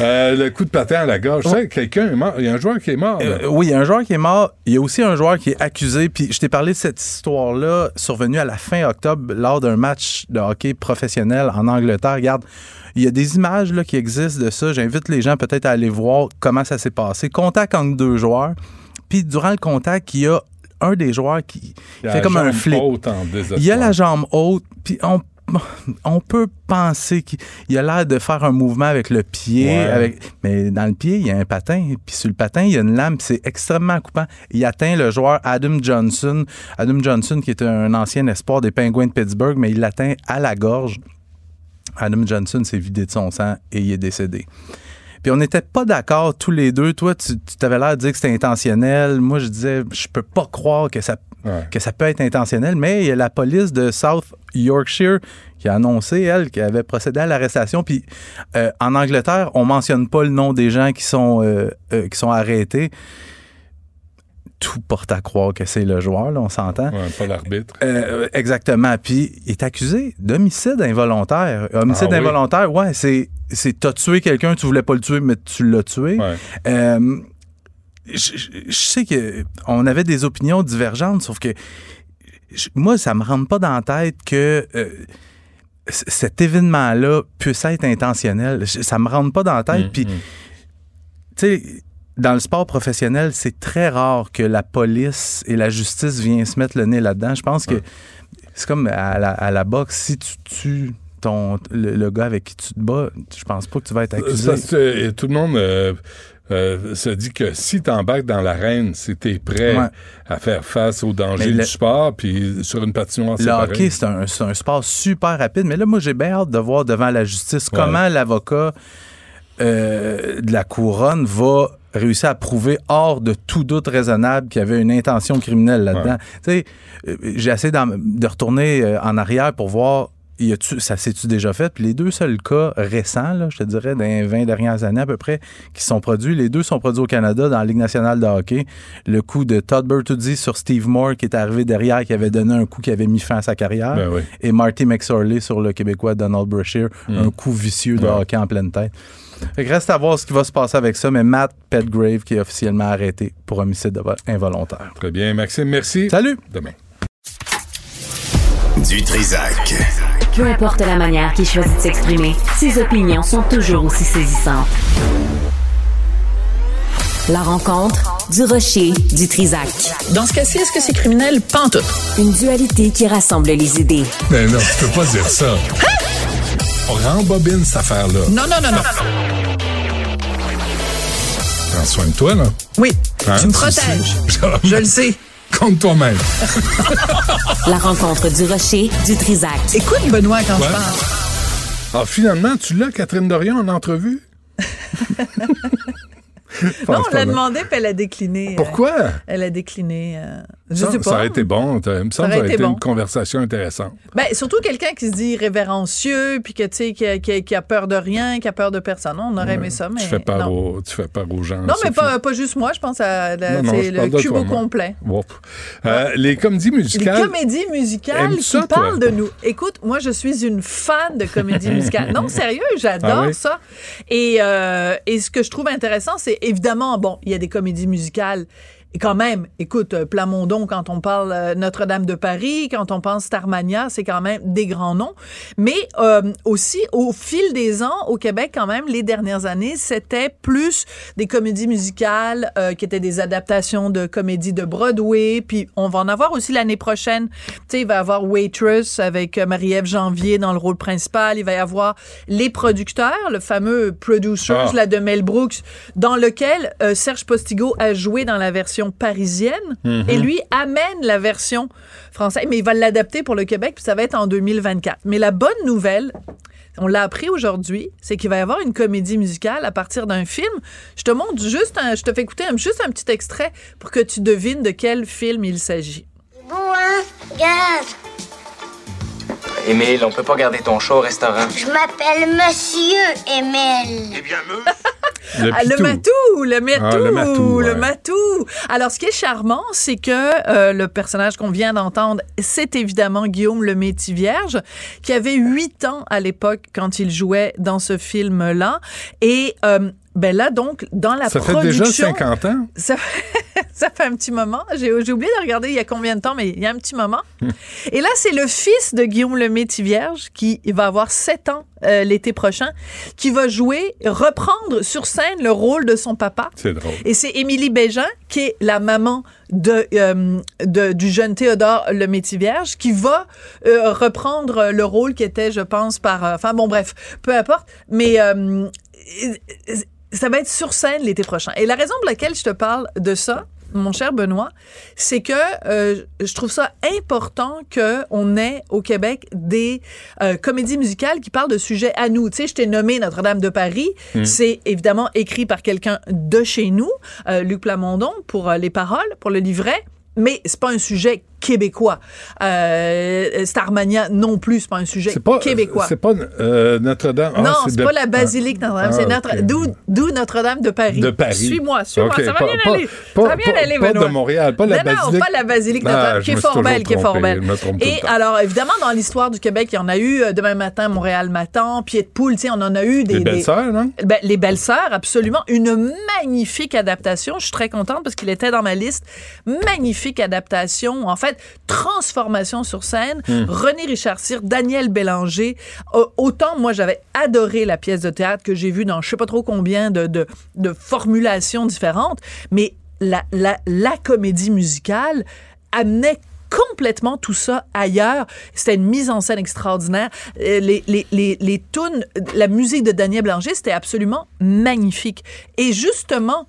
euh, le coup de patin à la gorge. Oh. Tu sais, quelqu'un est mort. Il y a un joueur qui est mort. Euh, oui, il y a un joueur qui est mort. Il y a aussi un joueur qui est accusé. Puis je t'ai parlé de cette histoire-là survenue à la fin octobre lors d'un match de hockey professionnel en Angleterre. Regarde, il y a des images là, qui existent de ça. J'invite les gens peut-être à aller voir comment ça s'est passé. Contact entre deux joueurs. Puis durant le contact, il y a un des joueurs qui fait comme un flip. Il y a la jambe haute, puis on, on peut penser qu'il il a l'air de faire un mouvement avec le pied, ouais. avec, mais dans le pied, il y a un patin, puis sur le patin, il y a une lame, puis c'est extrêmement coupant. Il atteint le joueur Adam Johnson, Adam Johnson qui est un ancien espoir des Penguins de Pittsburgh, mais il l'atteint à la gorge. Adam Johnson s'est vidé de son sang et il est décédé. Puis on n'était pas d'accord tous les deux. Toi, tu, tu t'avais l'air de dire que c'était intentionnel. Moi, je disais, je peux pas croire que ça, ouais. que ça peut être intentionnel. Mais il y a la police de South Yorkshire qui a annoncé, elle, qu'elle avait procédé à l'arrestation. Puis euh, en Angleterre, on mentionne pas le nom des gens qui sont, euh, euh, qui sont arrêtés. Tout porte à croire que c'est le joueur, là, on s'entend. Ouais, pas l'arbitre. Euh, exactement. Puis il est accusé d'homicide involontaire. Homicide ah, involontaire, oui, ouais, c'est... c'est t'as tué quelqu'un, tu voulais pas le tuer, mais tu l'as tué. Ouais. Euh, je, je, je sais que on avait des opinions divergentes, sauf que je, moi, ça me rentre pas dans la tête que euh, c- cet événement-là puisse être intentionnel. Je, ça me rentre pas dans la tête. Mmh, puis, mmh. tu sais, dans le sport professionnel, c'est très rare que la police et la justice viennent se mettre le nez là-dedans. Je pense que mmh. c'est comme à la, à la boxe, si tu tues... Ton, le, le gars avec qui tu te bats, je pense pas que tu vas être accusé. Ça, euh, tout le monde euh, euh, se dit que si t'embarques dans l'arène, c'est t'es prêt ouais. à faire face aux dangers le, du sport, puis sur une patinoire, c'est pareil. Le hockey, c'est un, c'est un sport super rapide, mais là, moi, j'ai bien hâte de voir devant la justice ouais. comment l'avocat euh, de la Couronne va réussi à prouver hors de tout doute raisonnable qu'il y avait une intention criminelle là-dedans. Ouais. Tu sais, j'ai essayé de retourner en arrière pour voir y a-tu, ça s'est-tu déjà fait? Puis les deux seuls cas récents, là, je te dirais, dans les vingt dernières années à peu près, qui sont produits, les deux sont produits au Canada dans la Ligue nationale de hockey. Le coup de Todd Bertuzzi sur Steve Moore qui est arrivé derrière, qui avait donné un coup qui avait mis fin à sa carrière. Ben oui. Et Marty McSorley sur le Québécois Donald Brashear, mmh. un coup vicieux de ouais. hockey en pleine tête. Fait que reste à voir ce qui va se passer avec ça, mais Matt Petgrave qui est officiellement arrêté pour homicide involontaire. Très bien, Maxime, merci. Salut. Demain. Dutrizac. Peu importe la manière qu'il choisit de s'exprimer, ses opinions sont toujours aussi saisissantes. La rencontre du rocher du Trizac. Dans ce cas-ci, est-ce que c'est criminel? Pantoute. Une dualité qui rassemble les idées. Mais non, tu peux pas dire ça. On rembobine cette affaire-là. Non, non, non, non. non, non. Prends soin de toi, là. Oui, hein, tu me protèges. Je le sais. Compte toi-même. La rencontre du rocher du Trizac. Écoute, Benoît, quand ouais. je parle. Ah, finalement, tu l'as, Catherine Dorion, en entrevue? Non, on l'a demandé, puis elle a décliné. Pourquoi? Euh, elle a décliné. Euh, je ça, sais pas. Ça aurait été bon. Il me semble que ça aurait été, été bon. Une conversation intéressante. Ben, surtout quelqu'un qui se dit révérencieux, puis que, tu sais, qui a, qui, a, qui a peur de rien, qui a peur de personne. On aurait ouais, aimé ça, mais. Tu fais peur, aux, tu fais peur aux gens. Non, mais pas, pas juste moi. Je pense à la, non, non, je le cube au complet. Wow. Euh, ouais. Les comédies musicales. Les comédies musicales qui ça, parlent toi? de nous. Écoute, moi, je suis une fan de comédies musicales. Non, sérieux, j'adore ah oui? ça. Et, euh, et ce que je trouve intéressant, c'est évidemment, bon, il y a des comédies musicales. Et quand même, écoute, Plamondon, quand on parle Notre-Dame de Paris, quand on pense Starmania, c'est quand même des grands noms. Mais euh, aussi, au fil des ans, au Québec, quand même, les dernières années, c'était plus des comédies musicales euh, qui étaient des adaptations de comédies de Broadway. Puis on va en avoir aussi l'année prochaine. Tu sais, il va y avoir Waitress avec Marie-Ève Janvier dans le rôle principal. Il va y avoir Les Producteurs, le fameux Producers, ah. là, de Mel Brooks, dans lequel euh, Serge Postigo a joué dans la version parisienne, mm-hmm. et lui amène la version française, mais il va l'adapter pour le Québec, puis ça va être en deux mille vingt-quatre. Mais la bonne nouvelle, on l'a appris aujourd'hui, c'est qu'il va y avoir une comédie musicale à partir d'un film. Je te montre juste, un, je te fais écouter un, juste un petit extrait pour que tu devines de quel film il s'agit. C'est beau, hein? Regarde! Émile, on peut pas garder ton chat au restaurant. Je m'appelle Monsieur Émile. Eh bien, monsieur... Le, ah, le matou, le matou, ah, le, matou le matou. Ouais. Alors, ce qui est charmant, c'est que euh, le personnage qu'on vient d'entendre, c'est évidemment Guillaume Lemay-Thivierge, qui avait huit ans à l'époque quand il jouait dans ce film-là. Et euh, ben là, donc, dans la ça production... Ça fait déjà cinquante ans? Ça fait, ça fait un petit moment. J'ai, j'ai oublié de regarder il y a combien de temps, mais il y a un petit moment. Et là, c'est le fils de Guillaume Lemay-Thivierge qui va avoir sept ans euh, l'été prochain, qui va jouer, reprendre sur scène le rôle de son papa. C'est drôle. Et c'est Émilie Bégin, qui est la maman de, euh, de, du jeune Théodore Lemay-Thivierge, qui va euh, reprendre le rôle qui était, je pense, par... Enfin, euh, bon, bref, peu importe. Mais... Euh, ça va être sur scène l'été prochain. Et la raison pour laquelle je te parle de ça, mon cher Benoît, c'est que euh, je trouve ça important qu'on ait au Québec des euh, comédies musicales qui parlent de sujets à nous. Tu sais, je t'ai nommé Notre-Dame de Paris. Mmh. C'est évidemment écrit par quelqu'un de chez nous, euh, Luc Plamondon, pour euh, les paroles, pour le livret. Mais c'est pas un sujet québécois. Euh, Starmania non plus, c'est pas un sujet c'est pas, québécois. C'est pas euh, Notre-Dame. Ah, non, c'est, c'est de... pas la basilique Notre-Dame. Ah, c'est notre... okay. d'où, d'où Notre-Dame de Paris. De Paris. Suis-moi, suis-moi. Okay. Ça va pas, bien pas, aller. Pas, ça va bien pas, aller, Benoît. Pas de Montréal, pas la non, basilique. Non, non, pas la basilique Notre-Dame, ah, qui est fort belle, qui est fort belle. Et alors, évidemment, dans l'histoire du Québec, il y en a eu euh, Demain matin, Montréal m'attend, Pied de poule, tu sais, on en a eu des. Les belles-sœurs, non? Ben, les belles-sœurs, absolument. Une magnifique adaptation. Je suis très contente parce qu'il était dans ma liste. Magnifique adaptation, en fait, transformation sur scène, mmh. René Richard-Cyr, Daniel Bélanger, euh, autant moi j'avais adoré la pièce de théâtre que j'ai vue dans je sais pas trop combien de, de, de formulations différentes, mais la, la, la comédie musicale amenait complètement tout ça ailleurs. C'était une mise en scène extraordinaire. Les, les, les, les tunes, la musique de Daniel Bélanger, c'était absolument magnifique. Et justement,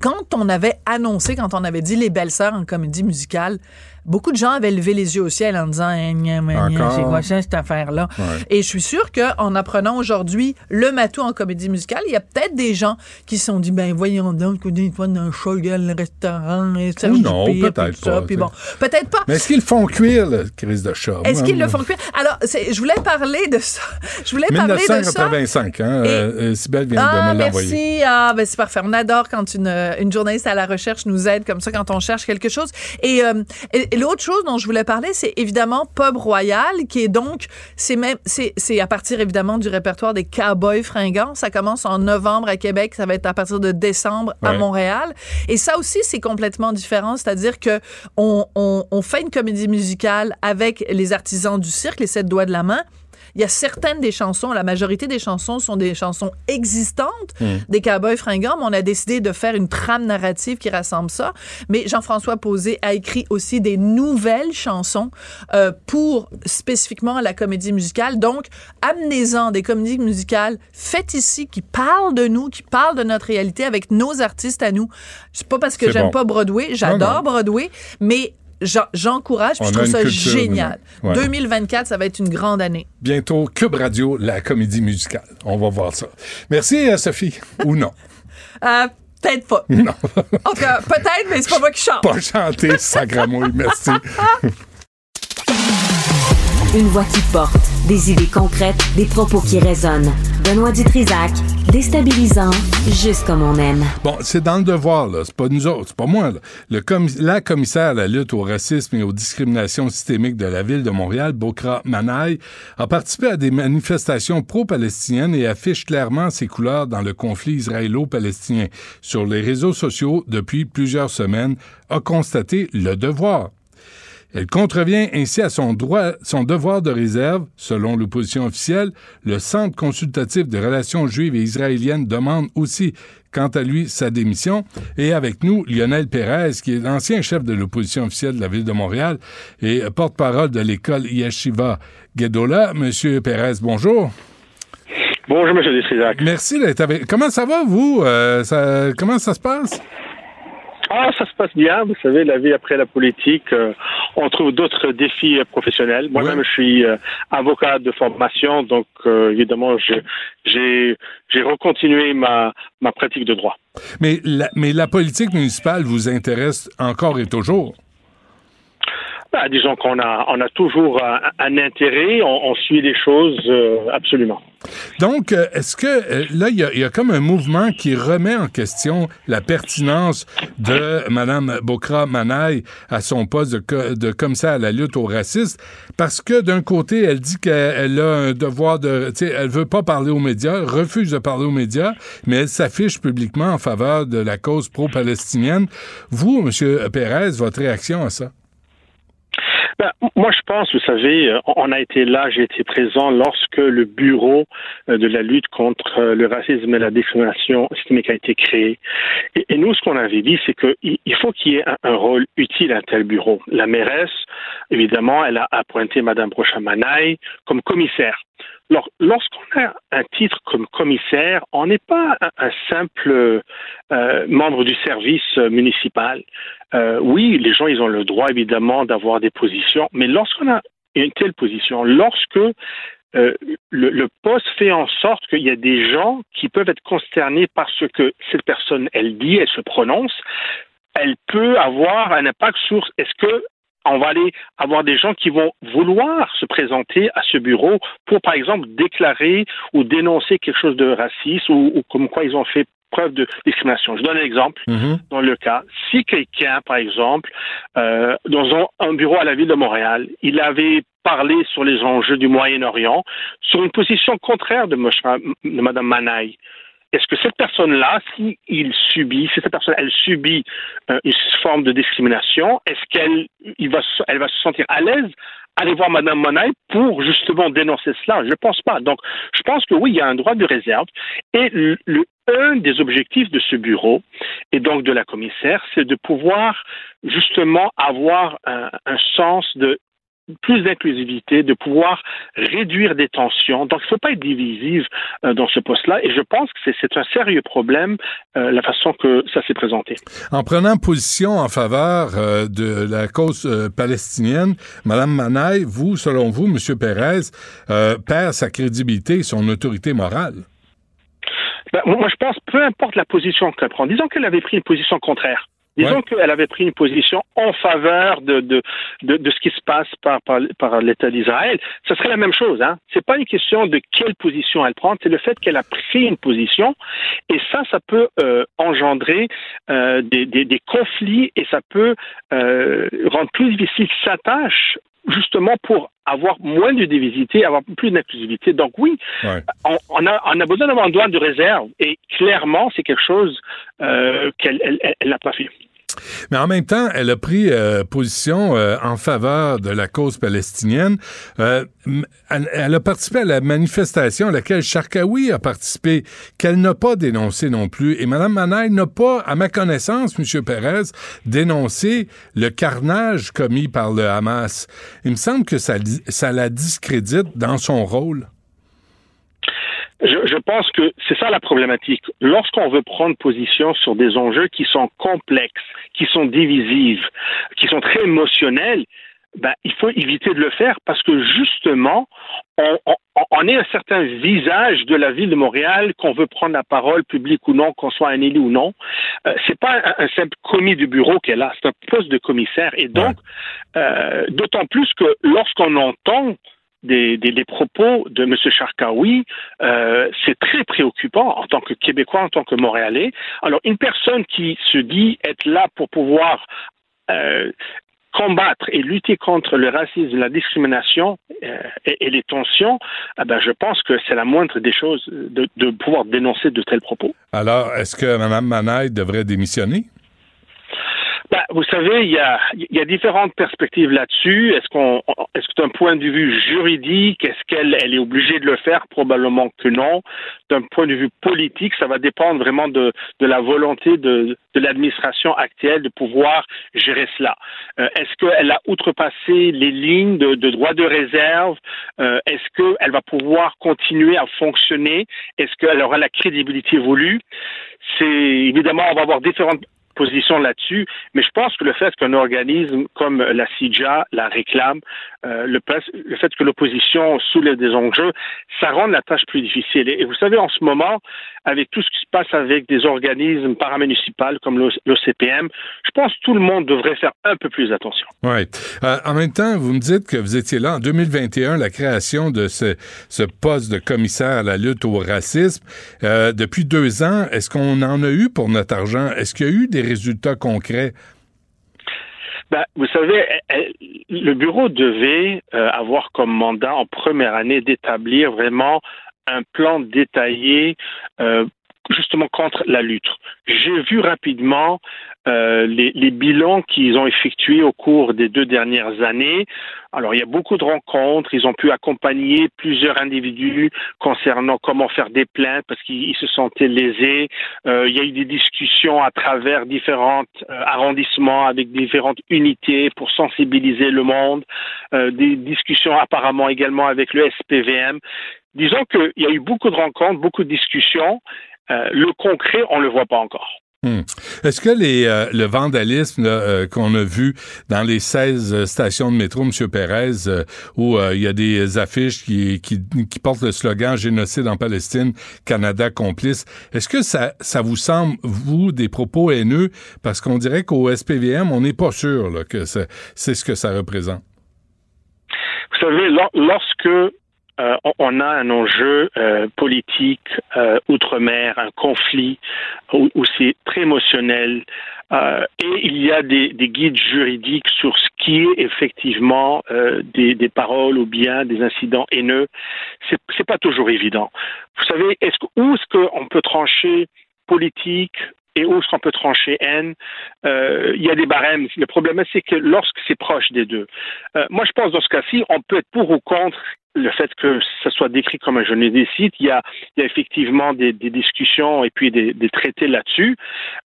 quand on avait annoncé, quand on avait dit les belles-sœurs en comédie musicale, beaucoup de gens avaient levé les yeux au ciel en disant eh, nia, nia, nia, c'est quoi ça, cette affaire-là? Ouais. Et je suis sûre qu'en apprenant aujourd'hui le matou en comédie musicale, il y a peut-être des gens qui se sont dit ben voyons donc, des fois dans le show, le restaurant, et ça, ou non, pire, peut-être pas. Ça, puis bon, peut-être pas. Mais est-ce qu'ils le font cuire, le crise de chat? Est-ce ouais, qu'ils ouais. le font cuire? Alors, c'est, je voulais parler de ça. Je voulais mille neuf cent quatre-vingt-cinq, parler de ça. Hein, et... euh, Sybelle vient ah, de me l'envoyer. Merci. Ah, ben c'est parfait. On adore quand une, une journaliste à la recherche nous aide comme ça, quand on cherche quelque chose. Et, euh, et, et l'autre chose dont je voulais parler, c'est évidemment Pub Royal, qui est donc, c'est même, c'est, c'est à partir évidemment du répertoire des cowboys fringants. Ça commence en novembre à Québec, ça va être à partir de décembre ouais. à Montréal. Et ça aussi, c'est complètement différent, c'est-à-dire que on, on, on fait une comédie musicale avec les artisans du cirque, les sept doigts de la main. Il y a certaines des chansons, la majorité des chansons sont des chansons existantes mmh. des cowboys fringants, mais on a décidé de faire une trame narrative qui rassemble ça. Mais Jean-François Posé a écrit aussi des nouvelles chansons euh, pour spécifiquement la comédie musicale. Donc, amenez-en des comédies musicales faites ici, qui parlent de nous, qui parlent de notre réalité avec nos artistes à nous. C'est pas parce que C'est j'aime bon. pas Broadway, j'adore non, non. Broadway, mais... J'en, j'encourage, puis je trouve ça culture, génial. Ouais. deux mille vingt-quatre, ça va être une grande année. Bientôt, Q U B Radio, la comédie musicale. On va voir ça. Merci, Sophie. Ou non? Euh, peut-être pas. Non. En tout cas, peut-être, mais c'est pas moi qui chante. Pas chanter, sacramouille. Merci. Une voix qui porte, des idées concrètes, des propos qui résonnent. Benoît Dutrizac, déstabilisant, juste comme on aime. Bon, c'est dans le devoir, là. C'est pas nous autres, c'est pas moi, là. Le commis- la commissaire à la lutte au racisme et aux discriminations systémiques de la ville de Montréal, Bochra Manaï, a participé à des manifestations pro-palestiniennes et affiche clairement ses couleurs dans le conflit israélo-palestinien. Sur les réseaux sociaux, depuis plusieurs semaines, a constaté le devoir. Elle contrevient ainsi à son droit, son devoir de réserve. Selon l'opposition officielle, le Centre consultatif des relations juives et israéliennes demande aussi, quant à lui, sa démission. Et avec nous, Lionel Perez, qui est l'ancien chef de l'opposition officielle de la Ville de Montréal et porte-parole de l'école Yeshiva Gedola. Monsieur Perez, bonjour. Bonjour, Monsieur Dutrizac. Merci d'être avec. Comment ça va, vous? Euh, ça, comment ça se passe? Ah, ça se passe bien. Vous savez, la vie après la politique, euh, on trouve d'autres défis professionnels. Moi-même, ouais. je suis euh, avocat de formation, donc euh, évidemment, je, j'ai, j'ai recontinué ma, ma pratique de droit. Mais la, mais la politique municipale vous intéresse encore et toujours? Bah, disons qu'on a, on a toujours un, un intérêt, on, on suit les choses euh, absolument. Donc, est-ce que, là, il y, y a comme un mouvement qui remet en question la pertinence de Mme Bochra Manaï à son poste de, co- de commissaire à la lutte aux racistes, parce que d'un côté, elle dit qu'elle a un devoir de, tu sais, elle veut pas parler aux médias, refuse de parler aux médias, mais elle s'affiche publiquement en faveur de la cause pro-palestinienne. Vous, M. Perez, votre réaction à ça? Ben, moi, je pense, vous savez, on a été là, j'ai été présent lorsque le bureau de la lutte contre le racisme et la discrimination systémique a été créé. Et, et nous, ce qu'on avait dit, c'est qu'il faut qu'il y ait un, un rôle utile à un tel bureau. La mairesse, évidemment, elle a appointé Mme Bochra Manaï comme commissaire. Alors, lorsqu'on a un titre comme commissaire, on n'est pas un, un simple euh, membre du service municipal. Euh, oui, les gens, ils ont le droit, évidemment, d'avoir des positions, mais lorsqu'on a une telle position, lorsque euh, le, le poste fait en sorte qu'il y a des gens qui peuvent être consternés par ce que cette personne, elle dit, elle se prononce, elle peut avoir un impact sur est-ce que on va aller avoir des gens qui vont vouloir se présenter à ce bureau pour, par exemple, déclarer ou dénoncer quelque chose de raciste ou, ou comme quoi ils ont fait preuve de discrimination. Je donne un exemple. Mm-hmm. Dans le cas, si quelqu'un, par exemple, euh, dans un bureau à la Ville de Montréal, il avait parlé sur les enjeux du Moyen-Orient, sur une position contraire de, M- de Mme Manaï, est-ce que cette personne-là, si il subit, si cette personne, elle subit euh, une forme de discrimination, est-ce qu'elle il va, elle va se sentir à l'aise aller voir Mme Manaï pour justement dénoncer cela? Je ne pense pas. Donc, je pense que oui, il y a un droit de réserve. Et le, le, un des objectifs de ce bureau, et donc de la commissaire, c'est de pouvoir justement avoir un, un sens de plus d'inclusivité, de pouvoir réduire des tensions. Donc, il ne faut pas être divisive euh, dans ce poste-là. Et je pense que c'est, c'est un sérieux problème, euh, la façon que ça s'est présenté. En prenant position en faveur euh, de la cause euh, palestinienne, Mme Manaï, vous, selon vous, M. Perez, euh, perd sa crédibilité et son autorité morale. Ben, moi, je pense, peu importe la position qu'elle prend, disons qu'elle avait pris une position contraire. Disons ouais. qu'elle avait pris une position en faveur de, de, de, de ce qui se passe par, par, par l'État d'Israël. Ce serait la même chose, hein. C'est pas une question de quelle position elle prend, c'est le fait qu'elle a pris une position, et ça, ça peut euh, engendrer euh, des, des, des conflits, et ça peut euh, rendre plus difficile sa tâche, justement pour avoir moins de divisivité, avoir plus d'inclusivité. Donc oui, ouais. on, on, a, on a besoin d'avoir une douane de réserve, et clairement, c'est quelque chose euh, qu'elle n'a pas fait. Mais en même temps, elle a pris euh, position euh, en faveur de la cause palestinienne. Euh, elle, elle a participé à la manifestation à laquelle Charkaoui a participé, qu'elle n'a pas dénoncée non plus. Et Mme Manaï n'a pas, à ma connaissance, M. Perez, dénoncé le carnage commis par le Hamas. Il me semble que ça, ça la discrédite dans son rôle. Je, je pense que c'est ça la problématique. Lorsqu'on veut prendre position sur des enjeux qui sont complexes, qui sont divisifs, qui sont très émotionnels, ben, il faut éviter de le faire parce que justement, on, on, on est un certain visage de la ville de Montréal, qu'on veut prendre la parole, publique ou non, qu'on soit un élu ou non. Euh, c'est pas un, un simple commis du bureau qu'elle a, c'est un poste de commissaire. Et donc, euh, d'autant plus que lorsqu'on entend Des, des, des propos de M. Charkaoui, euh, c'est très préoccupant en tant que Québécois, en tant que Montréalais. Alors, une personne qui se dit être là pour pouvoir euh, combattre et lutter contre le racisme, la discrimination euh, et, et les tensions, eh ben, je pense que c'est la moindre des choses de, de pouvoir dénoncer de tels propos. Alors, est-ce que Mme Manaï devrait démissionner? Ben, vous savez, il y a, y a différentes perspectives là-dessus. Est-ce qu'on, est-ce que d'un point de vue juridique, est-ce qu'elle elle est obligée de le faire? Probablement que non. D'un point de vue politique, ça va dépendre vraiment de, de la volonté de, de l'administration actuelle de pouvoir gérer cela. Euh, est-ce qu'elle a outrepassé les lignes de, de droit de réserve? Euh, est-ce qu'elle va pouvoir continuer à fonctionner? Est-ce qu'elle aura la crédibilité voulue? C'est évidemment, on va avoir différentes position là-dessus, mais je pense que le fait qu'un organisme comme la C I J A la réclame, euh, le, le fait que l'opposition soulève des enjeux, ça rend la tâche plus difficile. Et, et vous savez, en ce moment, avec tout ce qui se passe avec des organismes paramunicipaux comme l'O C P M, je pense que tout le monde devrait faire un peu plus attention. Oui. Euh, en même temps, vous me dites que vous étiez là en deux mille vingt et un, la création de ce, ce poste de commissaire à la lutte au racisme. Euh, depuis deux ans, est-ce qu'on en a eu pour notre argent? Est-ce qu'il y a eu des résultats concrets? Ben, vous savez, elle, elle, le bureau devait euh, avoir comme mandat en première année d'établir vraiment un plan détaillé euh, justement contre la lutte. J'ai vu rapidement euh, les, les bilans qu'ils ont effectués au cours des deux dernières années. Alors, il y a beaucoup de rencontres. Ils ont pu accompagner plusieurs individus concernant comment faire des plaintes parce qu'ils se sentaient lésés. Euh, il y a eu des discussions à travers différents euh, arrondissements avec différentes unités pour sensibiliser le monde. Euh, des discussions apparemment également avec le S P V M. Disons qu'il y a eu beaucoup de rencontres, beaucoup de discussions. Euh, le concret, on ne le voit pas encore. Hum. Est-ce que les, euh, le vandalisme là, euh, qu'on a vu dans les seize stations de métro, M. Perez, euh, où il euh, y a des affiches qui, qui, qui portent le slogan « Génocide en Palestine, Canada complice », est-ce que ça, ça vous semble, vous, des propos haineux? Parce qu'on dirait qu'au S P V M, on n'est pas sûr là, que ça, c'est ce que ça représente. Vous savez, lo- lorsque... Euh, on a un enjeu euh, politique euh, outre-mer, un conflit où, où c'est très émotionnel euh, et il y a des, des guides juridiques sur ce qui est effectivement euh, des, des paroles ou bien des incidents haineux. C'est, c'est pas toujours évident. Vous savez, est-ce que, où est-ce qu'on peut trancher politique et où est-ce qu'on peut trancher haine? Euh, il y a des barèmes. Le problème, c'est que lorsque c'est proche des deux. Euh, moi, je pense dans ce cas-ci, on peut être pour ou contre le fait que ça soit décrit comme un génocide. Il y a, il y a effectivement des, des discussions et puis des, des traités là-dessus.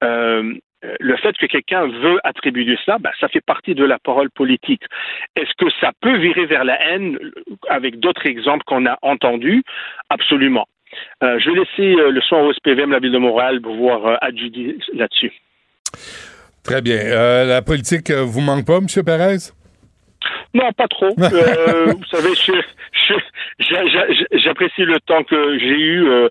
Euh, euh, le fait que quelqu'un veut attribuer cela, ben, ça fait partie de la parole politique. Est-ce que ça peut virer vers la haine avec d'autres exemples qu'on a entendus? Absolument. Euh, je vais laisser euh, le soin au S P V M, la Ville de Montréal, pour pouvoir euh, adjudier là-dessus. Très bien. Euh, la politique euh, vous manque pas, M. Perez? Non, pas trop. Euh, vous savez, je, je, je, j'apprécie le temps que j'ai eu, euh,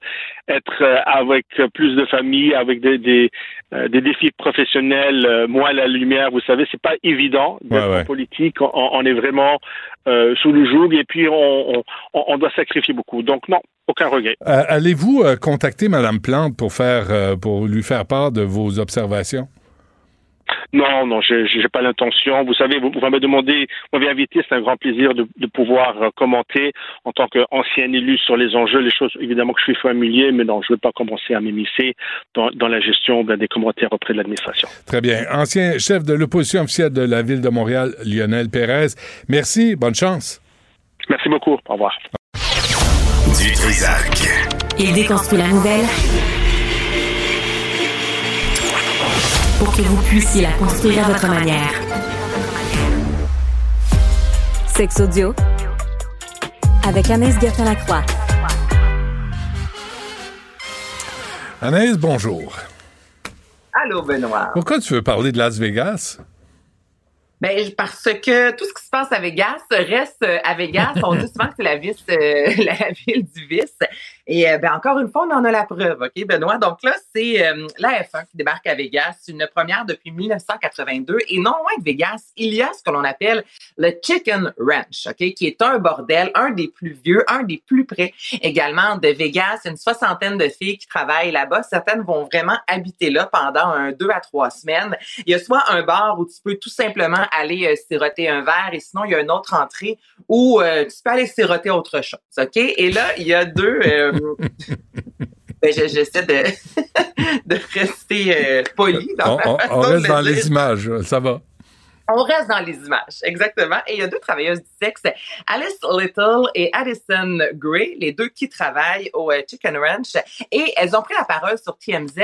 être avec plus de famille, avec des, des, euh, des défis professionnels, euh, moins à la lumière. Vous savez, c'est pas évident d'être ouais, ouais. politique. On, on est vraiment euh, sous le joug et puis on, on, on doit sacrifier beaucoup. Donc non, aucun regret. Euh, allez-vous euh, contacter Mme Plante pour faire, euh, pour lui faire part de vos observations? Non, non, je j'ai pas l'intention. Vous savez, vous, vous m'avez demandé, vous m'avez invité, c'est un grand plaisir de, de pouvoir commenter en tant qu'ancien élu sur les enjeux, les choses évidemment que je suis familier, mais non, je ne veux pas commencer à m'immiscer dans, dans la gestion ben, des commentaires auprès de l'administration. Très bien. Ancien chef de l'opposition officielle de la Ville de Montréal, Lionel Perez. Merci, bonne chance. Merci beaucoup, au revoir. Dutrizac. Il déconstruit la nouvelle pour que vous puissiez la construire à votre manière. Sex Audio avec Anaïs Guetta-Lacroix. Anaïs, bonjour. Allô, Benoît. Pourquoi tu veux parler de Las Vegas? Ben, parce que tout ce qui se passe à Vegas reste à Vegas. On dit souvent que c'est la, vice, euh, la ville du vice. Et ben, encore une fois, on en a la preuve, OK, Benoît? Donc là, c'est euh, la F un qui débarque à Vegas, une première depuis dix-neuf cent quatre-vingt-deux. Et non loin de Vegas, il y a ce que l'on appelle le Chicken Ranch, OK, qui est un bordel, un des plus vieux, un des plus près également de Vegas. Une soixantaine de filles qui travaillent là-bas. Certaines vont vraiment habiter là pendant un, deux à trois semaines. Il y a soit un bar où tu peux tout simplement aller euh, siroter un verre et sinon, il y a une autre entrée où euh, tu peux aller siroter autre chose, OK? Et là, il y a deux... Euh, ben, je, j'essaie de, de rester euh, poli dans ma façon de le dire. On reste dans les images, ça va. On reste dans les images, exactement. Et il y a deux travailleuses du sexe, Alice Little et Addison Gray, les deux qui travaillent au Chicken Ranch. Et elles ont pris la parole sur T M Z.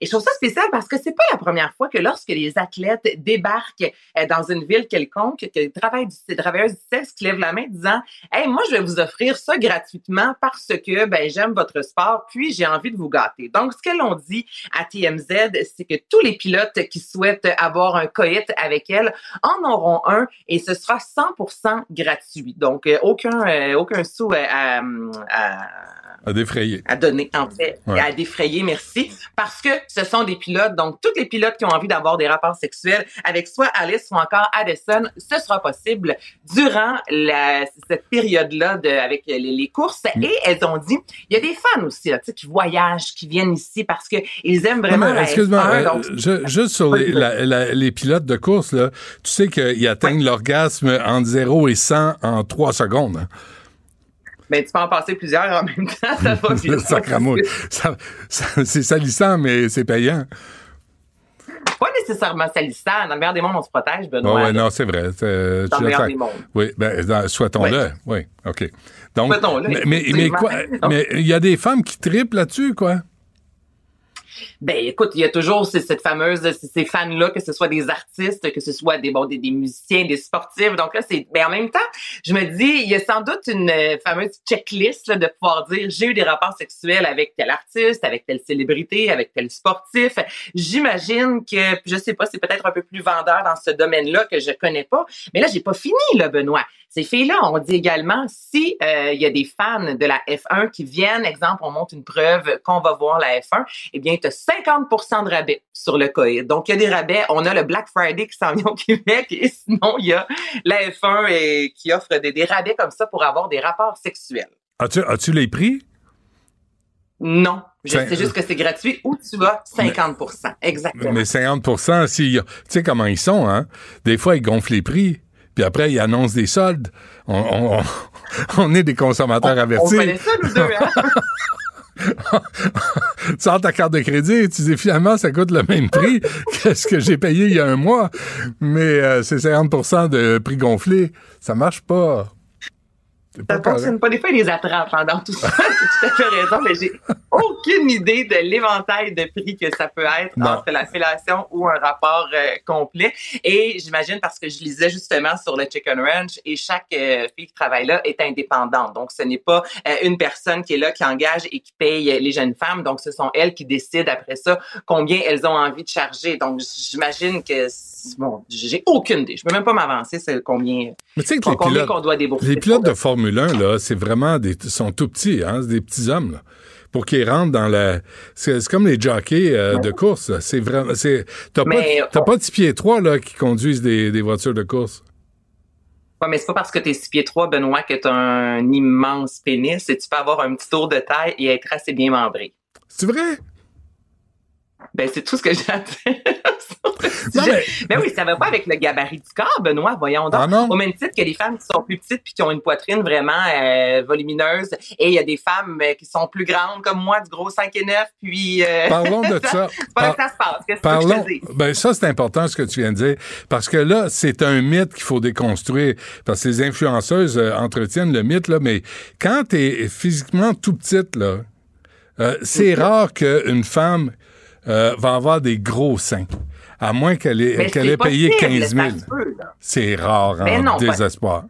Et je trouve ça spécial parce que c'est pas la première fois que lorsque les athlètes débarquent dans une ville quelconque, que les travailleuses du sexe qui lèvent la main disant « Hey, moi, je vais vous offrir ça gratuitement parce que ben j'aime votre sport, puis j'ai envie de vous gâter. » Donc, ce que l'on dit à T M Z, c'est que tous les pilotes qui souhaitent avoir un coït avec elles en auront un et ce sera cent pour cent gratuit. Donc, euh, aucun, euh, aucun sou euh, à, à, à défrayer. À donner, en fait. Ouais. À défrayer, merci. Parce que ce sont des pilotes. Donc, tous les pilotes qui ont envie d'avoir des rapports sexuels avec soit Alice ou encore Addison, ce sera possible durant la, cette période-là de, avec les, les courses. Mm. Et elles ont dit, il y a des fans aussi là, qui voyagent, qui viennent ici parce qu'ils aiment vraiment non, mais, la excuse-moi, F un, euh, donc, je, juste sur les, la, la, les pilotes de course, là, tu sais qu'ils atteignent ouais. l'orgasme entre zéro et cent en trois secondes. Hein? Ben, tu peux en passer plusieurs en même temps, ça va bien. Sacramouille. Ça, ça, c'est salissant, mais c'est payant. Pas nécessairement salissant. Dans le meilleur des mondes, on se protège, Benoît. Oh, ouais, non, c'est vrai. C'est, dans le meilleur des mondes. Oui, ben, dans, souhaitons-le. Ouais. Oui, OK. Donc, souhaitons-le. Mais, mais, mais quoi? Mais il y a des femmes qui trippent là-dessus, quoi. Ben écoute, il y a toujours ces, cette fameuse, ces, ces fans-là, que ce soit des artistes, que ce soit des, bon, des, des musiciens, des sportifs. Donc là, c'est. Ben en même temps, je me dis, il y a sans doute une euh, fameuse checklist là, de pouvoir dire j'ai eu des rapports sexuels avec tel artiste, avec telle célébrité, avec tel sportif. J'imagine que, je sais pas, c'est peut-être un peu plus vendeur dans ce domaine-là que je connais pas. Mais là, j'ai pas fini, là, Benoît. Ces filles-là, on dit également si euh, y a des fans de la F un qui viennent, exemple, on monte une preuve qu'on va voir la F un, eh bien, tu as cinquante pour cent de rabais sur le coït. Donc, il y a des rabais. On a le Black Friday qui s'en vient au Québec et sinon, il y a la F un et, qui offre des, des rabais comme ça pour avoir des rapports sexuels. As-tu, as-tu les prix? Non. Je Cin- sais juste que c'est gratuit où tu vas, cinquante pour cent. Mais, exactement. Mais cinquante pour cent, si, tu sais comment ils sont, hein? Des fois, ils gonflent les prix. Puis après, ils annoncent des soldes. On, on, on, on est des consommateurs on, avertis. On connaît ça, nous deux, hein? Tu sors ta carte de crédit et tu dis, finalement, ça coûte le même prix que ce que j'ai payé il y a un mois. Mais euh, c'est cinquante pour cent de prix gonflé. Ça marche pas. Ça ne fonctionne pas. Des fois, il les attrape dans tout ça. Tu as tout à fait raison, mais j'ai aucune idée de l'éventail de prix que ça peut être non. entre l'appellation ou un rapport euh, complet. Et j'imagine, parce que je lisais justement sur le Chicken Ranch, et chaque euh, fille qui travaille là est indépendante. Donc, ce n'est pas euh, une personne qui est là, qui engage et qui paye les jeunes femmes. Donc, ce sont elles qui décident après ça combien elles ont envie de charger. Donc, j'imagine que... Bon, j'ai aucune idée. Je peux même pas m'avancer sur combien, mais tu sais que les combien pilotes, qu'on doit débourser. Les pilotes de Formule un, là, c'est vraiment des, sont tout petits, hein, c'est des petits hommes, là, pour qu'ils rentrent dans la... C'est, c'est comme les jockeys euh, de course, là. C'est vraiment... C'est, t'as mais, pas, t'as on... pas de pieds trois, là, qui conduisent des, des voitures de course. Ouais, mais c'est pas parce que t'es six pieds trois, Benoît, que t'as un immense pénis et tu peux avoir un petit tour de taille et être assez bien membré. C'est vrai? Ben, c'est tout ce que j'ai à dire sur le sujet. Mais... ben oui, ça va pas avec le gabarit du corps, Benoît, voyons donc. Ah Au même titre que les femmes qui sont plus petites puis qui ont une poitrine vraiment euh, volumineuse, et il y a des femmes euh, qui sont plus grandes comme moi, du gros cinq et neuf, puis... Euh, parlons de ça. ça. C'est pas Par... que ça se passe. Qu'est-ce Parlons... que je te dis? Ben, ça, c'est important ce que tu viens de dire, parce que là, c'est un mythe qu'il faut déconstruire, parce que les influenceuses euh, entretiennent le mythe, là, mais quand t'es physiquement tout petite, là, euh, c'est mm-hmm. rare qu'une femme... Euh, va avoir des gros seins, à moins qu'elle ait, qu'elle ait payé quinze mille. Peu, c'est rare, en hein, désespoir.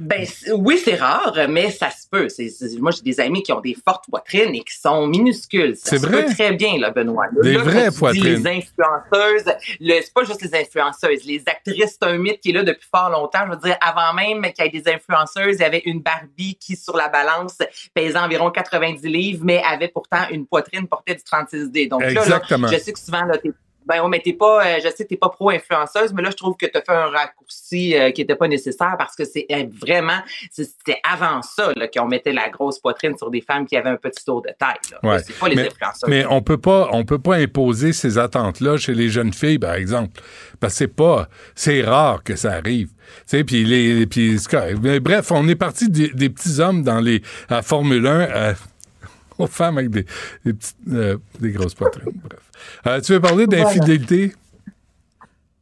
Ben, c'est, oui, c'est rare, mais ça se peut. C'est, c'est, moi, j'ai des amis qui ont des fortes poitrines et qui sont minuscules. Ça c'est se vrai? Peut très bien, là, Benoît. Là, des là, vraies poitrines. Les influenceuses, le, c'est pas juste les influenceuses. Les actrices, c'est un mythe qui est là depuis fort longtemps. Je veux dire, avant même qu'il y ait des influenceuses, il y avait une Barbie qui, sur la balance, pesait environ quatre-vingt-dix livres, mais avait pourtant une poitrine, portée du trente-six D. Donc exactement. Là, là, je sais que souvent, là, t'es Ben, on mettait pas, euh, je sais que t'es pas pro-influenceuse, mais là, je trouve que t'as fait un raccourci euh, qui était pas nécessaire, parce que c'est euh, vraiment, c'était avant ça, là, qu'on mettait la grosse poitrine sur des femmes qui avaient un petit tour de tête, là. Ouais. C'est pas les mais, influenceuses. Mais on peut pas, on peut pas imposer ces attentes-là chez les jeunes filles, par exemple. Parce que c'est pas, c'est rare que ça arrive. Tu sais, puis les, puis bref, on est parti des, des petits hommes dans les, à Formule un, euh, aux femmes avec des, des petites, euh, des grosses poitrines, bref. Euh, tu veux parler d'infidélité?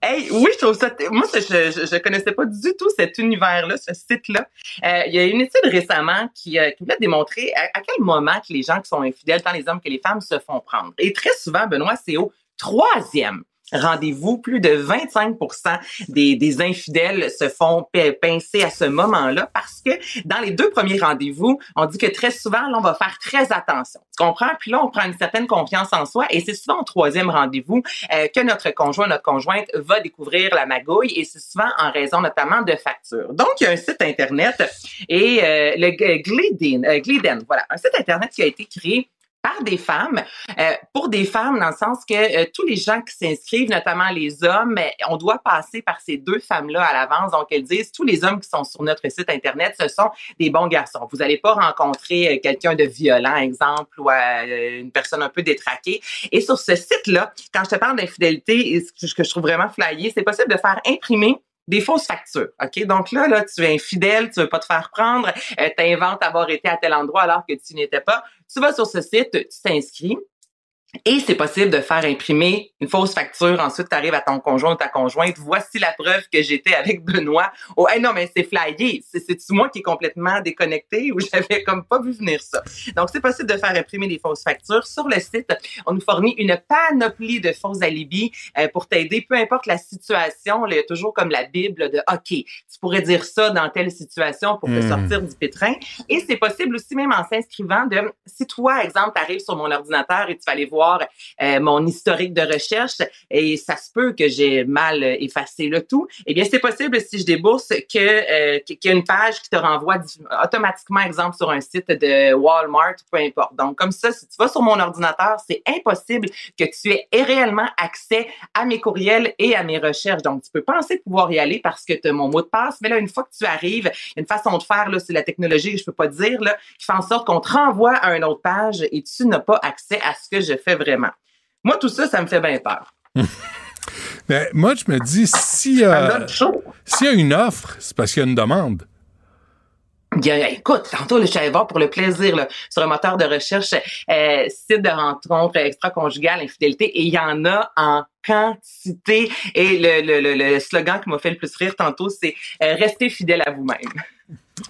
Voilà. Hey, oui, je trouve ça... T- Moi, je, je, je connaissais pas du tout cet univers-là, ce site-là. Euh, il y a une étude récemment qui, euh, qui voulait démontrer à, à quel moment que les gens qui sont infidèles, tant les hommes que les femmes, se font prendre. Et très souvent, Benoît, c'est au troisième rendez-vous, plus de vingt-cinq pour cent des, des infidèles se font pincer à ce moment-là, parce que dans les deux premiers rendez-vous, on dit que très souvent, là, on va faire très attention. Tu comprends? Puis là, on prend une certaine confiance en soi, et c'est souvent au troisième rendez-vous euh, que notre conjoint, notre conjointe va découvrir la magouille, et c'est souvent en raison notamment de factures. Donc, il y a un site Internet, et euh, le euh, Glidden, euh, Glidden, voilà, un site Internet qui a été créé par des femmes, euh, pour des femmes, dans le sens que euh, tous les gens qui s'inscrivent, notamment les hommes, on doit passer par ces deux femmes-là à l'avance. Donc, elles disent, tous les hommes qui sont sur notre site Internet, ce sont des bons garçons. Vous n'allez pas rencontrer euh, quelqu'un de violent, exemple, ou euh, une personne un peu détraquée. Et sur ce site-là, quand je te parle d'infidélité, ce que je trouve vraiment flyé, c'est possible de faire imprimer des fausses factures, OK? Donc là, là, tu es infidèle, tu veux pas te faire prendre, euh, t'inventes avoir été à tel endroit alors que tu n'étais pas. Tu vas sur ce site, tu t'inscris, et c'est possible de faire imprimer une fausse facture. Ensuite, tu arrives à ton conjoint ou ta conjointe. Voici la preuve que j'étais avec Benoît. Oh, hey, non, mais c'est flyé. C'est, c'est-tu moi qui est complètement déconnecté, ou j'avais comme pas vu venir ça? Donc, c'est possible de faire imprimer des fausses factures. Sur le site, on nous fournit une panoplie de fausses alibis euh, pour t'aider. Peu importe la situation, il y a toujours comme la Bible de « OK, tu pourrais dire ça dans telle situation pour te mmh. sortir du pétrin. » Et c'est possible aussi, même en s'inscrivant, de « Si toi, exemple, t'arrives sur mon ordinateur et tu vas aller voir Euh, mon historique de recherche et ça se peut que j'ai mal effacé le tout, eh bien, c'est possible, si je débourse, que, euh, qu'il y a une page qui te renvoie automatiquement, exemple, sur un site de Walmart, peu importe. Donc, comme ça, si tu vas sur mon ordinateur, c'est impossible que tu aies réellement accès à mes courriels et à mes recherches. Donc, tu peux penser pouvoir y aller parce que tu as mon mot de passe, mais là, une fois que tu arrives, il y a une façon de faire, là, c'est la technologie, je peux pas dire, là, qui fait en sorte qu'on te renvoie à une autre page et tu n'as pas accès à ce que je fais vraiment. Moi, tout ça, ça me fait bien peur. Mais moi, je me dis, si, euh, s'il y a une offre, c'est parce qu'il y a une demande. Écoute, tantôt, je suis allée voir pour le plaisir là, sur un moteur de recherche, euh, site de rencontre extra-conjugale, infidélité, et il y en a en quantité. Et le, le, le, le slogan qui m'a fait le plus rire tantôt, c'est euh, « Restez fidèle à vous-même ».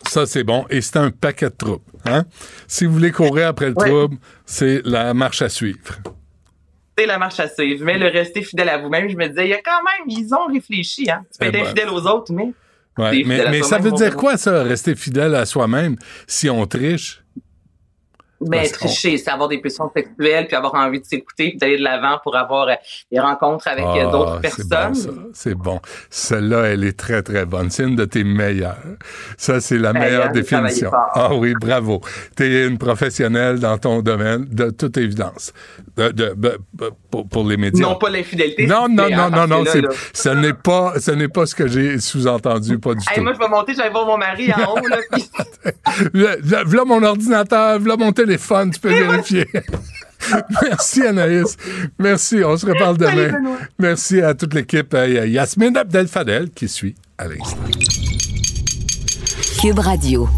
Ça, c'est bon. Et c'est un paquet de troubles. Hein? Si vous voulez courir après le ouais. trouble, c'est la marche à suivre. C'est la marche à suivre. Mais le rester fidèle à vous-même, je me disais, il y a quand même, ils ont réfléchi. Hein? Tu peux eh être ben... infidèle aux autres, mais... Ouais, mais mais ça veut dire quoi, ça, rester fidèle à soi-même, si on triche? Ben, tricher, c'est avoir des pulsions sexuelles, puis avoir envie de s'écouter, puis d'aller de l'avant pour avoir euh, des rencontres avec ah, d'autres personnes. C'est bon, bon. Celle-là, elle est très, très bonne. C'est une de tes meilleures. Ça, c'est la Meilleur, meilleure définition. Ah oui, bravo. Tu es une professionnelle dans ton domaine, de toute évidence. De, de, de, pour, pour les médias. Non, pas l'infidélité. Non, non, non, non, non. Là, là. Ce n'est pas, ce n'est pas ce que j'ai sous-entendu, pas du hey, tout. Moi, je vais monter, j'allais voir mon mari en haut, là. Puis... là, là, là, mon ordinateur, là, mon téléphone. Fun, tu peux vérifier. Merci Anaïs. Merci, on se reparle demain. Merci à toute l'équipe. Yasmine Abdel-Fadel qui suit à l'instant. Q U B Radio.